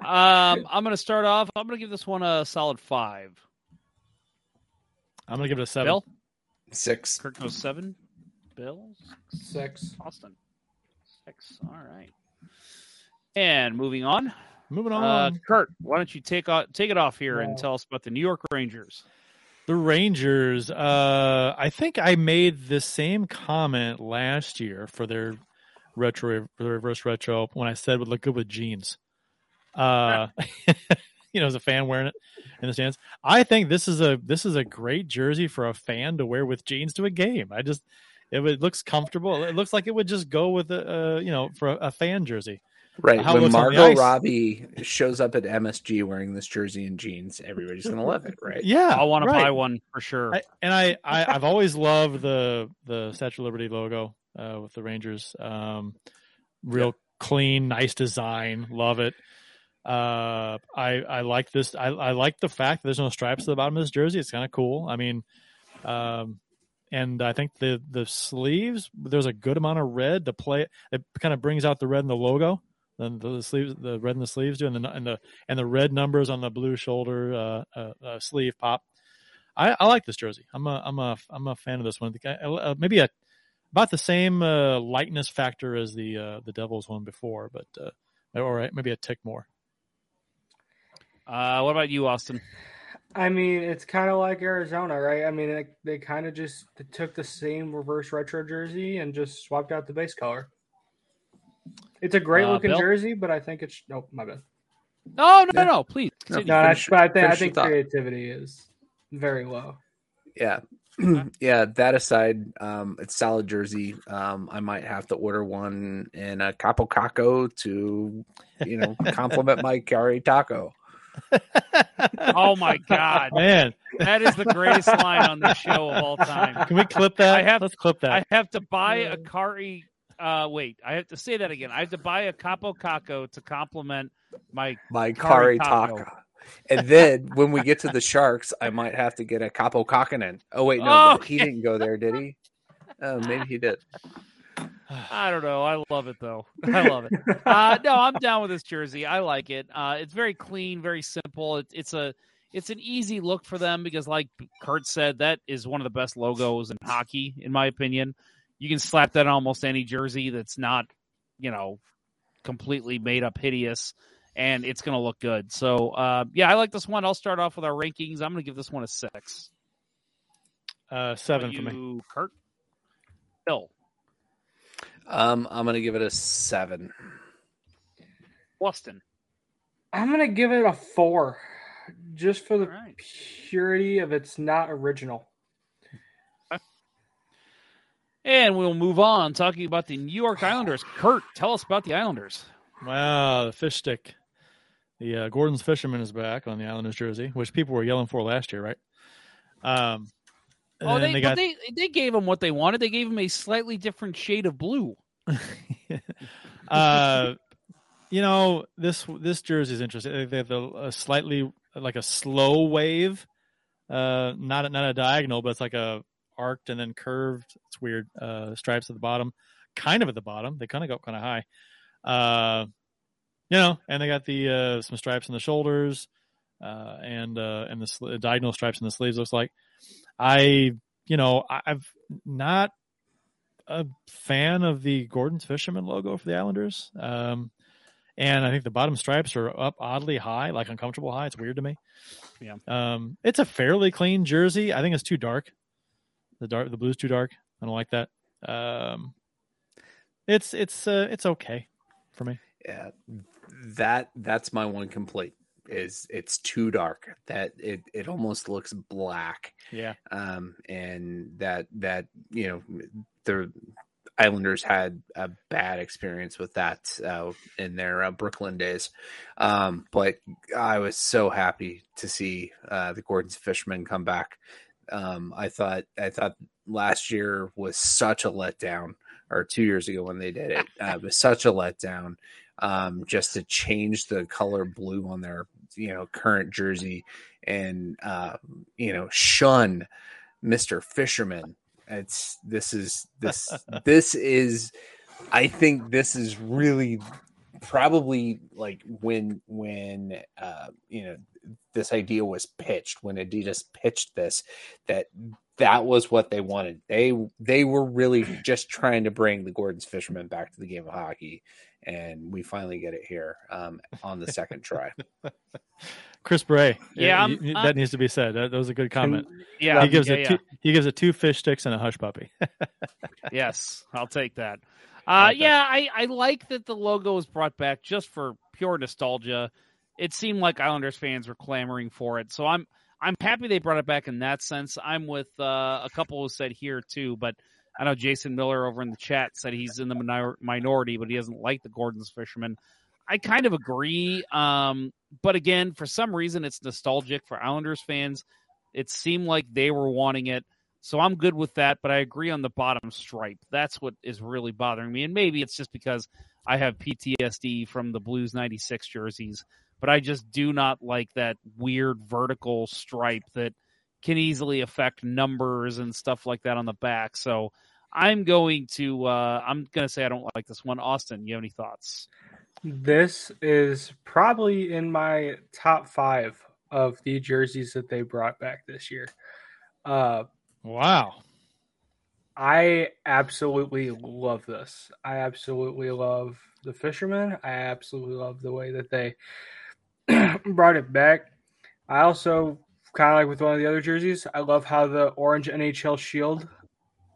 I'm going to start off. I'm going to give this one a solid 5. I'm going to give it a 7. Bill? 6. Kirk goes 7. Bill? 6. Austin? 6. All right. And moving on. Kurt, why don't you take it off here and tell us about the New York Rangers? The Rangers, I think I made the same comment last year for their reverse retro when I said would look good with jeans. As a fan wearing it in the stands, I think this is a great jersey for a fan to wear with jeans to a game. It looks comfortable. It looks like it would just go with for a fan jersey. Right. When Margot Robbie shows up at MSG wearing this jersey and jeans, everybody's going to love it, right? Yeah. I want to buy one for sure. I've always loved the Statue of Liberty logo with the Rangers. Real clean, nice design. Love it. I like this. I like the fact that there's no stripes at the bottom of this jersey. It's kind of cool. I mean, and I think the sleeves, there's a good amount of red to play. It kind of brings out the red in the logo. Then the sleeves, the red in the sleeves, and the red numbers on the blue shoulder sleeve pop. I like this jersey. I'm a fan of this one. Maybe about the same lightness factor as the Devils one before, but all right, maybe a tick more. What about you, Austin? I mean, it's kind of like Arizona, right? I mean, they kind of just took the same reverse retro jersey and just swapped out the base color. It's a great looking jersey, but I think it's... Oh, my bad. No, please. No, I think creativity is very low. Yeah. Yeah, that aside, it's solid jersey. I might have to order one in a Capo Caco to, compliment my Curry Taco. Oh my God, man, that is the greatest line on the show of all time. Can we clip that? Let's clip that. I have to buy a Curry... I have to say that again. I have to buy a Capo Caco to compliment my Curry Taco. And then when we get to the Sharks, I might have to get a Capo Kakinen. Oh wait, no, he didn't go there, did he? Oh, maybe he did. I don't know. I love it though. I love it. I'm down with this jersey. I like it. It's very clean, very simple. It's a it's an easy look for them because, like Kurt said, that is one of the best logos in hockey, in my opinion. You can slap that on almost any jersey that's not, you know, completely made up hideous, and it's going to look good. So, yeah, I like this one. I'll start off with our rankings. I'm going to give this one a 6. 7 for me. Kurt? Bill? I'm going to give it a 7. Boston? I'm going to give it a 4. Just for the purity of it's not original. And we'll move on, talking about the New York Islanders. Kurt, tell us about the Islanders. Wow, the fish stick. The Gordon's Fisherman is back on the Islanders jersey, which people were yelling for last year, right? Oh, they gave him what they wanted. They gave him a slightly different shade of blue. You know, this jersey is interesting. They have a slightly like a slow wave, not a diagonal, but it's like a arced and then curved. It's weird. Stripes at the bottom, kind of at the bottom. They kind of go kind of high, you know. And they got the some stripes on the shoulders, and the diagonal stripes in the sleeves. Looks like I'm not a fan of the Gordon's Fisherman logo for the Islanders. And I think the bottom stripes are up oddly high, like uncomfortable high. It's weird to me. Yeah. It's a fairly clean jersey. I think it's too dark. The blue's too dark. I don't like that. It's okay for me. Yeah. That's my one complaint is it's too dark. That it almost looks black. Yeah. And that you know, the Islanders had a bad experience with that in their Brooklyn days. But I was so happy to see the Gordon's Fishermen come back. I thought last year was such a letdown, or 2 years ago when they did it, was such a letdown. Just to change the color blue on their, you know, current jersey and, you know, shun Mr. Fisherman. I think this is really probably like when you know, this idea was pitched, when Adidas pitched this, that was what they wanted. They were really just trying to bring the Gordon's Fishermen back to the game of hockey, and we finally get it here on the second try. Chris Bray, yeah, that needs to be said. That was a good comment. Yeah, he gives it 2 fish sticks and a hush puppy. Yes, I'll take that. I like that the logo was brought back just for pure nostalgia. It seemed like Islanders fans were clamoring for it, so I'm happy they brought it back in that sense. I'm with a couple who said here too, but I know Jason Miller over in the chat said he's in the minority, but he doesn't like the Gordon's Fishermen. I kind of agree, but again, for some reason, it's nostalgic for Islanders fans. It seemed like they were wanting it, so I'm good with that, but I agree on the bottom stripe. That's what is really bothering me, and maybe it's just because I have PTSD from the Blues 96 jerseys, but I just do not like that weird vertical stripe that can easily affect numbers and stuff like that on the back. So I'm going to say I don't like this one. Austin, you have any thoughts? This is probably in my top 5 of the jerseys that they brought back this year. Wow. I absolutely love this. I absolutely love the Fishermen. I absolutely love the way that they brought it back. I also kind of like with one of the other jerseys, I love how the orange NHL shield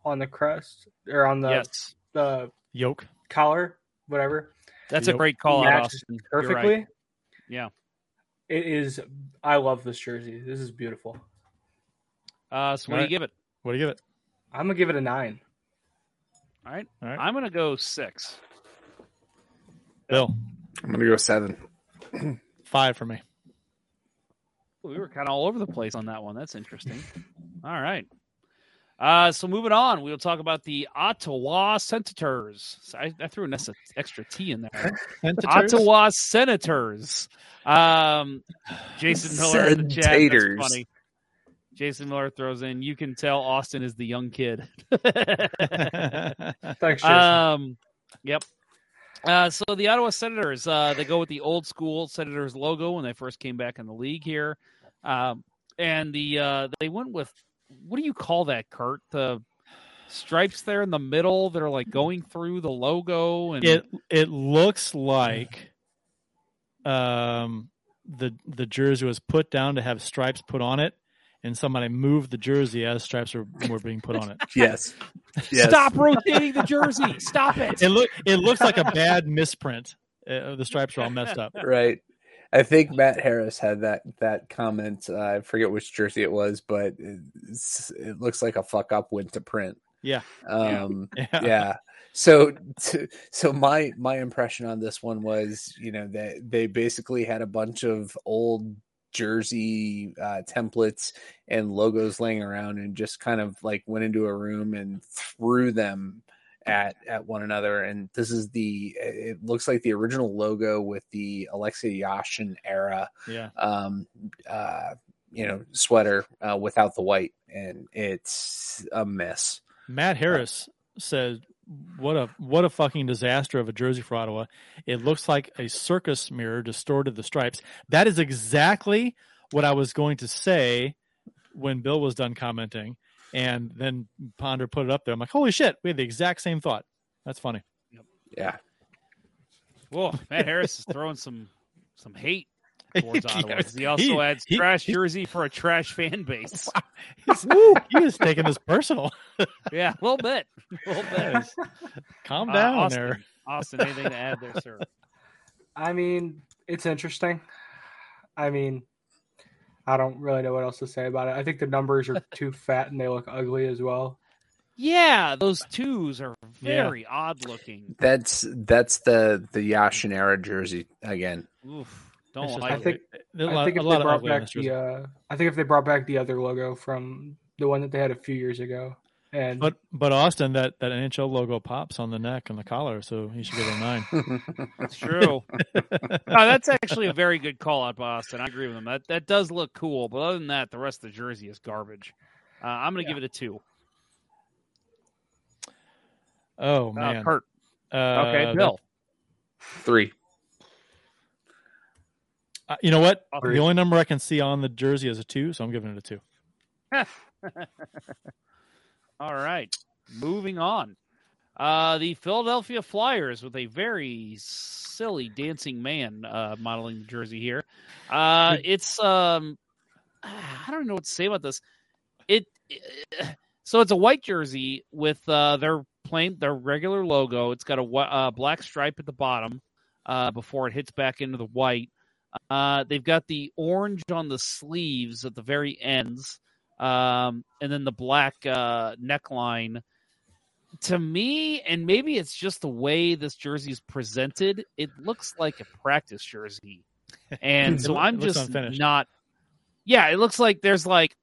on the crest or on the the yoke collar, whatever. That's a great call out, Austin. Perfectly. Right. Yeah. It is. I love this jersey. This is beautiful. So what do you give it? What do you give it? I'm going to give it a 9. All right. I'm going to go 6. Bill. I'm going to go 7. 5 for me. We were kind of all over the place on that one. That's interesting. All right. So moving on, we'll talk about the Ottawa Senators. I threw an extra T in there. Ottawa Senators. Jason Miller in the chat. That's funny. Jason Miller throws in, you can tell Austin is the young kid. Thanks, Jason. Yep. So the Ottawa Senators, they go with the old school Senators logo when they first came back in the league here. And they went with, what do you call that, Kurt? The stripes there in the middle that are like going through the logo, and it looks like the jersey was put down to have stripes put on it, and somebody moved the jersey as stripes were being put on it. Yes. Stop rotating the jersey. Stop it. It looks like a bad misprint. The stripes are all messed up. Right. I think Matt Harris had that comment. I forget which jersey it was, but it looks like a fuck up went to print. Yeah. So my impression on this one was, that they basically had a bunch of old jersey templates and logos laying around, and just kind of like went into a room and threw them at one another. And this is it looks like the original logo with the Alexei Yashin era sweater without the white, and it's a mess. Matt Harris said, what a fucking disaster of a jersey for Ottawa. It looks like a circus mirror distorted the stripes. That is exactly what I was going to say when Bill was done commenting. And then Ponder put it up there. I'm like, holy shit, we had the exact same thought. That's funny. Yeah. Well, Matt Harris is throwing some hate towards Ottawa. He also adds trash jersey for a trash fan base. Wow. He is taking this personal. Yeah, a little bit. Calm down, Austin, there. Austin, anything to add there, sir? I mean, it's interesting. I mean, I don't really know what else to say about it. I think the numbers are too fat and they look ugly as well. Yeah, those twos are very odd looking. That's the Yashin era jersey again. Oof, don't like it. I think if they brought back the other logo from the one that they had a few years ago, and but Austin, that NHL logo pops on the neck and the collar, so he should get a 9. That's true. No, that's actually a very good call out by Austin. I agree with him. That does look cool, but other than that, the rest of the jersey is garbage. I'm going to give it a 2. Oh man, Kurt. Okay, Bill. 3. You know what? 3. The only number I can see on the jersey is a 2, so I'm giving it a 2. All right, moving on. The Philadelphia Flyers with a very silly dancing man modeling the jersey here. It's I don't know what to say about this. So it's a white jersey with their plain, their regular logo. It's got a black stripe at the bottom before it hits back into the white. They've got the orange on the sleeves at the very ends. And then the black neckline. To me, and maybe it's just the way this jersey is presented, it looks like a practice jersey. And so I'm just not. Yeah, it looks like there's like,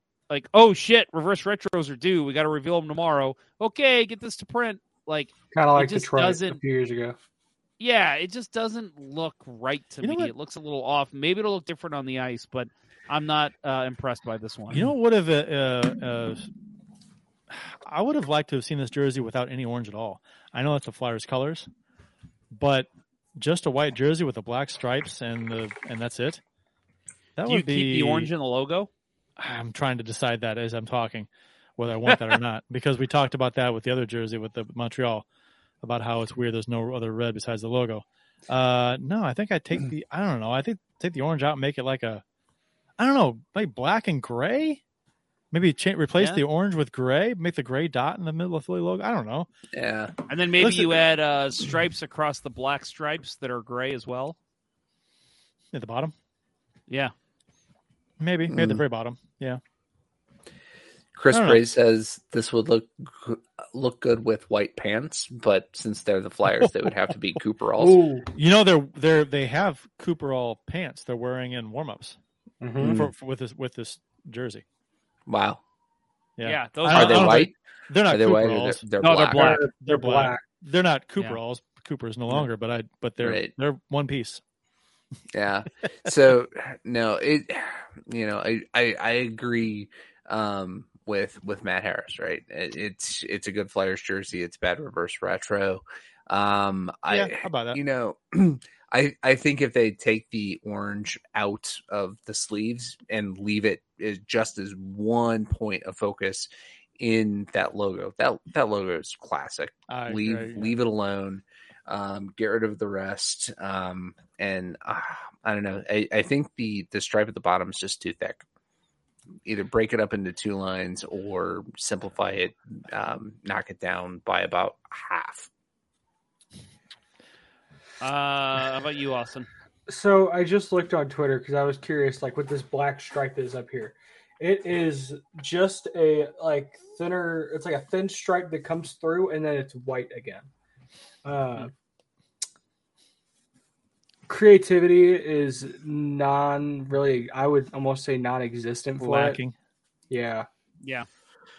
oh shit, reverse retros are due. We got to reveal them tomorrow. Okay, get this to print. Like, kind of like Detroit a few years ago. Yeah, it just doesn't look right to me. It looks a little off. Maybe it'll look different on the ice, but I'm not impressed by this one. You know, what if I would have liked to have seen this jersey without any orange at all. I know that's the Flyers' colors, but just a white jersey with the black stripes and that's it. That would be. Do you keep the orange in the logo? I'm trying to decide that as I'm talking, whether I want that or not, because we talked about that with the other jersey with the Montreal, about how it's weird there's no other red besides the logo. No, I think I take the, I don't know, I think take the orange out and make it like a, I don't know, like black and gray? Maybe replace the orange with gray, make the gray dot in the middle of the logo? I don't know. Yeah. And then maybe you add stripes across the black stripes that are gray as well? At the bottom? Yeah. Maybe at the very bottom, yeah. Chris Bray says this would look good with white pants, but since they're the Flyers, they would have to be Cooperalls. You know, they have Cooperall pants they're wearing in warmups with this jersey. Wow. Yeah, those are they white? They're not Cooperalls. They're black. They're black. They're not Cooperalls. Cooper's no longer, but they're one piece. Yeah. So no, I agree. With Matt Harris, right? It's a good Flyers jersey. It's bad reverse retro. How about that? I think if they take the orange out of the sleeves and leave it is just as one point of focus in that logo, that logo is classic. Leave it alone. Get rid of the rest. I don't know. I think the stripe at the bottom is just too thick. Either break it up into two lines or simplify it, knock it down by about half. How about you, Austin? So I just looked on Twitter because I was curious, like, what this black stripe is up here. It is just a thinner. It's like a thin stripe that comes through, and then it's white again. Creativity is I would almost say non-existent. Lacking. Yeah.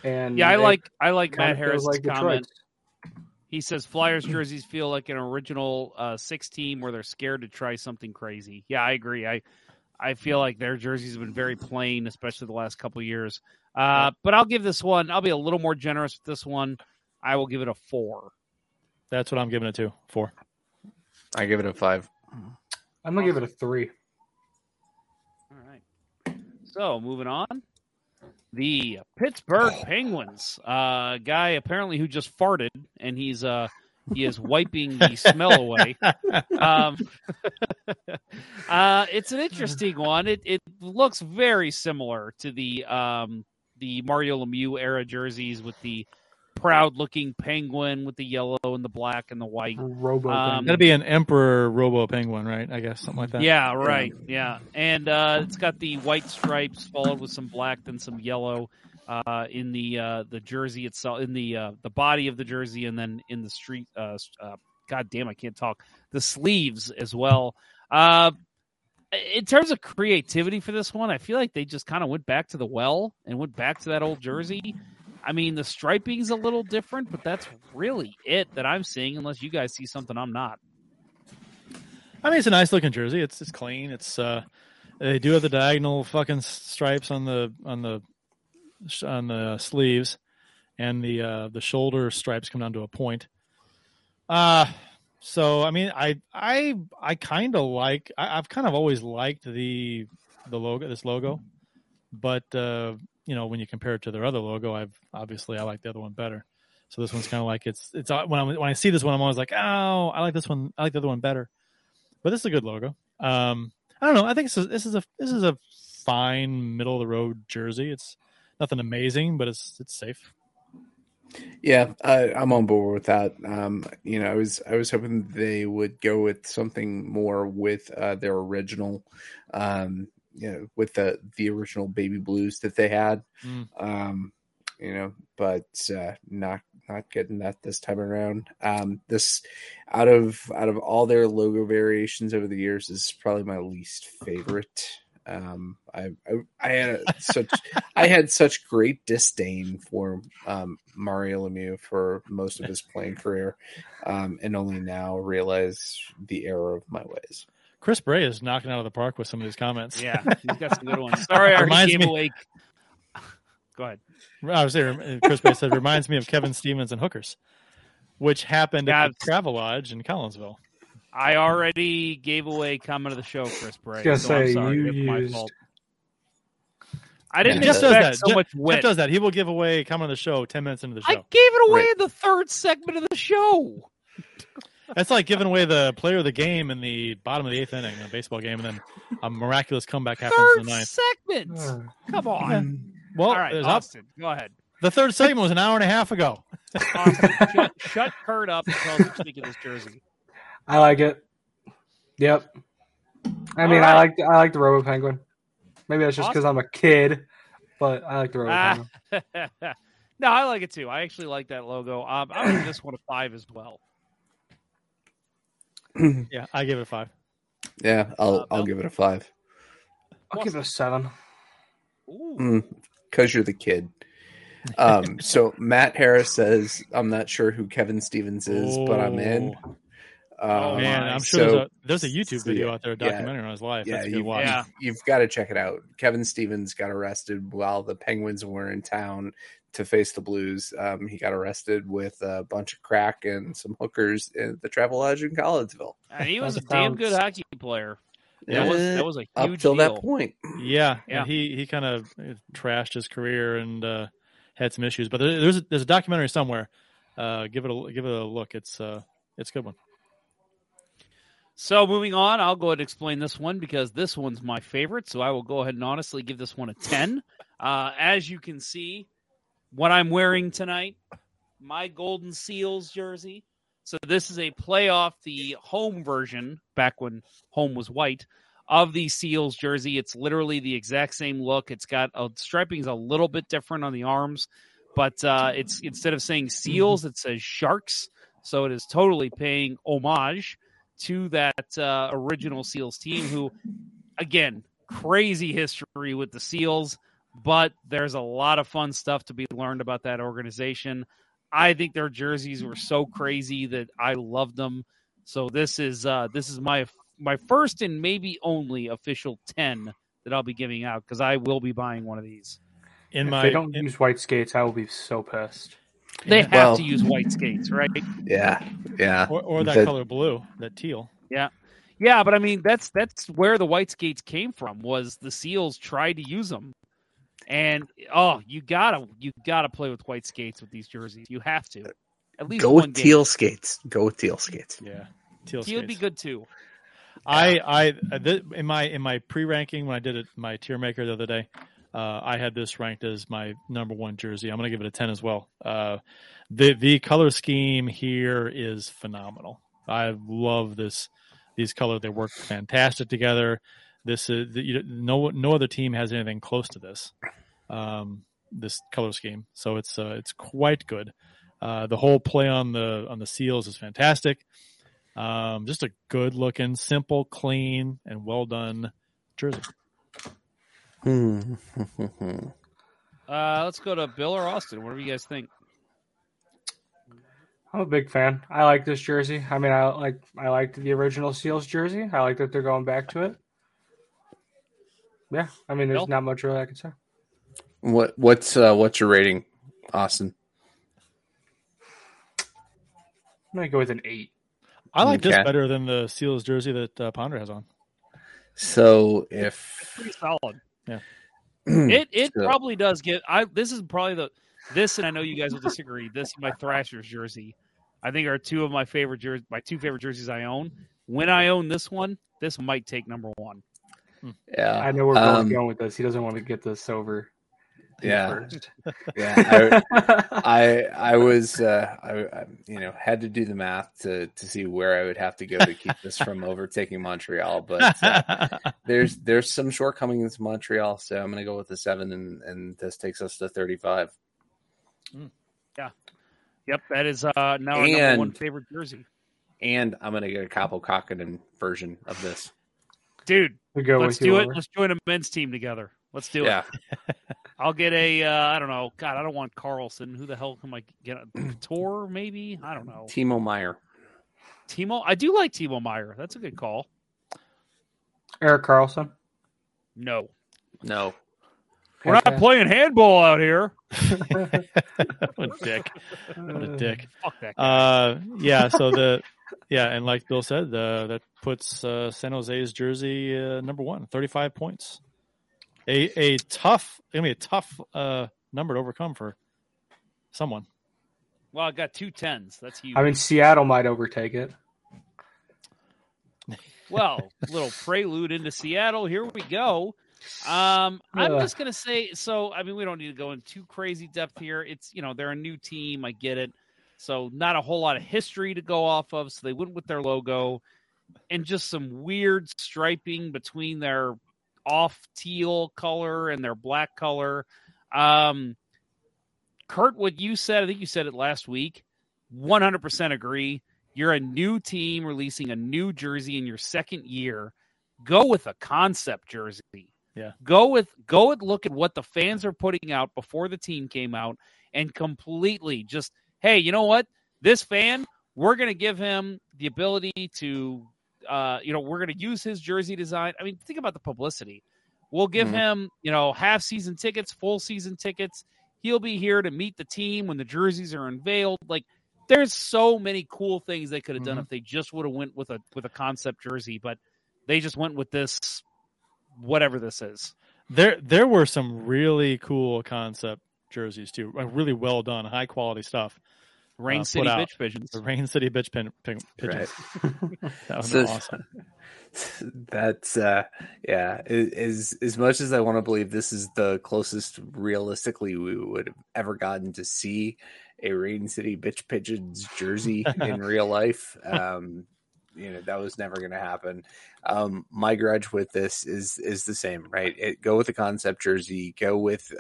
And yeah, I like Matt Harris' comment. He says Flyers jerseys feel like an original six team where they're scared to try something crazy. Yeah, I agree. I feel like their jerseys have been very plain, especially the last couple of years. But I'll give this one. I'll be a little more generous with this one. I will give it a 4. That's what I'm giving it to. 4. I give it a 5. I'm going to give it a 3. All right. So moving on. The Pittsburgh Penguins. Guy apparently who just farted, and he is wiping the smell away. It's an interesting one. It looks very similar to the Mario Lemieux era jerseys with the proud-looking penguin with the yellow and the black and the white. That'd be an emperor robo-penguin, right? I guess, something like that. Yeah, right. Yeah. And it's got the white stripes followed with some black, then some yellow in the jersey itself, in the body of the jersey, and then in the street. God damn, I can't talk. The sleeves as well. In terms of creativity for this one, I feel like they just kind of went back to the well and went back to that old jersey. I mean, the striping's a little different, but that's really it that I'm seeing, unless you guys see something I'm not. I mean, it's a nice-looking jersey. It's clean. It's they do have the diagonal fucking stripes on the sleeves, and the shoulder stripes come down to a point. So I mean, I kind of like. I've kind of always liked the logo, this logo, but. You know, when you compare it to their other logo, I like the other one better. So this one's kind of like it's when I see this one, I'm always like, oh, I like this one. I like the other one better. But this is a good logo. I don't know. I think this is a fine middle of the road jersey. It's nothing amazing, but it's safe. Yeah, I'm on board with that. I was hoping they would go with something more with their original. With the original baby blues that they had, but not getting that this time around. This out of all their logo variations over the years is probably my least favorite. I had such great disdain for Mario Lemieux for most of his playing career, and only now realize the error of my ways. Chris Bray is knocking out of the park with some of his comments. Yeah, he's got some good ones. Sorry, I already gave away. Go ahead. I was there. Chris Bray said, reminds me of Kevin Stevens and Hookers, which happened at the Travelodge in Collinsville. I already gave away comment of the show, Chris Bray. I'm sorry. It's my fault. I didn't expect so much wit. Jeff does that. He will give away comment of the show 10 minutes into the show. I gave it away in the third segment of the show. That's like giving away the player of the game in the bottom of the 8th inning in a baseball game, and then a miraculous comeback happens in the 9th. Third segment! Come on. Well, all right, Austin, go ahead. The third segment was an hour and a half ago. Austin, shut Kurt up and tell us what you think of this jersey. I like it. Yep. I mean, right. I like the Robo Penguin. Maybe that's just because I'm a kid, but I like the Robo Penguin. No, I like it too. I actually like that logo. I'm going to give this one a 5 as well. Yeah, I give it a 5. Yeah, I'll give it a 5. I'll give it a 7. Because you're the kid. So Matt Harris says, I'm not sure who Kevin Stevens is, but I'm in. Oh man, I'm sure there's a YouTube video out there, a documentary on his life. Yeah, you've got to check it out. Kevin Stevens got arrested while the Penguins were in town to face the Blues. He got arrested with a bunch of crack and some hookers at the Travelodge in Collinsville. He was a damn good hockey player. That was a huge deal. Up till that point. Yeah. And he kind of trashed his career and had some issues. But there's a documentary somewhere. Give it a look. It's a good one. So moving on, I'll go ahead and explain this one because this one's my favorite. So I will go ahead and honestly give this one a 10. As you can see, what I'm wearing tonight, my Golden Seals jersey. So this is a playoff, the home version, back when home was white, of the Seals jersey. It's literally the exact same look. It's got striping's a little bit different on the arms, but it's instead of saying Seals, it says Sharks. So it is totally paying homage to that original Seals team who, again, crazy history with the Seals, but there's a lot of fun stuff to be learned about that organization. I think their jerseys were so crazy that I loved them. So this is my first and maybe only official 10 that I'll be giving out because I will be buying one of these. If they don't use white skates, I will be so pissed. They have to use white skates, right? Yeah. Or that color blue, that teal. Yeah. But I mean, that's where the white skates came from. Was the Seals tried to use them? And you gotta play with white skates with these jerseys. You have to at least go with teal skates. Go with teal skates. Yeah, teal would be good too. In my pre-ranking when I did it, my tier maker the other day, I had this ranked as my number one jersey. I'm gonna give it a 10 as well. The color scheme here is phenomenal. I love these colors. They work fantastic together. This is no other team has anything close to this, this color scheme. So it's quite good. The whole play on the Seals is fantastic. Just a good looking, simple, clean, and well done jersey. Let's go to Bill or Austin. Whatever you guys think. I'm a big fan. I like this jersey. I mean, I liked the original Seals jersey. I like that they're going back to it. Yeah, I mean, there's not much really I can say. What's your rating, Austin? I'm gonna go with an 8. I like this better than the Seals jersey that Ponder has on. So it's pretty solid. Yeah, it probably does get. This is, and I know you guys will disagree. This is my Thrashers jersey. I think are two of my favorite jerseys. My two favorite jerseys I own. When I own this one, this might take number one. Yeah, I know we're both going with this. He doesn't want to get this over. Yeah, yeah. I was had to do the math to see where I would have to go to keep this from overtaking Montreal, but there's some shortcomings in Montreal, so I'm going to go with the 7, and this takes us to 35. Yeah, yep. That is now our number one favorite jersey, and I'm going to get a Capo Kakinen version of this. Dude, let's do it. Let's join a men's team together. Let's do it. I'll get a, I don't know. God, I don't want Carlson. Who the hell can I get? Couture, maybe? I don't know. Timo Meier. I do like Timo Meier. That's a good call. Erik Karlsson? No. We're not playing handball out here. What a dick. Fuck that guy. And like Bill said, that puts San Jose's jersey number one, 35 points. It's gonna be a tough number to overcome for someone. Well, I got two 10s. That's huge. I mean, Seattle might overtake it. Well, little prelude into Seattle. Here we go. I'm just gonna say. So, I mean, we don't need to go in too crazy depth here. It's they're a new team. I get it. So not a whole lot of history to go off of. So they went with their logo and just some weird striping between their off teal color and their black color. Kurt, what you said, I think you said it last week, 100% agree. You're a new team releasing a new jersey in your second year. Go with a concept jersey. Yeah. Go and look at what the fans are putting out before the team came out and completely just, hey, you know what? This fan, we're going to give him the ability to, we're going to use his jersey design. I mean, think about the publicity. We'll give him, half season tickets, full season tickets. He'll be here to meet the team when the jerseys are unveiled. Like, there's so many cool things they could have done if they just would have went with a concept jersey, but they just went with this, whatever this is. There were some really cool concept jerseys too. Really well done, high quality stuff. Rain City Bitch Pigeons. Rain City Bitch Pigeons. Right. That was awesome. That's as much as I want to believe this is the closest realistically we would have ever gotten to see a Rain City Bitch Pigeons jersey in real life. That was never going to happen. My grudge with this is the same, right? Go with the concept jersey. Go with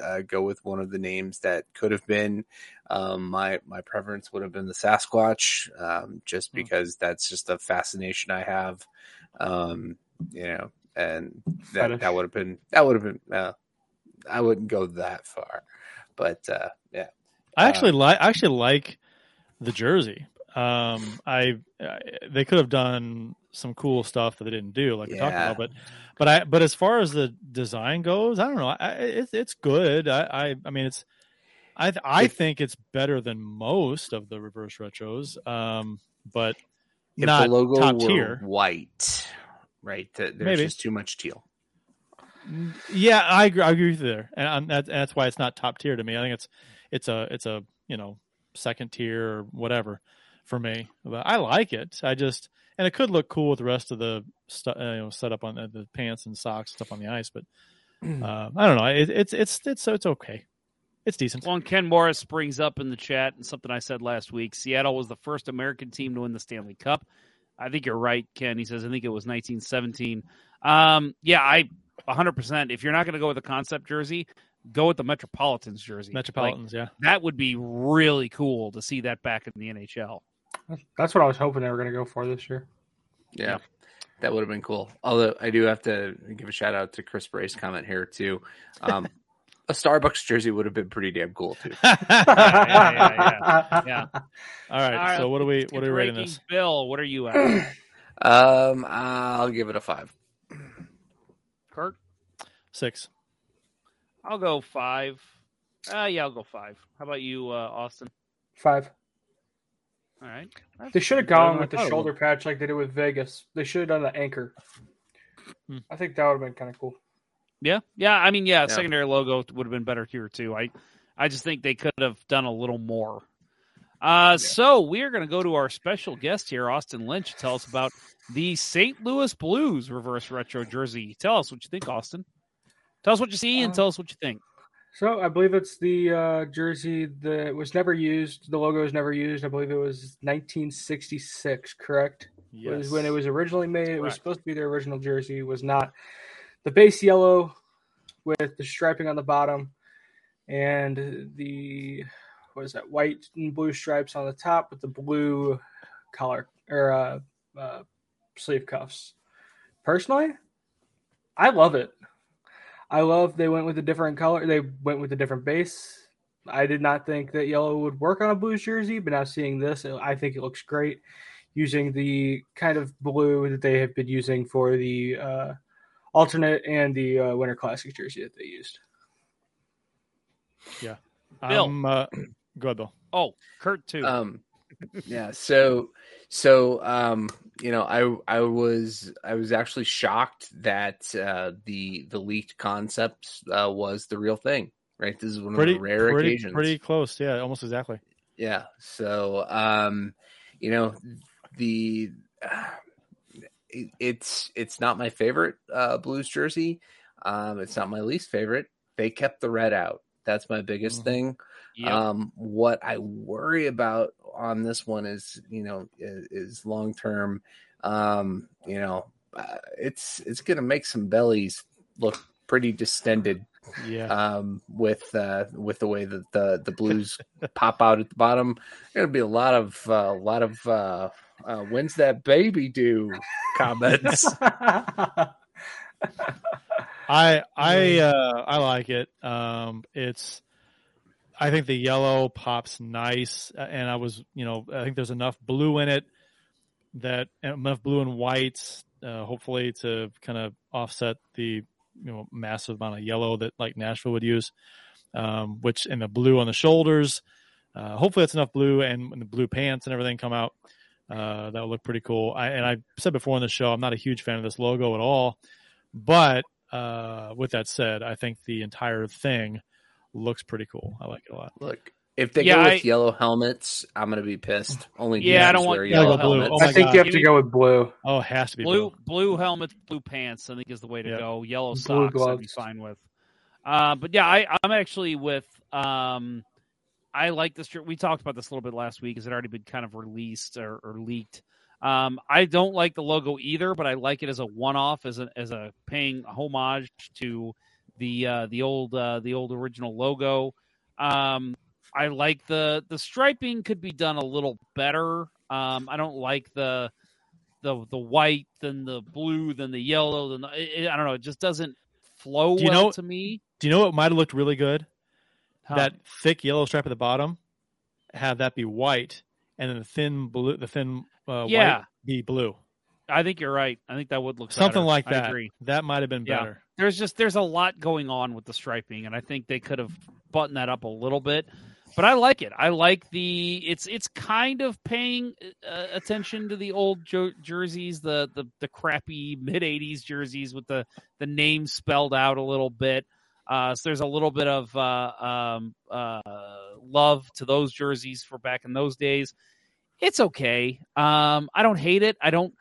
one of the names that could have been. My preference would have been the Sasquatch, just because that's just a fascination I have. And that would have been. I wouldn't go that far, but yeah. I actually like the jersey. They could have done some cool stuff that they didn't do, like we talked about, but as far as the design goes, I don't know. It's good. I think it's better than most of the reverse retros. But if not the logo top were tier white, right? There's just too much teal. Yeah, I agree with you there, and that's why it's not top tier to me. I think it's a second tier or whatever. For me, but I like it. And it could look cool with the rest of the setup on the pants and socks and stuff on the ice. But I don't know. It's okay. It's decent. Well, Ken Morris brings up in the chat and something I said last week. Seattle was the first American team to win the Stanley Cup. I think you're right, Ken. He says I think it was 1917. I 100%. If you're not going to go with the concept jersey, go with the Metropolitans jersey. That would be really cool to see that back in the NHL. That's what I was hoping they were going to go for this year. Yeah, that would have been cool. Although I do have to give a shout out to Chris Bray's comment here too. A Starbucks jersey would have been pretty damn cool too. Yeah. All right. So what are we rating this? Bill, what are you at? I'll give it a 5. Kirk? 6. I'll go 5. I'll go 5. How about you, Austin? 5. All right. They should have gone with the shoulder patch like they did with Vegas. They should have done the anchor. I think that would have been kind of cool. Yeah. I mean, secondary logo would have been better here too. I just think they could have done a little more. So we're going to go to our special guest here, Austin Lynch, to tell us about the St. Louis Blues reverse retro jersey. Tell us what you think, Austin. Tell us what you see and tell us what you think. So I believe it's the jersey that was never used. The logo was never used. I believe it was 1966, correct? Yes. It was when it was originally made. It was supposed to be their original jersey. It was not. The base yellow with the striping on the bottom and the, white and blue stripes on the top with the blue collar or sleeve cuffs. Personally, I love it. I love they went with a different color. They went with a different base. I did not think that yellow would work on a Blues jersey, but now seeing this, I think it looks great using the kind of blue that they have been using for the alternate and the Winter Classic jersey that they used. Yeah. Bill. Go ahead, Bill. Oh, Kurt too. I was actually shocked that the leaked concept was the real thing, right? This is one of the rare occasions. Pretty close, yeah, almost exactly. Yeah, so it's not my favorite Blues jersey. It's not my least favorite. They kept the red out. That's my biggest thing. Yep. What I worry about on this one is long term. It's going to make some bellies look pretty distended. Yeah. With the way that the Blues pop out at the bottom, there's going to be a lot of when's that baby due comments. I like it. I think the yellow pops nice, and I think there's enough blue in it that enough blue and whites, hopefully to kind of offset the, you know, massive amount of yellow that like Nashville would use, which in the blue on the shoulders, hopefully that's enough blue, and when the blue pants and everything come out, that would look pretty cool. I said before on the show, I'm not a huge fan of this logo at all, but with that said, I think the entire thing looks pretty cool. I like it a lot. Look, if they go with yellow helmets, I'm going to be pissed. Only I don't want yellow helmets. Oh, I think you have to go with blue. Oh, it has to be blue. Blue helmets, blue pants, I think is the way to go. Yellow socks, I'd be fine with. But yeah, I'm actually with. I like this. We talked about this a little bit last week because it had already been kind of released or leaked. I don't like the logo either, but I like it as a one-off, as a paying homage to the old original logo. I like the striping could be done a little better. I don't like the white, then the blue, then the yellow. Then I don't know. It just doesn't flow well to me. Do you know what might have looked really good? Huh. That thick yellow stripe at the bottom, have that be white, and then the thin white be blue. I think you're right. I think that would look something better. Like that. I agree. That might have been better. There's a lot going on with the striping, and I think they could have buttoned that up a little bit. But I like it. I like it's kind of paying attention to the old jerseys, the crappy mid-'80s jerseys with the name spelled out a little bit. So there's a little bit of love to those jerseys for back in those days. It's okay. I don't hate it. I don't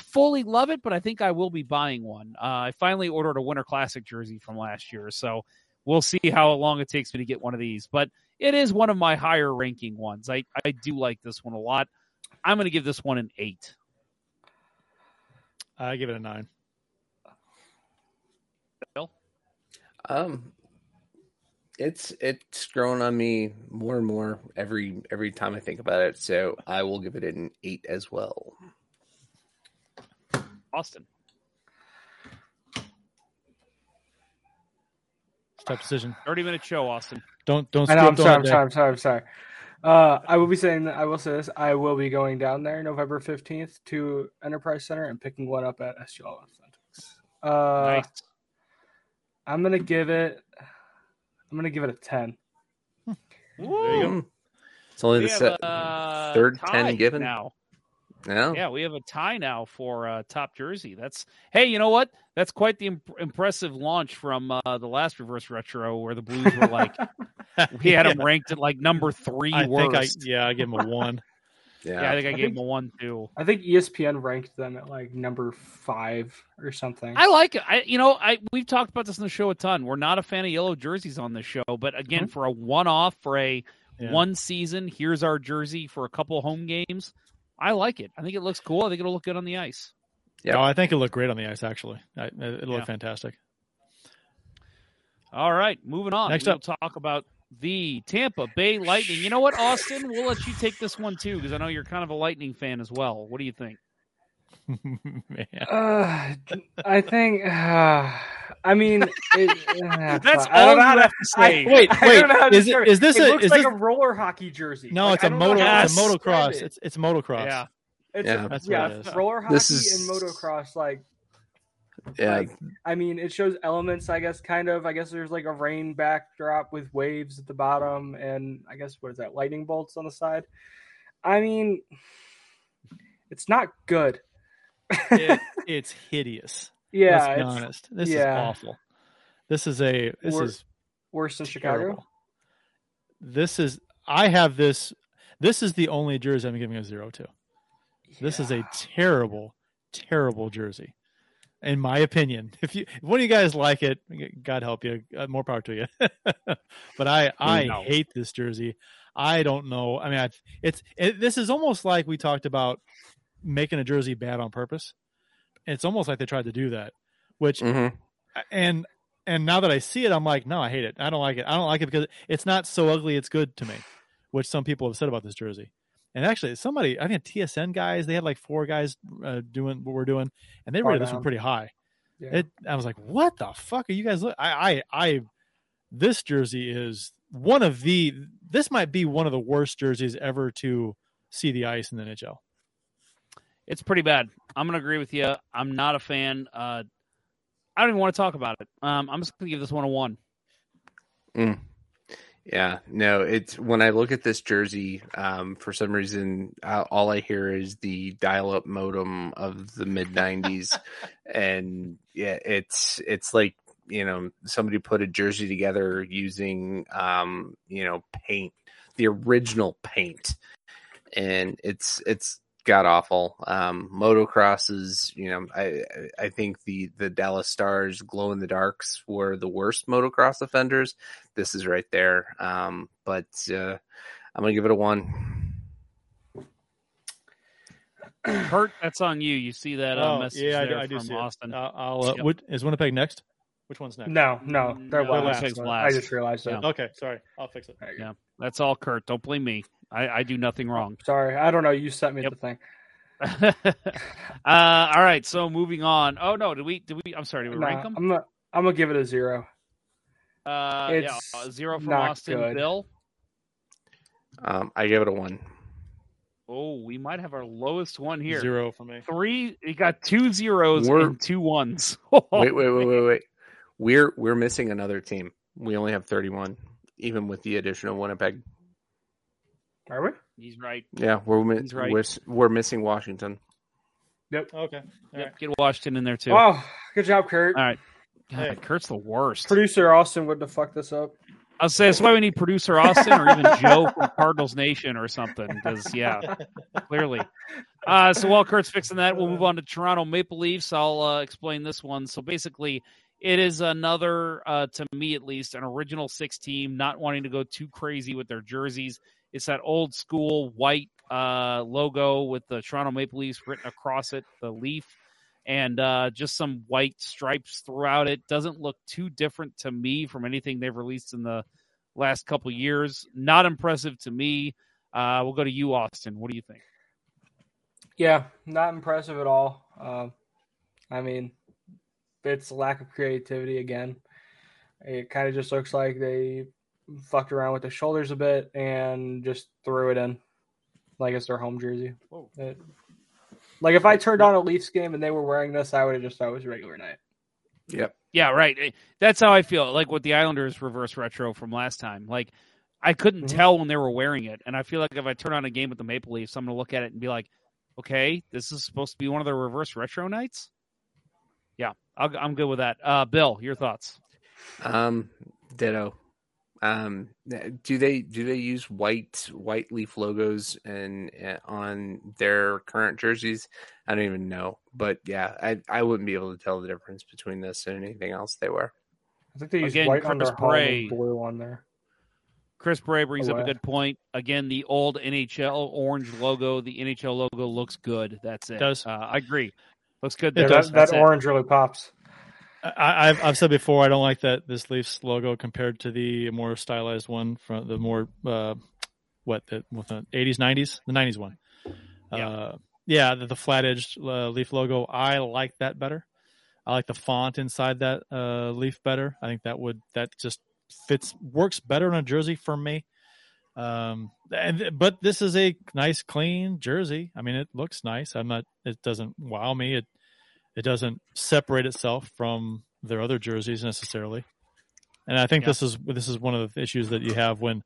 fully love it, but I think I will be buying one. I finally ordered a Winter Classic jersey from last year, so we'll see how long it takes me to get one of these. But it is one of my higher ranking ones. I do like this one a lot. I'm going to give this one an 8. I give it a 9. Bill? It's grown on me more and more every time I think about it, so I will give it an 8 as well. Austin. Tough decision. 30-minute show, Austin. Don't skip. I know, I'm sorry. I will be saying that. I will say this. I will be going down there November 15th to Enterprise Center and picking one up at SGL Athletics. Nice. I'm gonna give it a 10. There you go. It's only third 10 given now. No. Yeah, we have a tie now for top jersey. You know what? That's quite the impressive launch from the last reverse retro, where the Blues were like, we had them ranked at like number 3 worst. I gave them a 1. Yeah, I think I gave them a 1 too. I think ESPN ranked them at like number 5 or something. I like it. We've talked about this on the show a ton. We're not a fan of yellow jerseys on this show, but again, for a one-off, for a one season, here's our jersey for a couple home games. I like it. I think it looks cool. I think it'll look good on the ice. Yeah, I think it'll look great on the ice, actually. It'll look fantastic. All right, moving on. Next up, we'll talk about the Tampa Bay Lightning. You know what, Austin? We'll let you take this one, too, because I know you're kind of a Lightning fan as well. What do you think? Man. I think... that's all I have to say. Wait. Is this it looks like a roller hockey jersey? No, it's a motocross. It's motocross. Yeah. It's roller hockey and motocross. Like, yeah. Like, it shows elements, I guess, kind of. I guess there's like a rain backdrop with waves at the bottom, and I guess, what is that, lightning bolts on the side? It's not good. It's hideous. Yeah, let's be honest. This is awful. This is worse than terrible. Chicago. This is the only jersey I'm giving a 0 to. Yeah. This is a terrible, terrible jersey, in my opinion. If one of you guys like it, God help you. More power to you. But I hate this jersey. I don't know. This is almost like we talked about making a jersey bad on purpose. It's almost like they tried to do that, which and now that I see it, I'm like, no, I hate it. I don't like it. I don't like it because it's not so ugly. It's good to me, which some people have said about this jersey. And actually, I think TSN guys, they had like 4 guys doing what we're doing, and they rated this one pretty high. Yeah. I was like, what the fuck are you guys? This jersey is this might be one of the worst jerseys ever to see the ice in the NHL. It's pretty bad. I'm going to agree with you. I'm not a fan. I don't even want to talk about it. I'm just going to give this one a 1. Yeah, no, it's when I look at this jersey, for some reason, all I hear is the dial-up modem of the mid-90s. And yeah, it's like, you know, somebody put a jersey together using, you know, paint, the original paint. And it's god awful. Motocrosses, you know, I think the Dallas Stars glow in the darks were the worst motocross offenders. This is right there. But I'm gonna give it a 1. Hurt, that's on you. You see that message I do from see Austin. Is Winnipeg next? Which one's next? No, they're last. I just realized that. Yeah. Okay, sorry, I'll fix it. Yeah, that's all, Kurt. Don't blame me. I do nothing wrong. Sorry. I don't know. You sent me the thing. All right. So moving on. Oh, no. Did we? I'm sorry. Did we rank them? I'm going to give it a 0. It's a 0 from Austin. Good. Bill? I give it a 1. Oh, we might have our lowest one here. 0 for me. 3. You got 2 zeros and 2 1s. Wait. We're missing another team. We only have 31, even with the addition of Winnipeg. Are we? He's right. Yeah, he's right. We're missing Washington. Yep. Okay. All right. Get Washington in there too. Oh, good job, Kurt. All right. God, hey. Kurt's the worst. Producer Austin wouldn't have fucked this up. I'll say that's why we need producer Austin or even Joe from Cardinals Nation or something. Because clearly. So while Kurt's fixing that, we'll move on to Toronto Maple Leafs. I'll explain this one. So basically, it is another, to me at least, an original 6 team not wanting to go too crazy with their jerseys. It's that old school white logo with the Toronto Maple Leafs written across it, the leaf, and just some white stripes throughout it. Doesn't look too different to me from anything they've released in the last couple years. Not impressive to me. We'll go to you, Austin. What do you think? Yeah, not impressive at all. I mean, it's lack of creativity again. It kind of just looks like they fucked around with the shoulders a bit and just threw it in like it's their home jersey. Like if I turned on a Leafs game and they were wearing this, I would have just thought it was regular night. Yep. Yeah, right. That's how I feel. Like with the Islanders reverse retro from last time. Like I couldn't tell when they were wearing it. And I feel like if I turn on a game with the Maple Leafs, I'm going to look at it and be like, okay, this is supposed to be one of their reverse retro nights. Yeah, I'm good with that. Bill, your thoughts? Ditto. Do they use white leaf logos and on their current jerseys? I don't even know, but yeah, I wouldn't be able to tell the difference between this and anything else they wear. I think they use white on their home and blue on there. Chris Bray brings up a good point. Again, the old NHL orange logo, the NHL logo looks good. That's it. Does. I agree. Looks good. There. That orange really pops. I've said before I don't like that this Leafs logo compared to the more stylized one from the more the 80s, 90s, the 90s one. The flat-edged Leaf logo. I like that better. I like the font inside that Leaf better. I think that just works better on a jersey for me. But this is a nice, clean jersey. I mean, it looks nice. It doesn't wow me. It doesn't separate itself from their other jerseys necessarily. And I think this is one of the issues that you have when,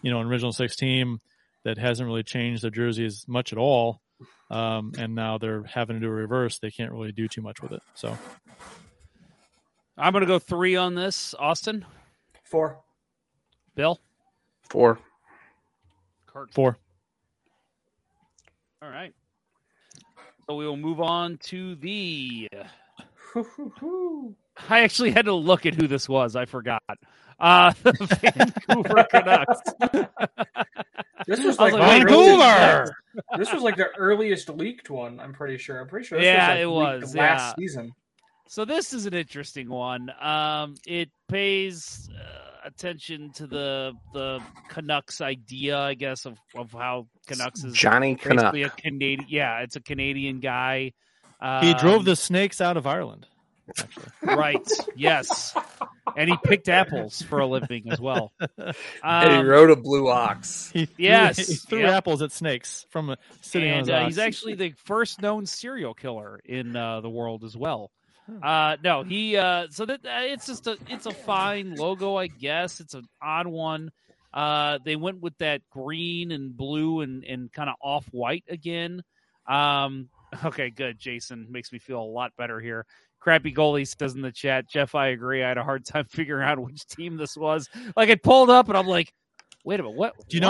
you know, an original 6 team that hasn't really changed their jerseys much at all. And now they're having to do a reverse. They can't really do too much with it. So I'm going to go 3 on this. Austin? 4. Bill? 4. Kurt? 4. All right. So we will move on to the... I actually had to look at who this was. I forgot. The Vancouver Canucks. This was like Vancouver! This was like the earliest leaked one, I'm pretty sure. This was last season. So this is an interesting one. It pays attention to the Canucks idea, I guess, of how Canucks is Johnny Canuck. A Canadian. Yeah, it's a Canadian guy. He drove the snakes out of Ireland. Actually. Right. Yes. And he picked apples for a living as well. And he rode a blue ox. He threw apples at snakes from sitting on his ox. He's actually the first known serial killer in the world as well. It's a fine logo, I guess. It's an odd one. They went with that green and blue and kind of off white again. Okay, good. Jason makes me feel a lot better here. Crappy Goalie says in the chat, Jeff, I agree. I had a hard time figuring out which team this was. Like, it pulled up and I'm like, wait a minute, what? Do you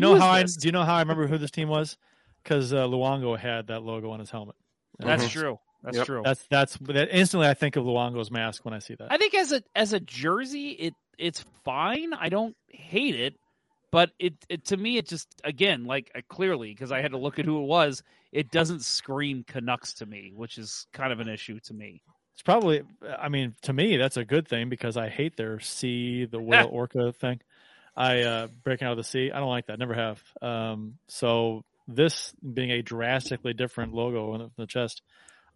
know how I remember who this team was? Because Luongo had that logo on his helmet. That's true. That's true. That's instantly I think of Luongo's mask when I see that. I think as a jersey, it's fine. I don't hate it, but it to me, it just, again, clearly, because I had to look at who it was, it doesn't scream Canucks to me, which is kind of an issue to me. It's probably, I mean, to me, that's a good thing because I hate their sea, the whale orca thing. I breaking out of the sea. I don't like that. Never have. So this being a drastically different logo on the chest,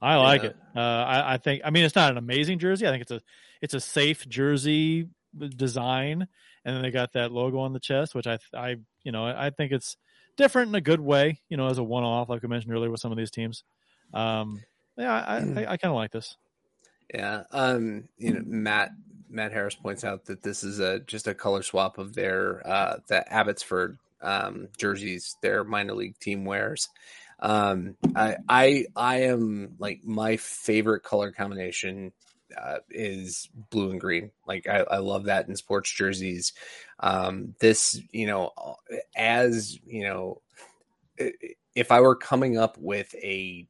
I like it. I think. I mean, it's not an amazing jersey. I think it's a safe jersey design, and then they got that logo on the chest, which I think it's different in a good way. You know, as a one-off, like I mentioned earlier with some of these teams. I kind of like this. Yeah. Matt Harris points out that this is just a color swap of their the Abbotsford jerseys, their minor league team wears. I am my favorite color combination is blue and green. I love that in sports jerseys. This, as you know, if I were coming up with a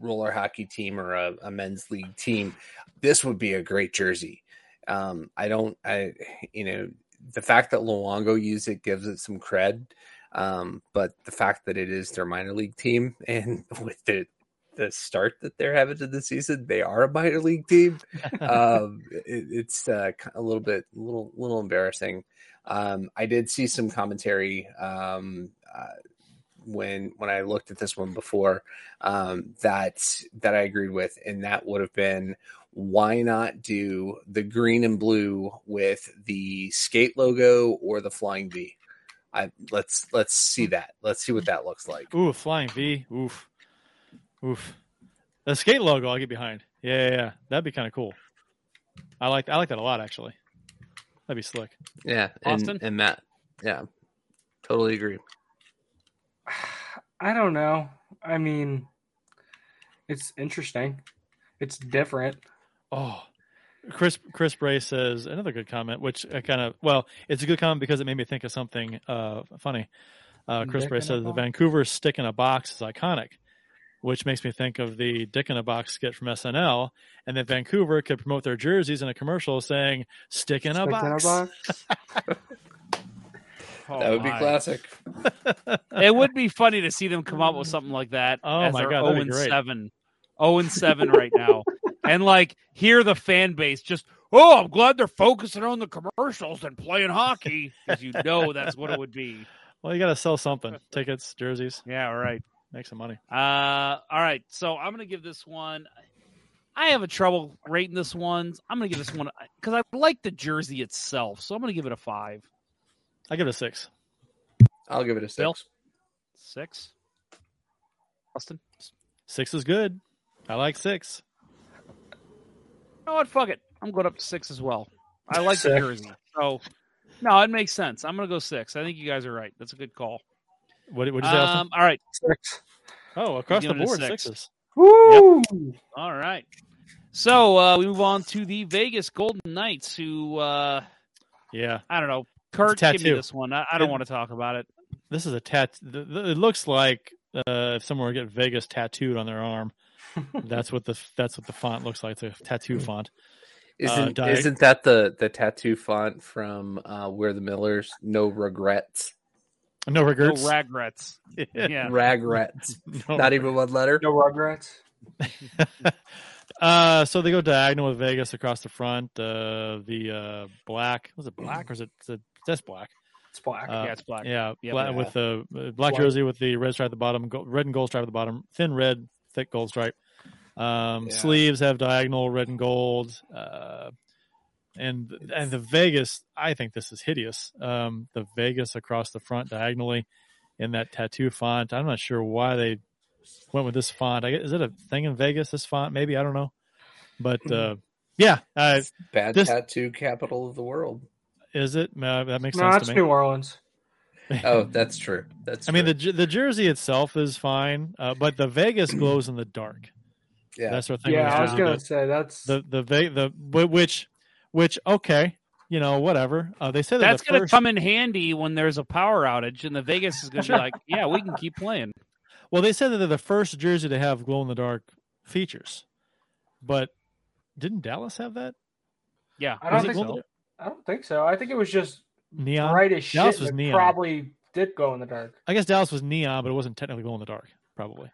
roller hockey team or a men's league team, this would be a great jersey. The fact that Luongo used it gives it some cred. But the fact that it is their minor league team, and with the start that they're having to the season, they are a minor league team. It's a little bit, little embarrassing. I did see some commentary when I looked at this one before that I agreed with, and that would have been, why not do the green and blue with the skate logo or the flying V? Let's see that. Let's see what that looks like. Ooh, flying V. Oof. The skate logo, I'll get behind. Yeah. That'd be kind of cool. I like that a lot, actually. That'd be slick. Yeah, Austin and Matt. Yeah, totally agree. I don't know. I mean, it's interesting. It's different. Oh. Chris Bray says another good comment, which I it's a good comment because it made me think of something funny. Chris Bray says the Vancouver stick in a box is iconic, which makes me think of the Dick in a Box skit from SNL, and that Vancouver could promote their jerseys in a commercial saying "stick in a box." That would be classic. It would be funny to see them come up with something like that. Oh my God, 0-7 right now. And hear the fan base just, I'm glad they're focusing on the commercials and playing hockey, because that's what it would be. Well, you got to sell something. Tickets, jerseys. Yeah, all right. Make some money. All right. So I'm going to give this one. I have a trouble rating this one. I'm going to give this one because I like the jersey itself. So I'm going to give it a 5. I give it a 6. I'll give it a 6. Bill? 6. Austin? 6 is good. I like 6. You know what? Fuck it. I'm going up to 6 as well. I like the jersey. So, no, it makes sense. I'm going to go 6. I think you guys are right. That's a good call. What did you say, Austin? All right. 6. Oh, across the board, 6s. Woo! Yep. All right. So, we move on to the Vegas Golden Knights, who, I don't know. Kurt, give me this one. I don't want to talk about it. This is a tattoo. It looks like if someone were to get Vegas tattooed on their arm. That's what the font looks like. It's a tattoo font. Isn't that the tattoo font from Where the Millers? No regrets. No ragrets. Yeah. Ragrets. No Not regrets. Even one letter. No regrets. So they go diagonal with Vegas across the front. The black. Was it black or is it? That's black. It's black. It's black. Black with the black jersey with the red stripe at the bottom. Red and gold stripe at the bottom. Thin red. Thick gold stripe. Sleeves have diagonal red and gold. And the Vegas, I think this is hideous. The Vegas across the front diagonally in that tattoo font. I'm not sure why they went with this font. Is it a thing in Vegas, this font? Maybe, I don't know. But, yeah. Bad tattoo capital of the world. Is it? That makes sense to me. No, that's New Orleans. Oh, that's true. I mean, the jersey itself is fine, but the Vegas glows in the dark. Yeah, that's what I think. Yeah, I was going to say that's which okay, you know, whatever. They said that's going to come in handy when there's a power outage, and the Vegas is going to be like, yeah, we can keep playing. Well, they said that they're the first jersey to have glow in the dark features, but didn't Dallas have that? Yeah, I don't think so. I think it was just neon. Bright as shit. Dallas was neon. Probably did glow in the dark. I guess Dallas was neon, but it wasn't technically glow in the dark. Probably.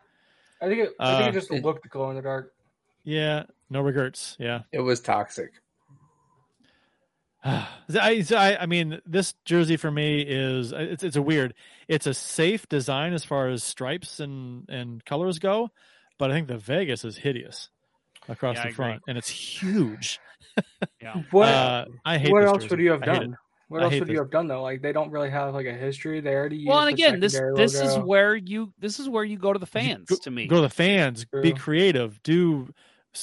I think it just looked glow in the dark. Yeah, no regrets. Yeah, it was toxic. I mean, this jersey for me is it's a weird. It's a safe design as far as stripes and colors go, but I think the Vegas is hideous across the front, and it's huge. Yeah. What else would you have done though? Like, they don't really have like a history. They already used this is where you go to the fans. Go to the fans. True. Be creative. Do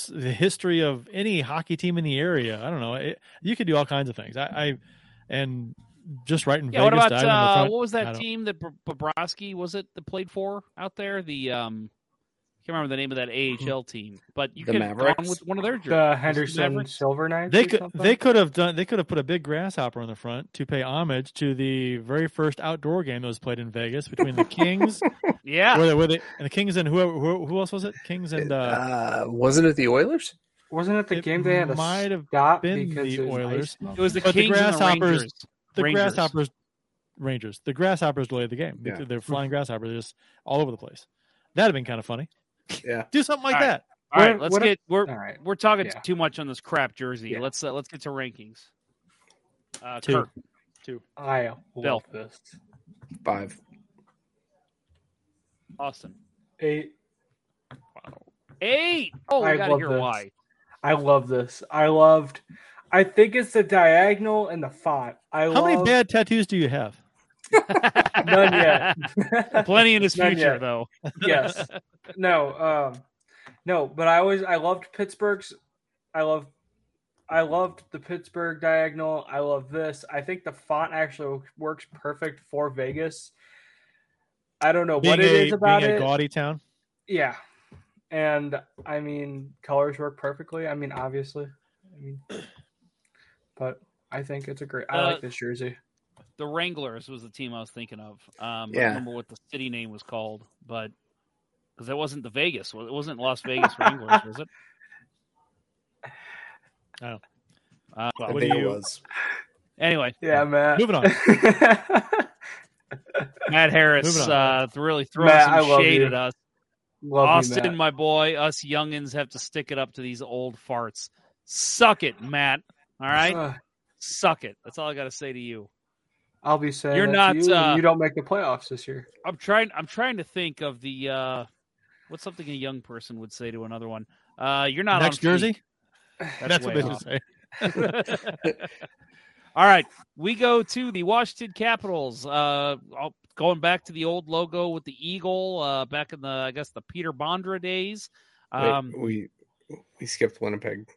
the history of any hockey team in the area. I don't know. You could do all kinds of things. And just right in Vegas. What about what was that team that Bobrovsky that played for out there? I can't remember the name of that AHL team, but you could have gone with one of their jerseys. The Henderson Silver Knights. They could have put a big grasshopper on the front to pay homage to the very first outdoor game that was played in Vegas between the Kings. Yeah, and the Kings and who else was it? Kings and wasn't it the Oilers? Wasn't it the game they had? Might have been the Oilers. It was the Kings and the Rangers. The grasshoppers delayed the game. Yeah. They're flying grasshoppers. They're just all over the place. That'd have been kind of funny. Yeah, do something like that. All right, let's get. We're talking too much on this crap jersey. Yeah. Let's get to rankings. Two. I love this. 5. Austin. 8. Wow. 8. Oh, I gotta hear why. I love this. I think it's the diagonal and the font. How many bad tattoos do you have? None yet. Plenty in his future, though. Yes. No. But I loved Pittsburgh's. I loved the Pittsburgh diagonal. I love this. I think the font actually works perfect for Vegas. I don't know what it is about it. Being a gaudy town. Yeah, and I mean, colors work perfectly. I mean, obviously. I mean, but I think it's a great. I like this jersey. The Wranglers was the team I was thinking of. I don't remember what the city name was called, but because it wasn't the Vegas. It wasn't Las Vegas Wranglers, was it? I don't know. I think it was. Anyway. Yeah, Matt. Moving on. Matt Harris really throwing some shade at us. Love Austin, my boy, us youngins have to stick it up to these old farts. Suck it, Matt. All right? Suck it. That's all I got to say to you. I'll be saying you don't make the playoffs this year. I'm trying to think of the what's something a young person would say to another one. You're not next on jersey. That's what they should say. All right, we go to the Washington Capitals. Going back to the old logo with the eagle back in the Peter Bondra days. Wait, we skipped Winnipeg.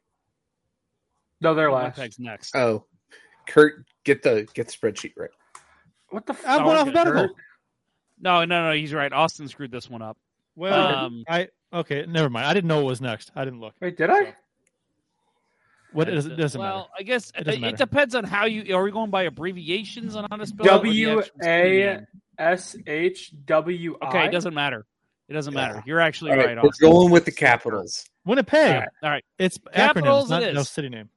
No, they're last. Winnipeg's next. Oh. Kurt, get the spreadsheet right. What the fuck? I'm going alphabetical. No, he's right. Austin screwed this one up. Well, never mind. I didn't know what was next. I didn't look. Wait, did I? It doesn't matter. I guess it depends on how you are. We going by abbreviations on how to spell WASHWI. Okay, it doesn't matter. It doesn't matter. You're actually right. We're Austin. Going with the Capitals. Winnipeg. All right. It's Capitals. Acronyms, not city name.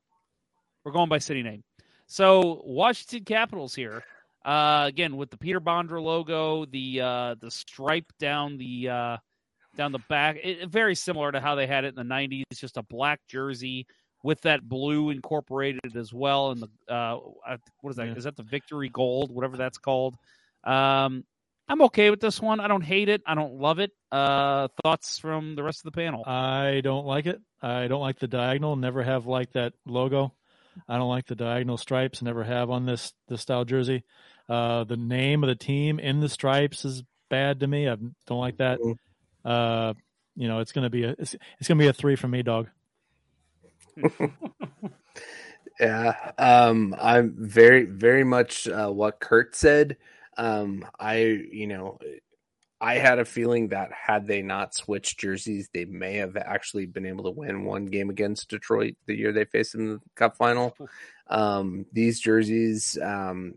We're going by city name. So Washington Capitals here again with the Peter Bondra logo, the stripe down the back. Very similar to how they had it in the '90s. Just a black jersey with that blue incorporated as well. And the what is that? Yeah. Is that the Victory Gold? Whatever that's called. I'm okay with this one. I don't hate it. I don't love it. Thoughts from the rest of the panel? I don't like it. I don't like the diagonal. Never have liked that logo. I don't like the diagonal stripes, never have on this style jersey. The name of the team in the stripes is bad to me. I don't like that. You know, it's gonna be a three from me, dog. Yeah, I'm very, very much what Kurt said. I had a feeling that had they not switched jerseys, they may have actually been able to win one game against Detroit the year they faced them in the Cup final. These jerseys,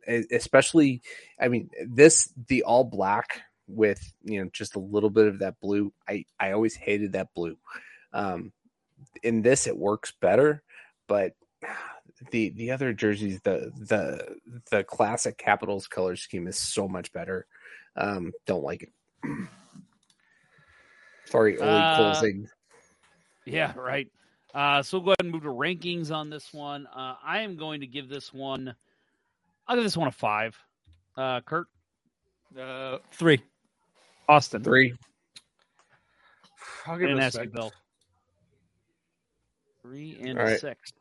especially, I mean, the all black with, you know, just a little bit of that blue. I always hated that blue. In this, it works better, but the other jerseys, the classic Capitals color scheme is so much better. Don't like it. Sorry, only closing. Yeah, right. So we'll go ahead and move to rankings on this one. I am going to give this one, I'll give this one a 5. Kurt? 3. Austin? 3. I'll give it a 6. 3 and all right. 6.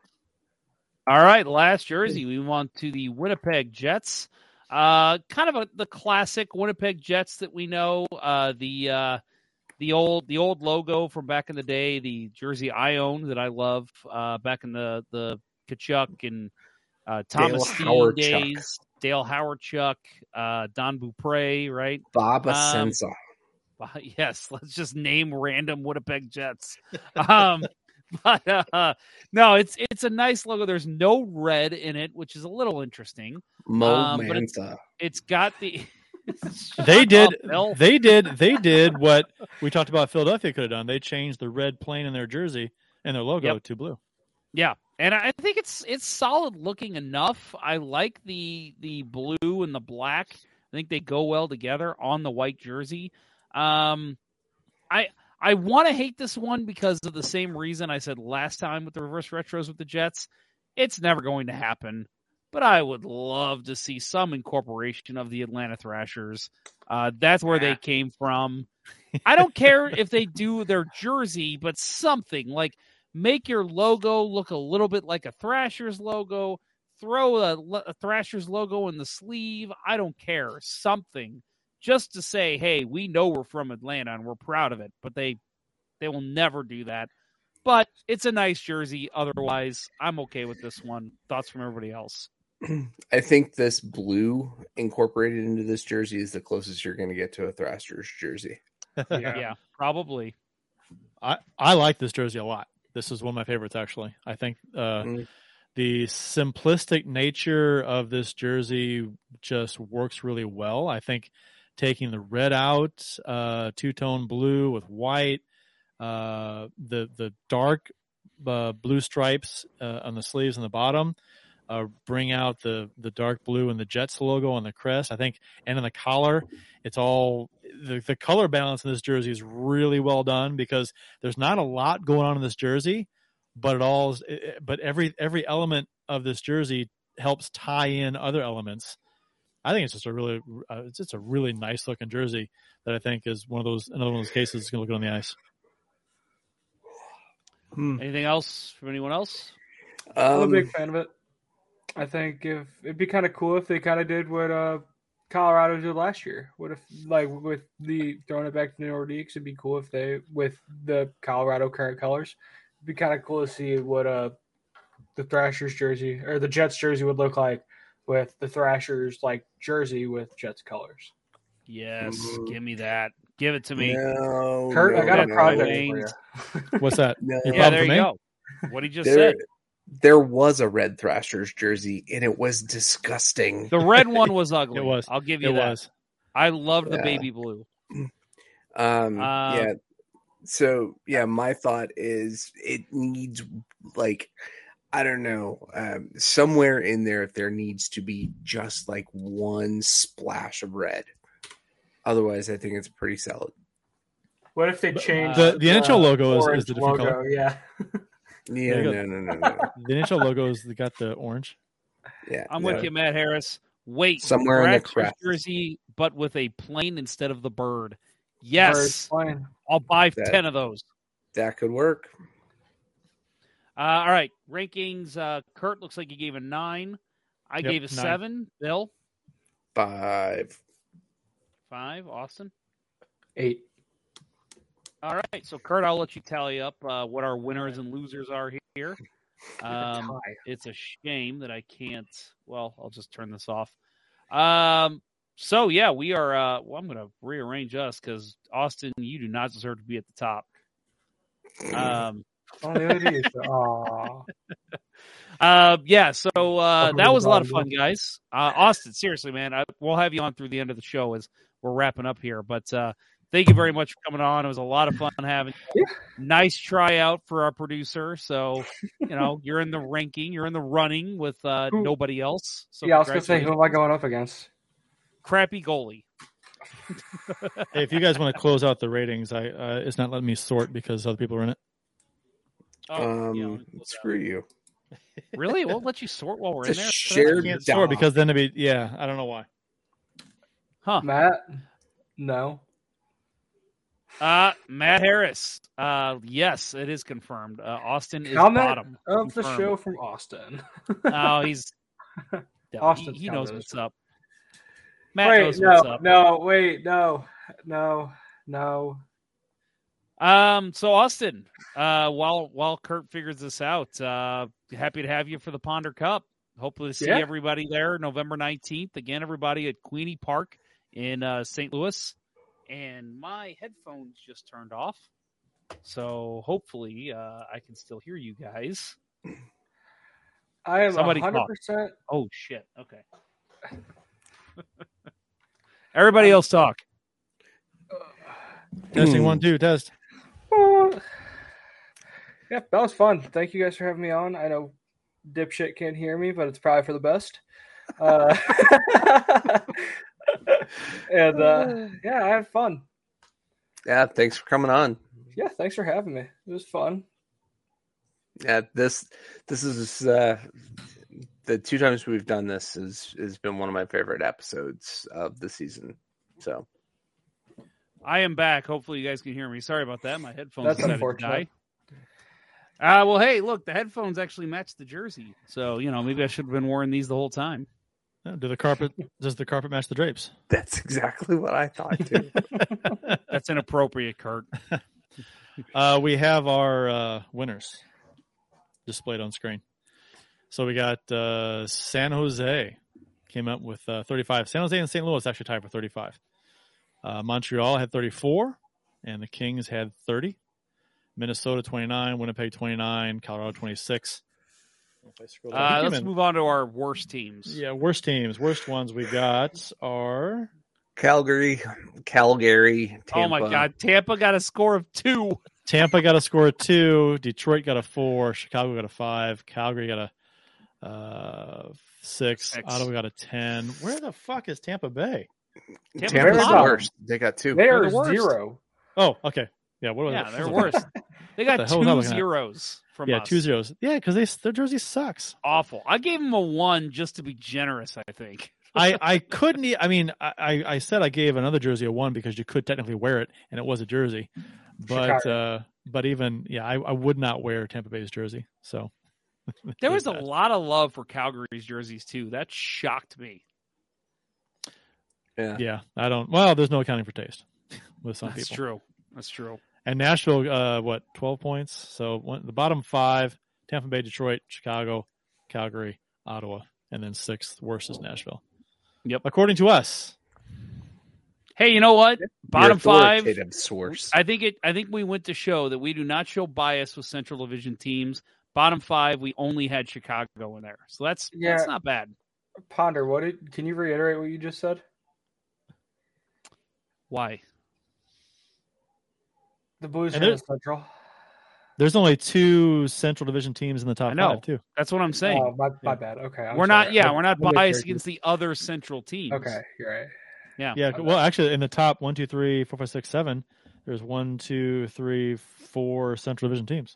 All right, last jersey. We move on to the Winnipeg Jets. Kind of the classic Winnipeg Jets that we know, the old logo from back in the day, the jersey I own that I love, back in the Kachuk and Thomas Steele days, Dale Hawerchuk, Don Beaupre, right? Bob Asensa. Yes, let's just name random Winnipeg Jets. But no, it's a nice logo. There's no red in it, which is a little interesting. But it's got the. They did what we talked about. Philadelphia could have done. They changed the red plane in their jersey and their logo to blue. Yeah, and I think it's solid looking enough. I like the blue and the black. I think they go well together on the white jersey. I want to hate this one because of the same reason I said last time with the reverse retros with the Jets. It's never going to happen, but I would love to see some incorporation of the Atlanta Thrashers. That's where they came from. I don't care if they do their jersey, but something like make your logo look a little bit like a Thrashers logo, throw a Thrashers logo in the sleeve. I don't care. Something. Just to say, hey, we know we're from Atlanta and we're proud of it, but they will never do that. But it's a nice jersey. Otherwise, I'm okay with this one. Thoughts from everybody else? I think this blue incorporated into this jersey is the closest you're going to get to a Thrashers jersey. Yeah, probably. I like this jersey a lot. This is one of my favorites, actually. I think the simplistic nature of this jersey just works really well. I think taking the red out, two-tone blue with white, the dark blue stripes on the sleeves and the bottom, bring out the dark blue and the Jets logo on the crest, I think, and in the collar. It's all the color balance in this jersey is really well done because there's not a lot going on in this jersey, but every element of this jersey helps tie in other elements. I think it's just a really nice looking jersey that I think is another one of those cases that's going to look good on the ice. Anything else from anyone else? I'm a big fan of it. I think it'd be kind of cool if they kind of did what Colorado did last year. What if, like, with the throwing it back to the Nordiques, it'd be cool if they, with the Colorado current colors, it'd be kind of cool to see what the Thrashers jersey or the Jets jersey would look like with the Thrashers, like, jersey with Jets colors. Yes, give me that. Give it to me. No, Kurt, I got a project for you. What's that? No. Yeah, there you go. What he just said. There was a red Thrashers jersey, and it was disgusting. The red one was ugly. It was. I'll give you that. Was. I loved the baby blue. So, my thought is it needs, like, I don't know, somewhere in there needs to be just like one splash of red. Otherwise, I think it's pretty solid. What if they change the NHL logo is the different color? Yeah. Yeah, no. The NHL logo is got the orange. Yeah. I'm with you, Matt Harris. Wait, somewhere in the crest jersey, but with a plane instead of the bird. Yes. I'll buy 10 of those. That could work. All right, rankings. Kurt, looks like you gave a 9. I gave a 7. Bill? 5. 5. Austin? 8. All right, so Kurt, I'll let you tally up what our winners and losers are here. It's a shame that I can't. Well, I'll just turn this off. So, yeah, we are. Well, I'm going to rearrange us because, Austin, you do not deserve to be at the top. So that was a lot of fun, guys. Austin, seriously, man, we'll have you on through the end of the show as we're wrapping up here. But thank you very much for coming on. It was a lot of fun having you. Nice tryout for our producer. So, you're in the ranking. You're in the running with nobody else. So yeah, I was going to say, who am I going up against? Crappy Goalie. Hey, if you guys want to close out the ratings, it's not letting me sort because other people are in it. Screw you. Really? We'll let you sort while we're in there. Shared sort because then it'd be I don't know why. Huh? Matt? No. Matt Harris. Yes, it is confirmed. Austin is bottom of the show from Austin. Oh, he's Austin. He knows what's up. Matt knows what's up. No. So Austin, while Kurt figures this out, happy to have you for the Ponder Cup. Hopefully to see everybody there November 19th. Again, everybody at Queenie Park in St. Louis. And my headphones just turned off. So hopefully I can still hear you guys. I am 100%. Oh, shit. Okay. Everybody else talk. Testing 1, 2, test. Yeah, that was fun. Thank you guys for having me on. I know dipshit can't hear me, but it's probably for the best. And I had fun. Yeah, thanks for coming on. Yeah, thanks for having me. It was fun. Yeah, this is the 2 times we've done this has been one of my favorite episodes of the season. So. I am back. Hopefully you guys can hear me. Sorry about that. My headphones decided to die. Well, hey, look, the headphones actually match the jersey. So, maybe I should have been wearing these the whole time. Yeah, does the carpet match the drapes? That's exactly what I thought, too. That's inappropriate, Kurt. We have our winners displayed on screen. So we got San Jose came up with 35. San Jose and St. Louis actually tied for 35. Montreal had 34, and the Kings had 30. Minnesota 29, Winnipeg 29, Colorado 26. Let's move on to our worst teams. Yeah, worst teams. Worst ones we got are Calgary, Tampa. Oh, my God. Tampa got a score of 2. Tampa got a score of 2. Detroit got a 4. Chicago got a 5. Calgary got a 6. Ottawa got a 10. Where the fuck is Tampa Bay? Tampa's the worst. They got 2. They're 0. Oh, okay. Yeah, what was they're worse. They got 2 zeros from us. Yeah, 2 zeros. Yeah, because their jersey sucks. Awful. I gave them a 1 just to be generous, I think. I couldn't. I mean, I said I gave another jersey a 1 because you could technically wear it, and it was a jersey. But I would not wear Tampa Bay's jersey. So there was a lot of love for Calgary's jerseys too. That shocked me. Yeah. I don't. Well, there's no accounting for taste with some people. That's true. And Nashville, 12 points? So the bottom 5: Tampa Bay, Detroit, Chicago, Calgary, Ottawa, and then 6th worst is Nashville. Yep, according to us. Hey, you know what? Bottom 5. Source. I think we went to show that we do not show bias with Central Division teams. Bottom 5, we only had Chicago in there, so that's not bad. Ponder, can you reiterate what you just said? Why? The Blues are in Central. There's only 2 Central Division teams in the top 5, too. That's what I'm saying. Oh, my bad. Okay. We're not biased against the other Central teams. Okay. You're right. Yeah. Yeah. Well, actually, in the top 1, 2, 3, 4, 5, 6, 7, there's 1, 2, 3, 4 Central Division teams.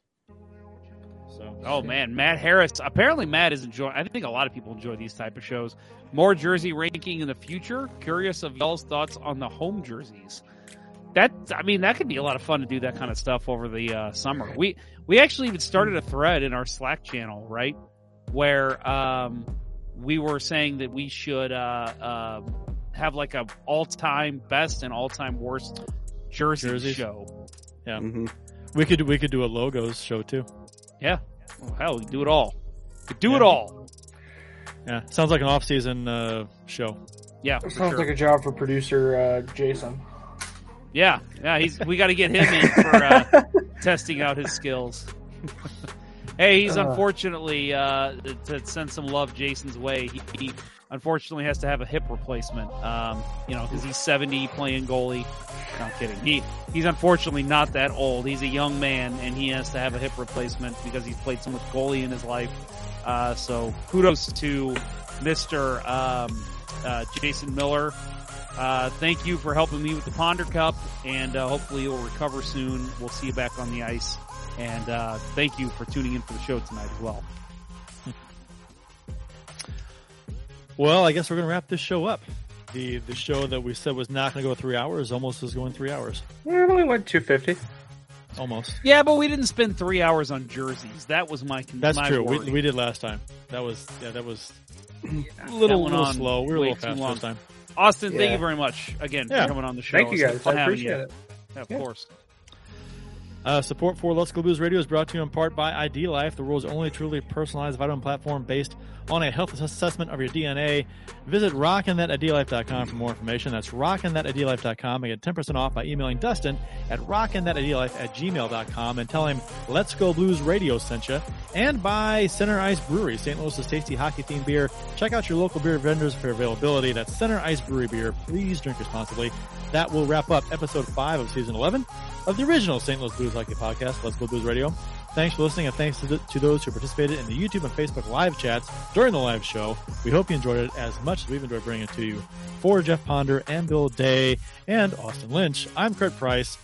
So. Oh, man. Matt Harris. Apparently, Matt is enjoying. I think a lot of people enjoy these type of shows. More jersey ranking in the future. Curious of y'all's thoughts on the home jerseys. that, I mean, that could be a lot of fun to do that kind of stuff over the summer. We actually even started a thread in our Slack channel, right? Where we were saying that we should have like a all-time best and all-time worst jerseys show. Yeah. Mm-hmm. We could do a logos show too. Yeah. Well, hell, we could do it all. We could do it all. Yeah. Sounds like an off-season show. Yeah. It sounds like a job for producer Jason. Yeah. Yeah. We got to get him in for testing out his skills. Hey, he's unfortunately, to send some love Jason's way, he unfortunately has to have a hip replacement, because he's 70 playing goalie. No, I'm kidding. He's unfortunately not that old. He's a young man, and he has to have a hip replacement because he's played so much goalie in his life. So kudos to Mr. Jason Miller. Thank you for helping me with the Ponder Cup, and hopefully you'll recover soon. We'll see you back on the ice. And thank you for tuning in for the show tonight as well. Well, I guess we're going to wrap this show up. The show that we said was not going to go 3 hours almost is going 3 hours. It only went 250. Almost. Yeah, but we didn't spend 3 hours on jerseys. That was my concern. That's true. We did last time. That was a little slow. We were a little fast last time. Austin, thank you very much again for coming on the show. Thank you guys. I appreciate it. Yeah, of course. Support for Let's Go Blues Radio is brought to you in part by ID Life, the world's only truly personalized vitamin platform based on a health assessment of your DNA. Visit rockinthatidlife.com for more information. That's rockinthatidlife.com. And get 10% off by emailing Dustin at rockinthatidlife@gmail.com and tell him Let's Go Blues Radio sent you. And by Center Ice Brewery, St. Louis's tasty hockey-themed beer. Check out your local beer vendors for availability. That's Center Ice Brewery beer. Please drink responsibly. That will wrap up episode 5 of season 11 of the original St. Louis Blues Hockey Podcast, Let's Go Blues Radio. Thanks for listening, and thanks to those who participated in the YouTube and Facebook live chats during the live show. We hope you enjoyed it as much as we've enjoyed bringing it to you. For Jeff Ponder and Bill Day and Austin Lynch, I'm Kurt Price.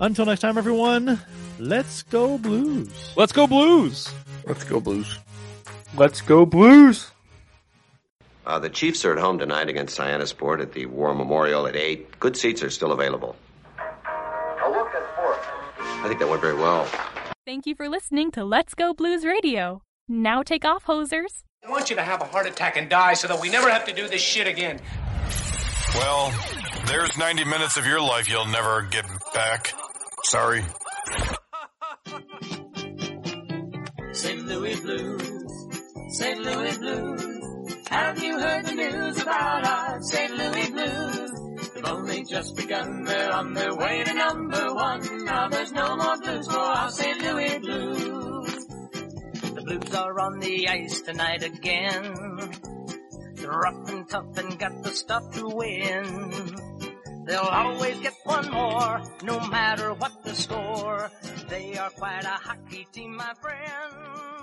Until next time, everyone, let's go Blues. Let's go Blues. Let's go Blues. Let's go Blues. The Chiefs are at home tonight against Cyanisport at the War Memorial at 8:00. Good seats are still available. A look at sports. I think that went very well. Thank you for listening to Let's Go Blues Radio. Now take off, hosers. I want you to have a heart attack and die so that we never have to do this shit again. Well, there's 90 minutes of your life you'll never get back. Sorry. St. Louis Blues. St. Louis Blues. Have you heard the news about our St. Louis Blues? They've only just begun, they're on their way to number one. Now there's no more blues for our St. Louis Blues. The Blues are on the ice tonight again. They're rough and tough and got the stuff to win. They'll always get one more, no matter what the score. They are quite a hockey team, my friend.